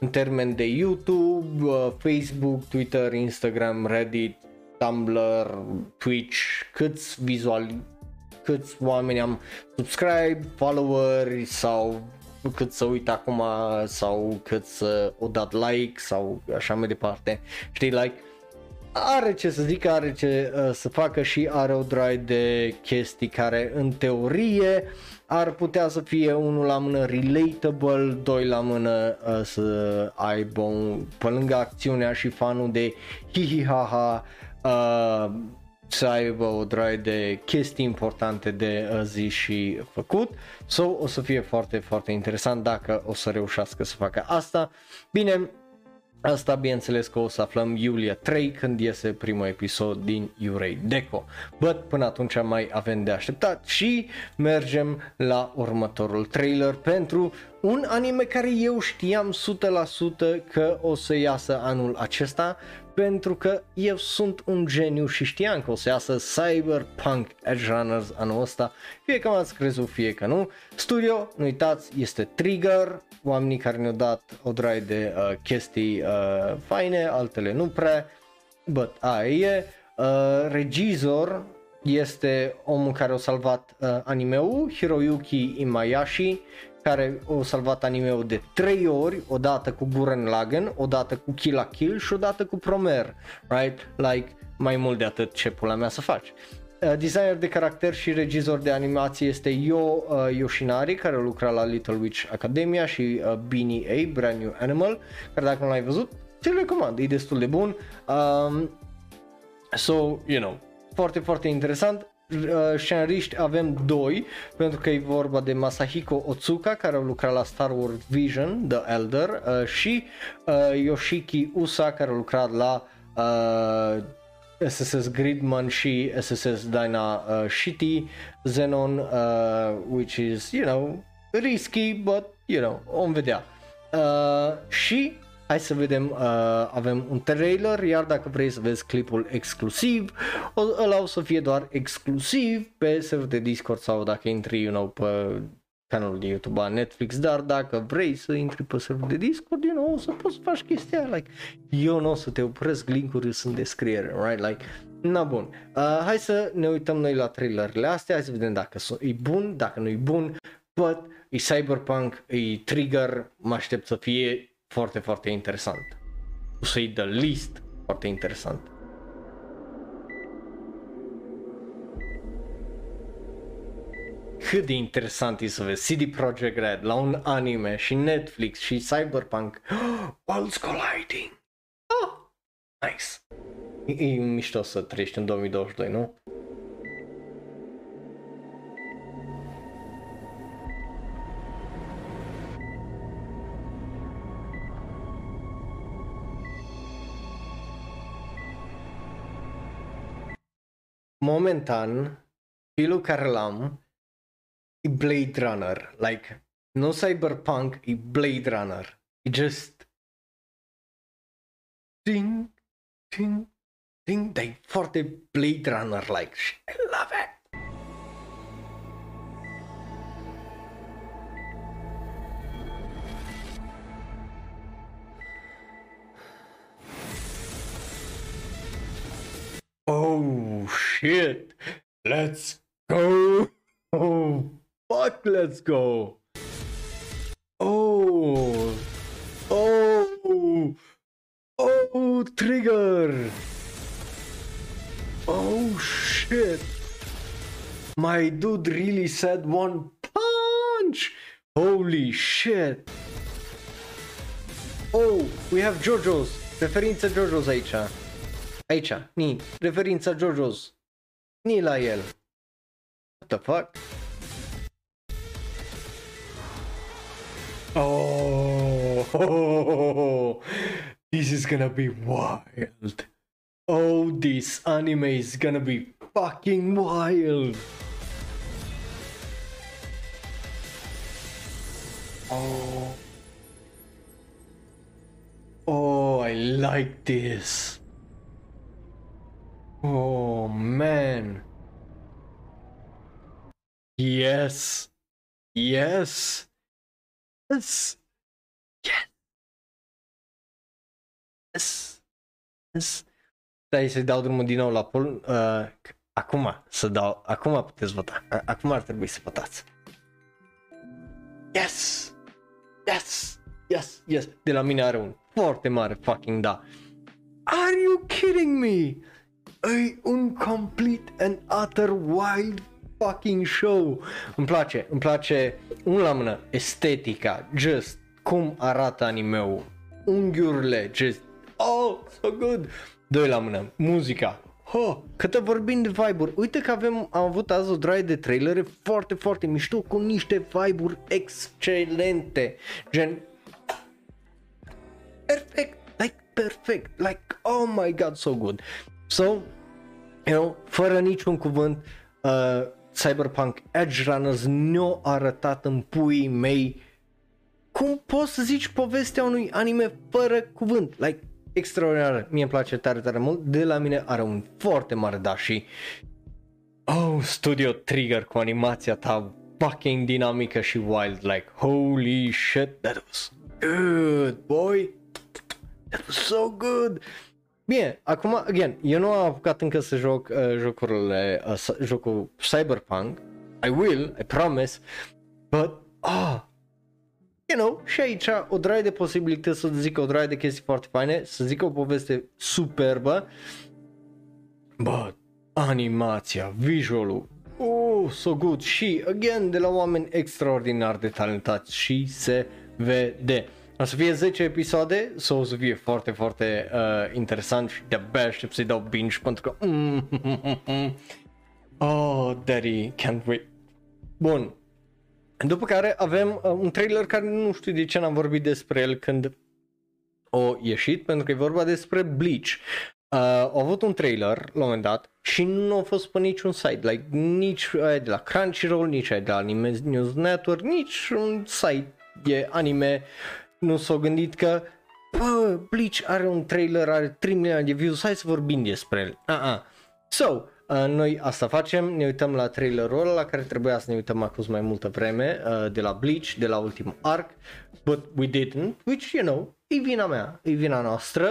în termen de YouTube, Facebook, Twitter, Instagram, Reddit, Tumblr, Twitch, câți vizuali, câți oameni am subscribe, followeri sau cât să uit acum sau cât să o dat like sau așa mai departe, știi, like, are ce să zică, are ce să facă și are o droaie de chestii care în teorie ar putea să fie unul la mână relatable, doi la mână să aibă pe lângă acțiunea și fanul de hihihaha, să aibă o droaie de chestii importante de zis și făcut. So, o să fie foarte, foarte interesant dacă o să reușească să facă asta. Bine, asta bineînțeles că o să aflăm iulie 3 când iese primul episod din Yurei Deco. But, până atunci mai avem de așteptat și mergem la următorul trailer pentru un anime care eu știam 100% că o să iasă anul acesta, pentru că eu sunt un geniu și știam că o să iasă Cyberpunk Edgerunners anul ăsta, fie că m-ați crezut, fie că nu. Studio, nu uitați, este Trigger, oamenii care ne-au dat o draie de chestii faine, altele nu prea, but aia e. Regizor este omul care a salvat anime-ul, Hiroyuki Imaiashi, care a salvat anime-ul de 3 ori, odată cu Gurren Lagann, odată cu Kill la Kill și odată cu Promare, right? Like, mai mult de atât ce pula mea să faci. Designer de caracter și regizor de animație este Yo Yoshinari, care lucra la Little Witch Academia și Beanie A, Brand New Animal, care dacă nu l-ai văzut, ți-l recomand, e destul de bun. So, you know, foarte, foarte interesant. Scenariști avem 2, pentru că e vorba de Masahiko Otsuka, care a lucrat la Star Wars Vision, The Elder, și Yoshiki Usa, care a lucrat la SSS Gridman și SSS Dyna Shitty Zenon, which is, you know, risky, but, you know, om vedea. Și hai să vedem, avem un trailer, iar dacă vrei să vezi clipul exclusiv, ăla o să fie doar exclusiv pe serverul de Discord sau dacă intri, you know, pe canalul de YouTube a Netflix, dar dacă vrei să intri pe serverul de Discord, you know, o să poți să faci chestia, like, eu nu o să te opresc, link-urile sunt în descriere, right, like, na bun, hai să ne uităm noi la trailerile astea, hai să vedem dacă e bun, dacă nu e bun, but e Cyberpunk, e Trigger, mă aștept să fie foarte, foarte interesant. O să-i dă list foarte interesant. Cât de interesant e să vezi CD Projekt Red la un anime și Netflix și Cyberpunk. Worlds colliding. Oh, nice. E mișto să trăiești în 2022, nu? Momentan, filul care l-am e Blade Runner, like, nu Cyberpunk, e Blade Runner, e just ding, ding, ding, dar e foarte Blade Runner, like, I love it. Oh shit, let's go, oh fuck, let's go, oh, oh, oh, Trigger, oh shit, my dude really said one punch, holy shit, oh, we have JoJo's, referință JoJo's aici. Aici, ni, referința JoJo's, ni la el. What the fuck? Oh, oh, oh, oh, oh, this is gonna be wild. Oh, this anime is gonna be fucking wild! Oh. Oh, I like this. Oh, man. Yes. Yes. Yes. Yes. Yes. Yes. Stai să-i dau drumul din nou la poll. Acum să dau. Acum puteți vota. Acum ar trebui să votați. Yes. Yes. Yes. Yes. De la mine are un foarte mare fucking da. Are you kidding me? E un complete and utter wild fucking show. Îmi place, îmi place. Unul la mână, estetica, just cum arată anime-ul, unghiurile, just, oh, so good. Doi la mână, muzica. Oh, câtă vorbim de vibe-uri. Uite că am avut azi o draie de trailere foarte, foarte mișto cu niște vibe-uri excelente. Gen perfect, like perfect, like oh my god, so good. So, you know, fără niciun cuvânt, Cyberpunk Edgerunners ne-a arătat în puii mei cum poți să zici povestea unui anime fără cuvânt, like, extraordinar, mie îmi place tare, tare mult, de la mine are un foarte mare da și, oh, Studio Trigger cu animația ta fucking dinamică și wild, like, holy shit, that was good, boy, that was so good. Bine, acum, again, eu nu am apucat încă să joc jocul Cyberpunk, I will, I promise, but, you know, și aici o draie de posibilități să zic o draie de chestii foarte faine, să zic o poveste superbă, but, animația, visualul, oh, so good, și, again, de la oameni extraordinar de talentați și se vede. O să fie 10 episoade, so o să fie foarte, foarte interesant și de-abia aștept să-i dau binge pentru că... Oh, daddy, can't wait. Bun. După care avem un trailer care nu știu de ce n-am vorbit despre el când o ieșit, pentru că e vorba despre Bleach. Au avut un trailer la un moment dat și nu a fost pe niciun site, like nici de la Crunchyroll, nici de la Anime News Network, nici un site de anime... Nu s-au gândit că, bă, Bleach are un trailer, are 3 milioane de views, hai să vorbim despre el. So, noi asta facem, ne uităm la trailerul ăla la care trebuia să ne uităm acum mai multă vreme, de la Bleach, de la ultimul arc, but we didn't, which, you know, e vina mea, e vina noastră,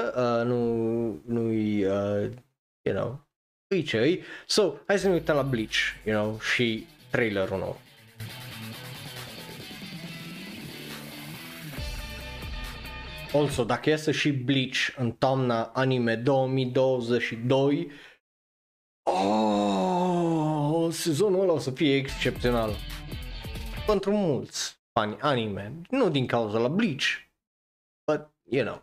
nu-i, you know, e ce-i. So, hai să ne uităm la Bleach, you know, și trailerul nou. Also, dacă iasă și Bleach în toamna anime 2022, oh, sezonul ăla o să fie excepțional pentru mulți fani anime, nu din cauza la Bleach, but, you know.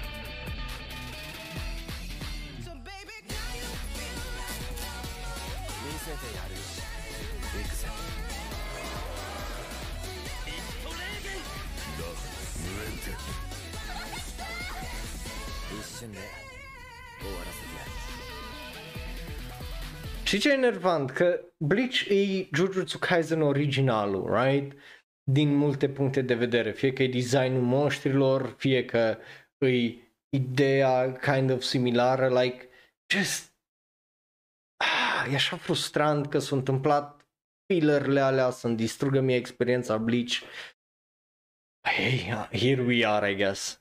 Și ce e enervant, că Bleach e Jujutsu Kaisen originalul, right? Din multe puncte de vedere, fie că e designul monștrilor, fie că e ideea kind of similară, like, just... E așa frustrant că s-au întâmplat filler-le alea să-mi distrugă mie experiența Bleach. Hey, here we are, I guess.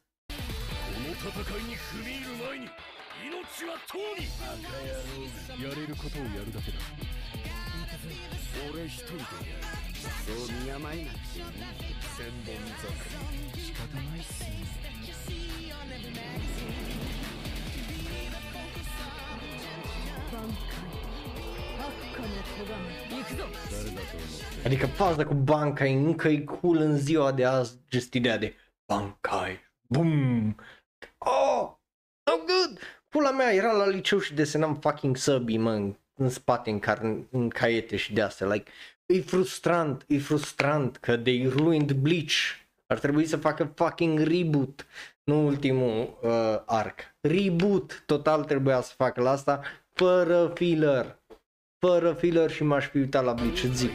Adică faza cu Bankai încă e cool în ziua de azi, just ideea de Bankai, boom, oh, so good. Pula mea, era la liceu și desenam fucking săbii, mă, în spate, în caiete și de astea, like, e frustrant că they ruined Bleach, Ar trebui să facă fucking reboot, nu ultimul arc. Reboot total trebuia să facă la asta, fără filler. Fără filler și m-aș fi uitat la Bleach, îți zic.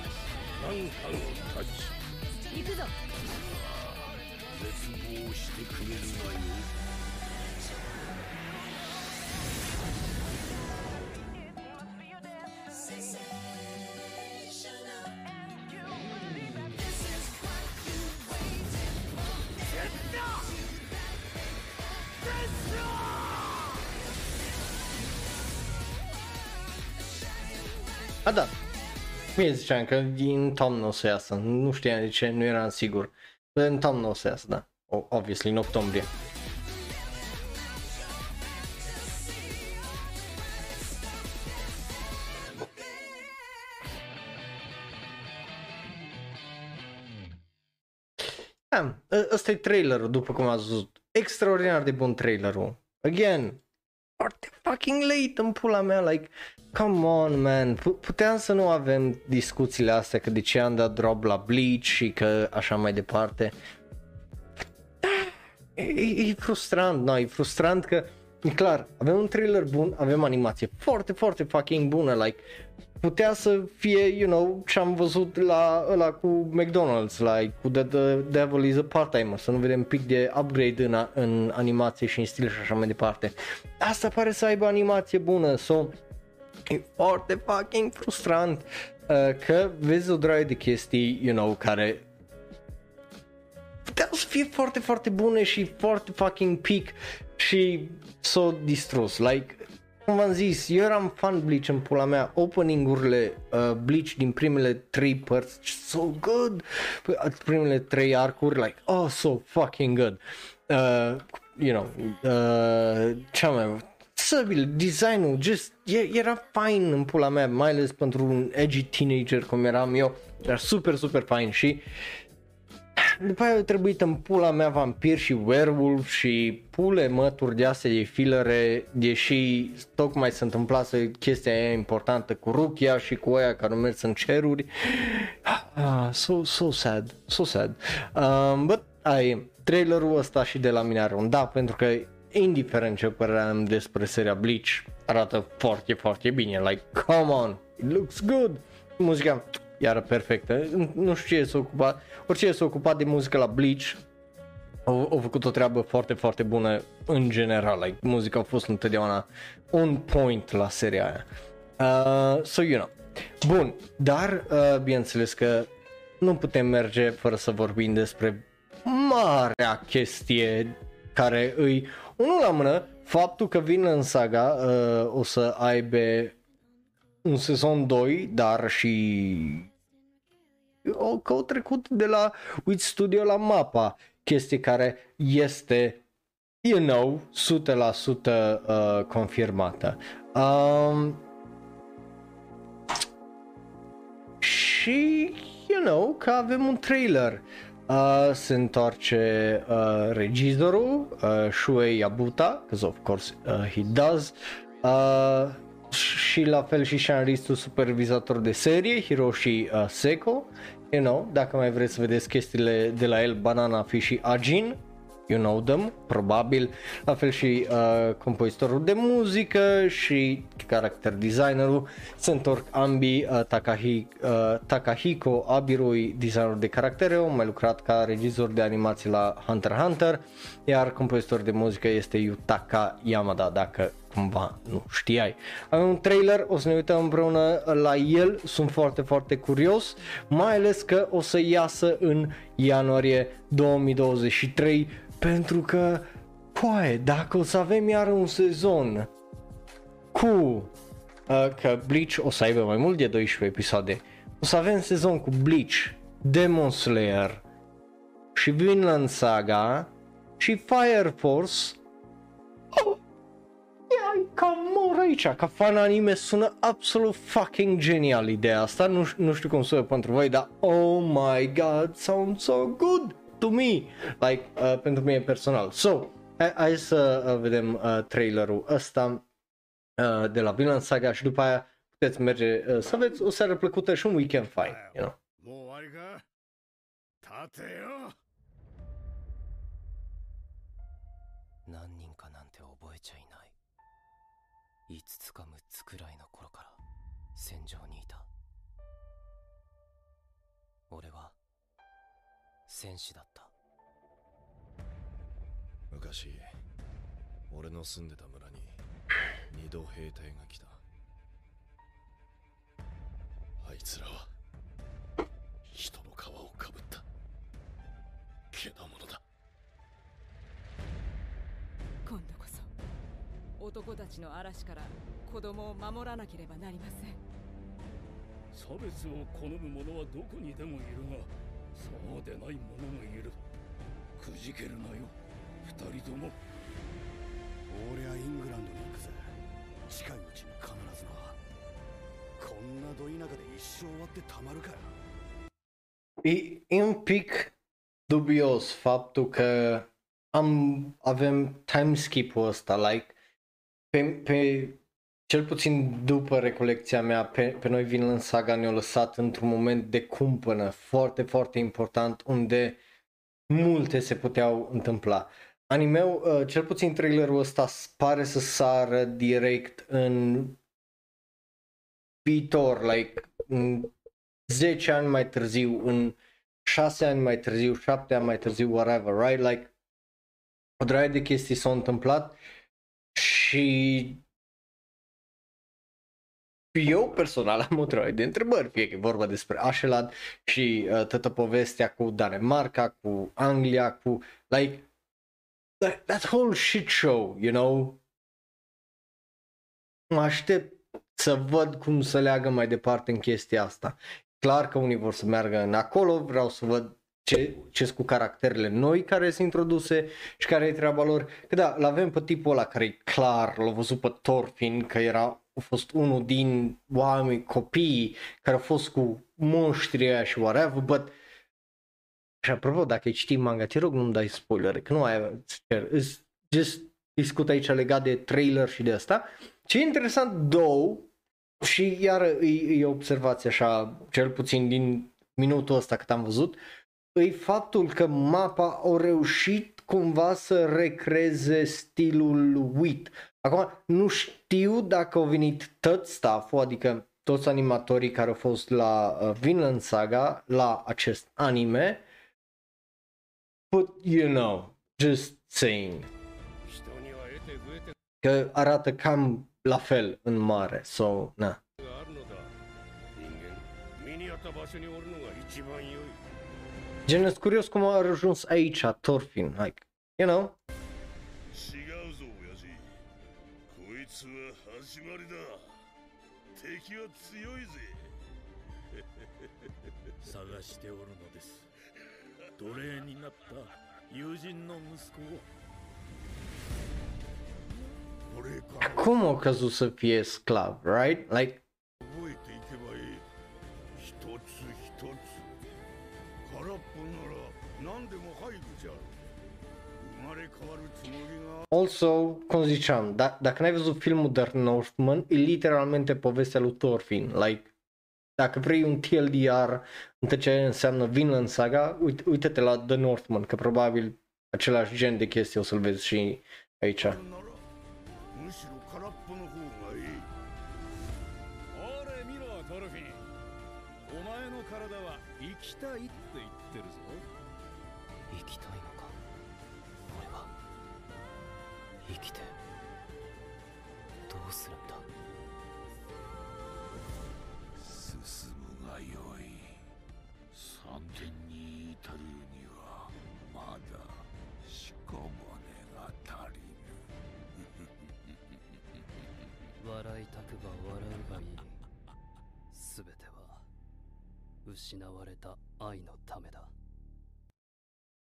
A, da, mie ziceam că din toamnă o să iasă, nu știam de ce, nu eram sigur. În toamnă o să iasă, da, obviously, în octombrie. Da, ăsta e trailerul, după cum ați văzut, extraordinar de bun trailerul. Again, foarte fucking late în pula mea, like, come on, man, puteam să nu avem discuțiile astea că de ce am dat drop la Bleach și că așa mai departe. E frustrant, no, e frustrant că, e clar, avem un trailer bun, avem animație foarte, foarte fucking bună, like, putea să fie, you know, ce-am văzut la ăla cu McDonald's, like, cu The Devil is a Part-Timer, să nu vedem pic de upgrade în animație și în stil și așa mai departe. Asta pare să aibă animație bună, so... E foarte fucking frustrant că vezi o draie de chestii, you know, care puteau să fie foarte, foarte bune și foarte fucking peak și s-o distrus. Like, cum v-am zis, eu eram fan Bleach în pula mea, opening-urile Bleach din primele 3 părți, so good, primele 3 arcuri, like, oh, so fucking good, you know, ce am mai avut? Designul, just, era fain în pula mea, mai ales pentru un edgy teenager cum eram eu, dar super, super fain și după aia a trebuit în pula mea vampir și werewolf și pule mături de astea de filere, deși tocmai se întâmplase chestia aia importantă cu Rukia și cu aia care au mers în ceruri. So sad, so sad. But, trailerul ăsta și de la mine are un da, pentru că indiferent ce părere am despre seria Bleach, arată foarte, foarte bine, like, come on, it looks good. Muzica iară perfectă, nu știu ce s-a ocupat, orice s-a ocupat de muzică la Bleach, au făcut o treabă foarte, foarte bună în general, like, muzica a fost întotdeauna on point la seria aia. So, you know, bun, dar, bineînțeles că nu putem merge fără să vorbim despre marea chestie care îi, unul la mână, faptul că Vinland Saga o să aibă un sezon 2, dar și că au trecut de la Wit Studio la MAPPA, chestie care este, you know, 100% confirmată. Și, you know, că avem un trailer. Se întoarce regizorul, Shuei Yabuta, because of course he does, și la fel și scenaristul supervizator de serie, Hiroshi Seko, you know, dacă mai vreți să vedeți chestiile de la el, Banana Fish și Ajin, you know them, probabil, la fel și compozitorul de muzică și character designerul, se întorc ambii, Takahiko Abirui, designer de caractere, au mai lucrat ca regizor de animație la Hunter x Hunter, iar compozitor de muzică este Yutaka Yamada, dacă cumva nu știai. Avem un trailer, o să ne uităm împreună la el, sunt foarte, foarte curios, mai ales că o să iasă în ianuarie 2023, pentru că, poate, dacă o să avem iar un sezon cu, că Bleach o să aibă mai mult de 12 episoade, o să avem sezon cu Bleach, Demon Slayer și Vinland Saga și Fire Force, oh, yeah, cam mor aici, ca fan anime sună absolut fucking genial ideea asta, nu știu cum sună pentru voi, dar oh my god, sounds so good! To me, like, pentru mine personal. So, hai să vedem trailerul ăsta de la Vinland Saga și după aia puteți merge să aveți o seară plăcută și un weekend fain, you know. 何人かなんて覚えちゃいない。5つか6つくらいの頃から戦場にいた。俺は戦士だった。昔俺の住んでた村に2度兵隊が来た。あいつらは人の皮をかぶったけだものだ。今度こそ男たちの嵐から子供を守らなければなりません。差別を好む者はどこにでもいるが、そうでない者もいる。くじけるなよ二人とも。俺はイングランドに行くぜ。近いうちに必ずな。こんなど田舎で一生終わってたまるか。E un pic dubios faptul că avem time skip-ul ăsta, like pe cel puțin după recolecția mea, pe noi Vinland Saga ne-a lăsat într-un moment de cumpănă foarte, foarte important, unde multe se puteau întâmpla. Anime-ul, cel puțin trailerul ăsta, pare să sară direct în viitor, like în 10 ani mai târziu, în 6 ani mai târziu, 7 ani mai târziu, whatever, right? Like, o draie de chestii s-au întâmplat și eu personal am o draie de întrebări, fie că e vorba despre Așelad și toată povestea cu Danemarca, cu Anglia, cu, like, that whole shit show, you know? Mă aștept să văd cum să leagă mai departe în chestia asta. Clar că unii vor să meargă în acolo, vreau să văd ce-s cu caracterele noi care sunt introduse și care e treaba lor. Că da, l-avem pe tipul ăla care e clar, l-a văzut pe Thorfinn, că a fost unul din oameni, copiii care au fost cu monștrii aia și whatever, but... Și apropo, dacă citii manga, te rog nu-mi dai spoilere, că nu ai... Just discut aici legat de trailer și de asta. Ce e interesant două, și iară e observație așa, cel puțin din minutul ăsta cât am văzut, e faptul că MAPPA au reușit cumva să recreeze stilul Wit. Acum nu știu dacă au venit tot staff-ul, adică toți animatorii care au fost la Vinland Saga, la acest anime, but you know, just saying. Că arată cam la fel în mare, so, na. Gen, e curios cum a ajuns aici Thorfinn, like, you know? Cum a căzut să fie sclav, right? Like... Also, cum ziceam, dacă n-ai văzut filmul The Northman, e literalmente povestea lui Thorfinn, like... Dacă vrei un TLDR în ce înseamnă Vinland Saga, uite-te la The Northman, că probabil același gen de chestii o să-l vezi și aici.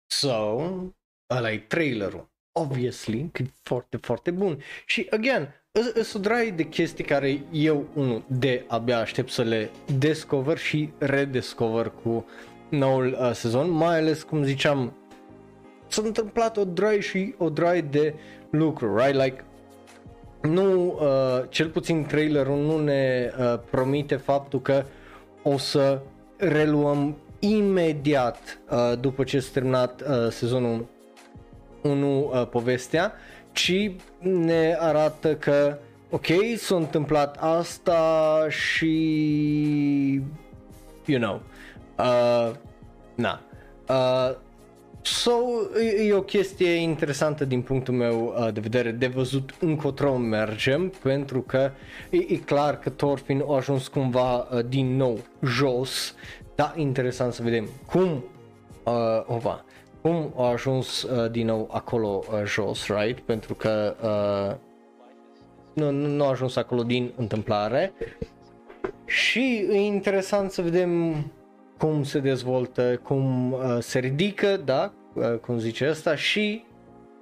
So, ăla-i trailerul, obviously, că e foarte, foarte bun. Și, again, îs o draie de chestii care eu, unul, abia aștept să le descover și redescover cu noul sezon, mai ales, cum ziceam, s-a întâmplat o draie și o draie de lucru, right? Like, nu, cel puțin trailerul nu ne promite faptul că o să reluăm imediat după ce s-a terminat sezonul 1 povestea, ci ne arată că ok, s-a întâmplat asta și you know, so, e o chestie interesantă din punctul meu de vedere, de văzut încotro mergem, pentru că e clar că Thorfinn a ajuns cumva din nou jos, dar interesant să vedem cum cum a ajuns din nou acolo jos, right? Pentru că nu a ajuns acolo din întâmplare și e interesant să vedem cum se dezvoltă, cum se ridică, da, cum zice asta, și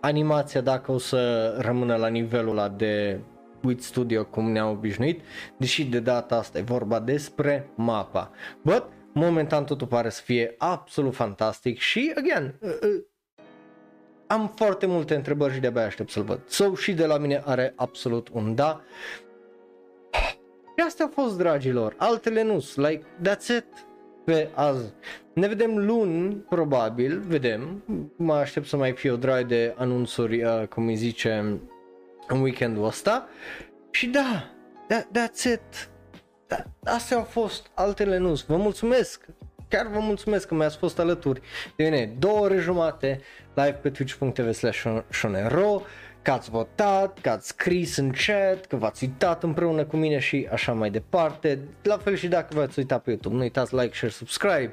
animația dacă o să rămână la nivelul ăla de Wit Studio cum ne-am obișnuit, deși de data asta e vorba despre MAPPA. But, momentan totul pare să fie absolut fantastic și, again, am foarte multe întrebări și de-abia aștept să-l văd. So, și de la mine are absolut un da. Și astea au fost, dragilor, altele nu-s, like, that's it. Pe azi. Ne vedem luni, probabil, vedem, mă aștept să mai fie o draie de anunțuri, cum îi zice, în weekendul ăsta și da, that's it, astea au fost, altele nu. Vă mulțumesc, chiar vă mulțumesc că mi-ați fost alături de mine 2 ore jumate live pe twitch.tv/shonenro, că ați votat, că ați scris în chat, că v-ați uitat împreună cu mine și așa mai departe. La fel și dacă v-ați uitat pe YouTube, nu uitați like, share, subscribe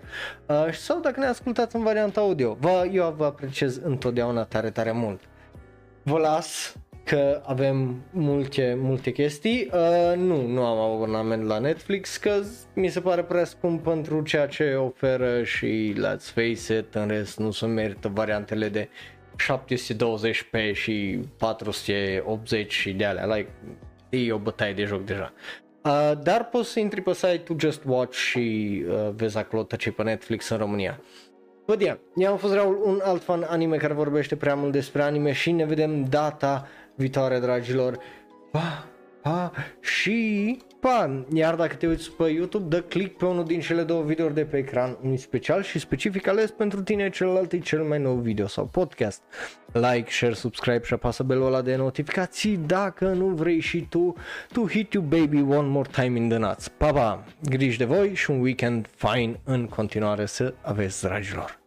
sau dacă ne ascultați în varianta audio. Eu vă apreciez întotdeauna tare, tare mult. Vă las că avem multe chestii. Nu am abonament la Netflix că mi se pare prea scump pentru ceea ce oferă și let's face it, în rest nu se merită variantele de 720p și 480 și de alea, like, e o bătaie de joc deja. Dar poți să intri pe site-ul Just Watch și vezi acolo tot ce pe Netflix în România. But yeah, eu am fost Raul, un alt fan anime care vorbește prea mult despre anime și ne vedem data viitoare, dragilor. Pa! Iar dacă te uiți pe YouTube, dă click pe unul din cele 2 videouri de pe ecran, unul special și specific ales pentru tine, celălalt e cel mai nou video sau podcast. Like, share, subscribe și apasă belul ăla de notificații dacă nu vrei și tu hit you baby one more time in the nuts. Pa, pa! Grijă de voi și un weekend fain în continuare să aveți, dragilor!